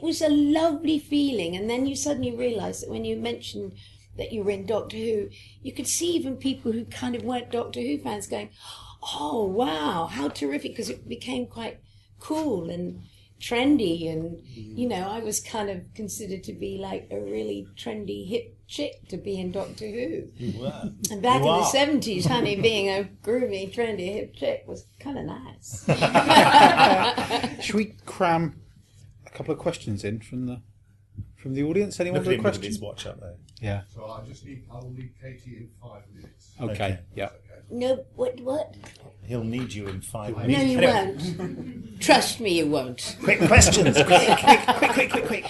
was a lovely feeling. And then you suddenly realise that when you mentioned that you were in Doctor Who, you could see even people who kind of weren't Doctor Who fans going, oh, wow, how terrific, because it became quite cool and trendy, and you know, I was kind of considered to be like a really trendy hip chick to be in Doctor Who. Wow. And back in the 70s, honey, being a groovy, trendy hip chick was kind of nice. Should we cram a couple of questions in from the audience? Anyone with a question? Nobody's watch up there. Yeah. So I'll need Katie in 5 minutes. Okay. Yeah. No, what? He'll need you in 5 minutes. No, you won't. Trust me, you won't. Quick questions. Quick.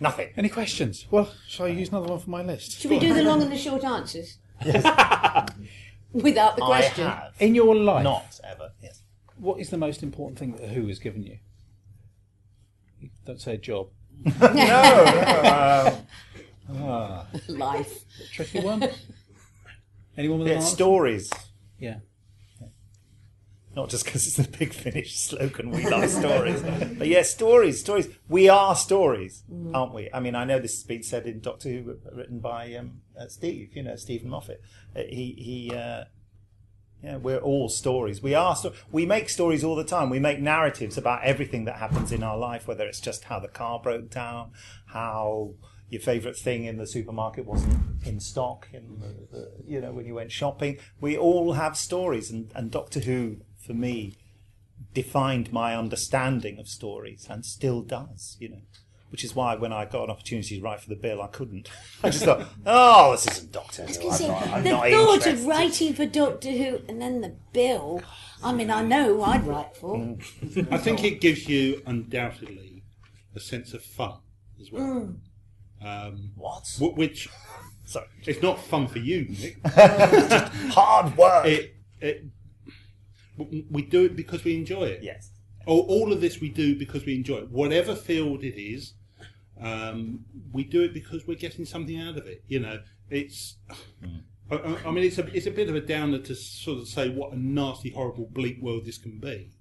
Nothing. Any questions? Well, shall I use another one for my list? Should we do the long and the short answers? Yes. Without the question. I have. In your life. Not ever. Yes. What is the most important thing that Who has given you? Don't say job. No. Life. Tricky one. Anyone with an answer? Stories. Yeah. Not just because it's the Big Finish slogan, we love stories. But yeah, stories. We are stories, aren't we? I mean, I know this has been said in Doctor Who, written by Steve, Stephen Moffat. We're all stories. We are. We make stories all the time. We make narratives about everything that happens in our life, whether it's just how the car broke down, how your favourite thing in the supermarket wasn't in stock, and when you went shopping. We all have stories, and Doctor Who, for me, defined my understanding of stories and still does, which is why when I got an opportunity to write for the bill, I couldn't. I just thought, this isn't Doctor Who. The thought of writing for Doctor Who and then the bill, I mean, I know who I'd write for. I think it gives you, undoubtedly, a sense of fun as well. Which, sorry, it's not fun for you, Nick. It's just hard work. We do it because we enjoy it. Yes. All of this we do because we enjoy it. Whatever field it is, we do it because we're getting something out of it. I mean, it's a bit of a downer to sort of say what a nasty, horrible, bleak world this can be.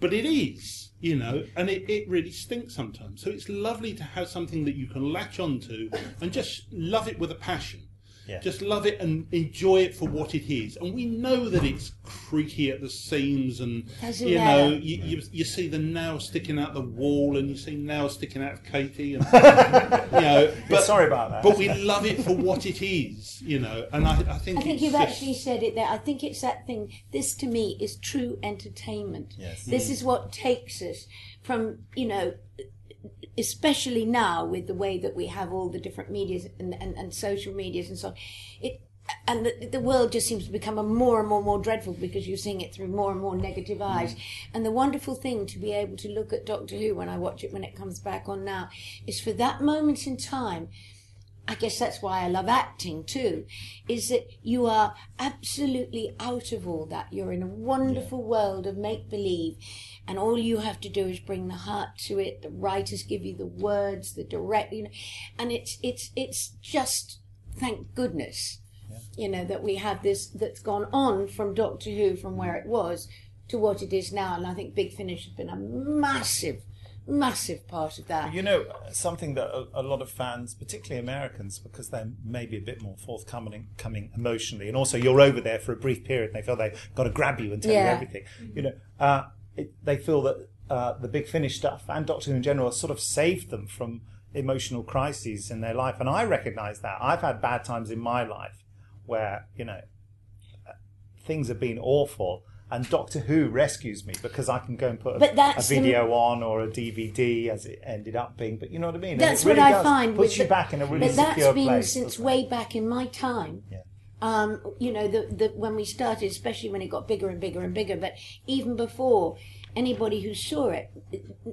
But it is, and it really stinks sometimes. So it's lovely to have something that you can latch onto and just love it with a passion. Yeah. Just love it and enjoy it for what it is. And we know that it's creaky at the seams, and you see the nail sticking out the wall, and you see nails sticking out of Katie, and But sorry about that. But we love it for what it is, And I think you've actually said it there. I think it's that thing. This to me is true entertainment. Yes. This is what takes us from, especially now with the way that we have all the different medias and social medias and so on, the world just seems to become more and more dreadful because you're seeing it through more and more negative eyes. And the wonderful thing to be able to look at Doctor Who when I watch it, when it comes back on now, is for that moment in time, I guess that's why I love acting too, is that you are absolutely out of all that. You're in a wonderful world of make-believe, and all you have to do is bring the heart to it. The writers give you the words, the direct, and it's just, thank goodness, that we have this that's gone on from Doctor Who, from where it was to what it is now. And I think Big Finish has been a massive part of that. Something that a lot of fans, particularly Americans, because they're maybe a bit more forthcoming emotionally, and also you're over there for a brief period and they feel they've got to grab you and tell you everything. They feel that the Big Finish stuff and Doctor Who in general sort of saved them from emotional crises in their life, and I recognise that. I've had bad times in my life where things have been awful, and Doctor Who rescues me because I can go and put a video on, or a DVD, as it ended up being. But you know what I mean? That's really what I find. Puts you back in a really secure place. But that's been since way back in my time. Yeah. When we started, especially when it got bigger and bigger and bigger, but even before, anybody who saw it,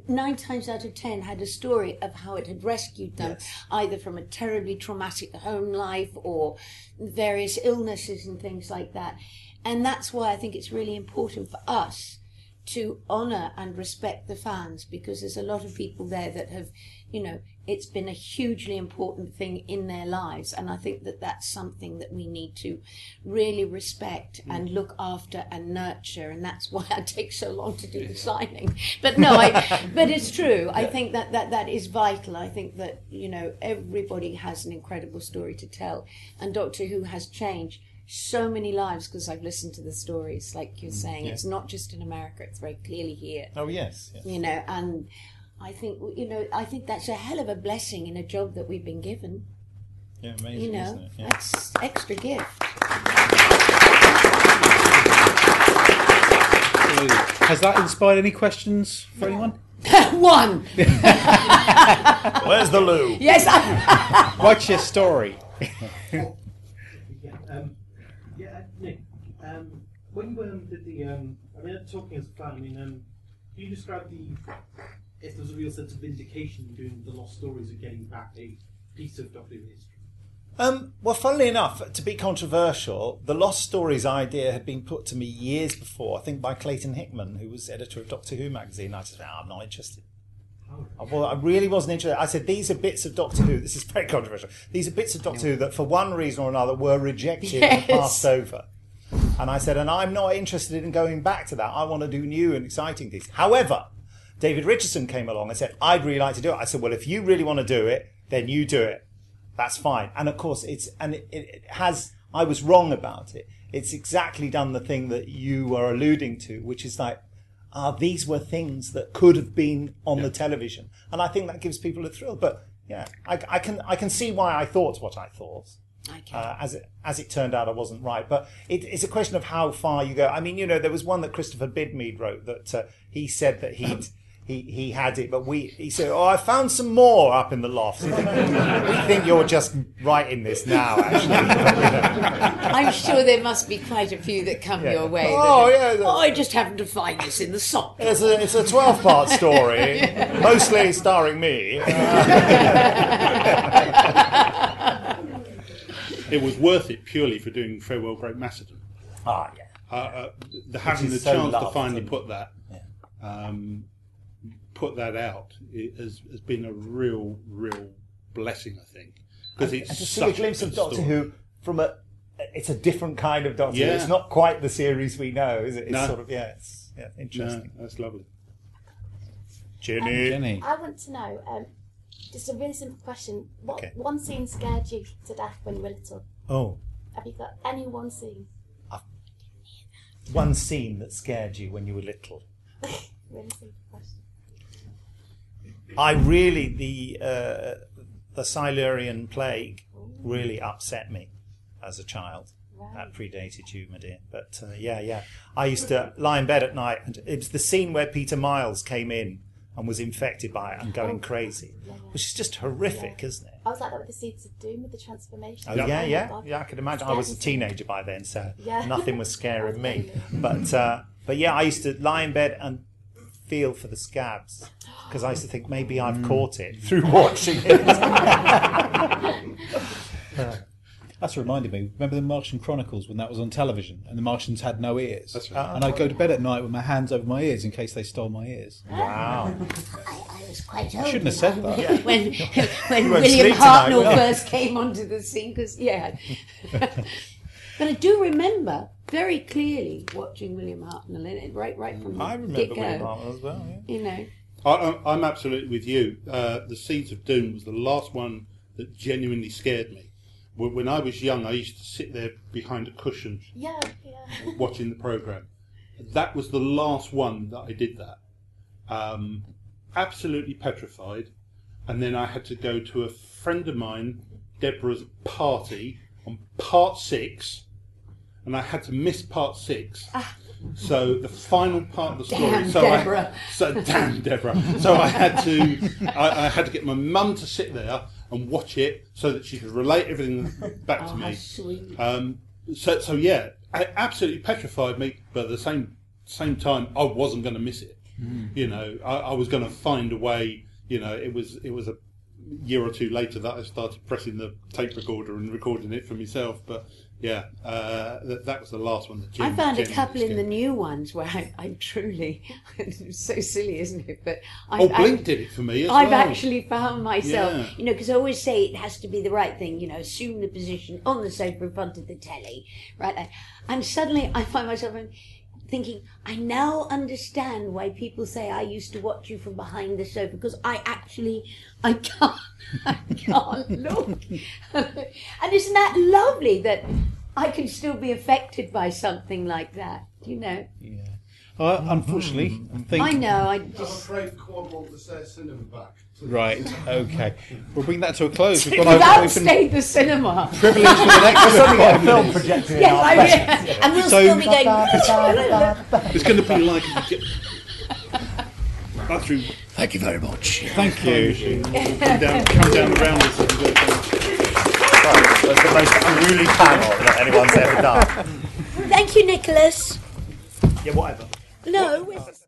9 times out of 10 had a story of how it had rescued them, either from a terribly traumatic home life or various illnesses and things like that. And that's why I think it's really important for us to honour and respect the fans, because there's a lot of people there that have, it's been a hugely important thing in their lives, and I think that that's something that we need to really respect and look after and nurture, and that's why I take so long to do the signing. But no, but it's true. I think that is vital. I think that everybody has an incredible story to tell, and Doctor Who has changed so many lives because I've listened to the stories, like you're saying. Yeah. It's not just in America, it's very clearly here. Oh, yes. Yes. You know, and I think, you know, I think that's a hell of a blessing in a job that we've been given. Yeah, amazing, you know, isn't it? Yeah. That's extra gift. Has that inspired any questions for anyone? One. Where's the loo? Yes. What's your story? Nick, when you did the, I mean, talking as a fan, I mean, can you describe if there was a real sense of vindication in doing the Lost Stories of getting back a piece of Doctor Who history? Well, funnily enough, to be controversial, the Lost Stories idea had been put to me years before, I think by Clayton Hickman, who was editor of Doctor Who magazine. I said, I'm not interested. Well, I really wasn't interested. I said, these are bits of Doctor Who, this is very controversial, these are bits of Doctor Who that for one reason or another were rejected and passed over. And I said, and I'm not interested in going back to that. I want to do new and exciting things. However, David Richardson came along and said, I'd really like to do it. I said, well, if you really want to do it, then you do it. That's fine. And of course, it has. I was wrong about it. It's exactly done the thing that you were alluding to, which is like, these were things that could have been on the television. And I think that gives people a thrill. But yeah, I can see why I thought what I thought. As it turned out, I wasn't right. But it's a question of how far you go. I mean, you know, there was one that Christopher Bidmead wrote that he said that he had it, but he said, I found some more up in the loft. We think you're just writing this now, actually. I'm sure there must be quite a few that come your way. Oh, yeah. I just happened to find this in the sock. It's a 12-part story, mostly starring me. It was worth it purely for doing Farewell Great Macedon. Ah, yeah. Having the chance to finally put that... Yeah. Put that out, it has been a real blessing, I think, because it's just such a glimpse of Doctor Who from it's a different kind of Doctor Who. It's not quite the series we know, is it? It's sort of interesting. No, that's lovely. Jenny, I want to know just a really simple question. What one scene scared you to death when you were little? Oh, have you got any one scene? One scene that scared you when you were little. Really simple question. The Silurian plague really upset me as a child. Wow. That predated you, my dear. But I used to lie in bed at night, and it was the scene where Peter Miles came in and was infected by it and going crazy, which is just horrific, isn't it? I was like that with the Seeds of Doom, with the transformation. Oh, yeah, I could imagine. I was a teenager by then, so nothing was scaring me. But I used to lie in bed and feel for the scabs, because I used to think maybe I've caught it through watching it. That's reminded me. Remember the Martian Chronicles when that was on television and the Martians had no ears? That's right. And I'd go to bed at night with my hands over my ears in case they stole my ears. Wow. I was quite old. I shouldn't have said that. Yeah. When William Hartnell first came onto the scene, because, But I do remember very clearly watching William Hartnell in it, right from the get-go. I remember William Hartnell as well, yeah. You know. I'm absolutely with you. The Seeds of Doom was the last one that genuinely scared me. When I was young, I used to sit there behind a cushion watching the programme. That was the last one that I did that. Absolutely petrified. And then I had to go to a friend of mine, Deborah's party, on part 6... And I had to miss part 6, so the final part of the story. Damn, Deborah! So I had to get my mum to sit there and watch it so that she could relate everything back to me. Sweet. It absolutely petrified me. But at the same time, I wasn't going to miss it. Mm. You know, I was going to find a way. You know, it was a year or two later that I started pressing the tape recorder and recording it for myself, but. Yeah, that was the last one. I found a couple in the new ones where I truly, it's so silly, isn't it? But Blink did it for me as well. I've actually found myself, you know, because I always say it has to be the right thing, you know, assume the position on the sofa in front of the telly, right? And suddenly I find myself thinking, I now understand why people say I used to watch you from behind the sofa, because I can't look. And isn't that lovely that I can still be affected by something like that, you know. Yeah. Unfortunately, I think... I know, I just... I'm afraid Quad wants to say cinema back. Right, okay. We'll bring that to a close. We've got to stay the cinema. Privilege for the next film projecting. Yes, I mean, yeah. And we'll still be going... It's going to be like... Bathroom. Thank you very much. Thank you. Come down the round with something. That's the most unruly panel that anyone's ever done. Thank you, Nicholas. Yeah, whatever. No.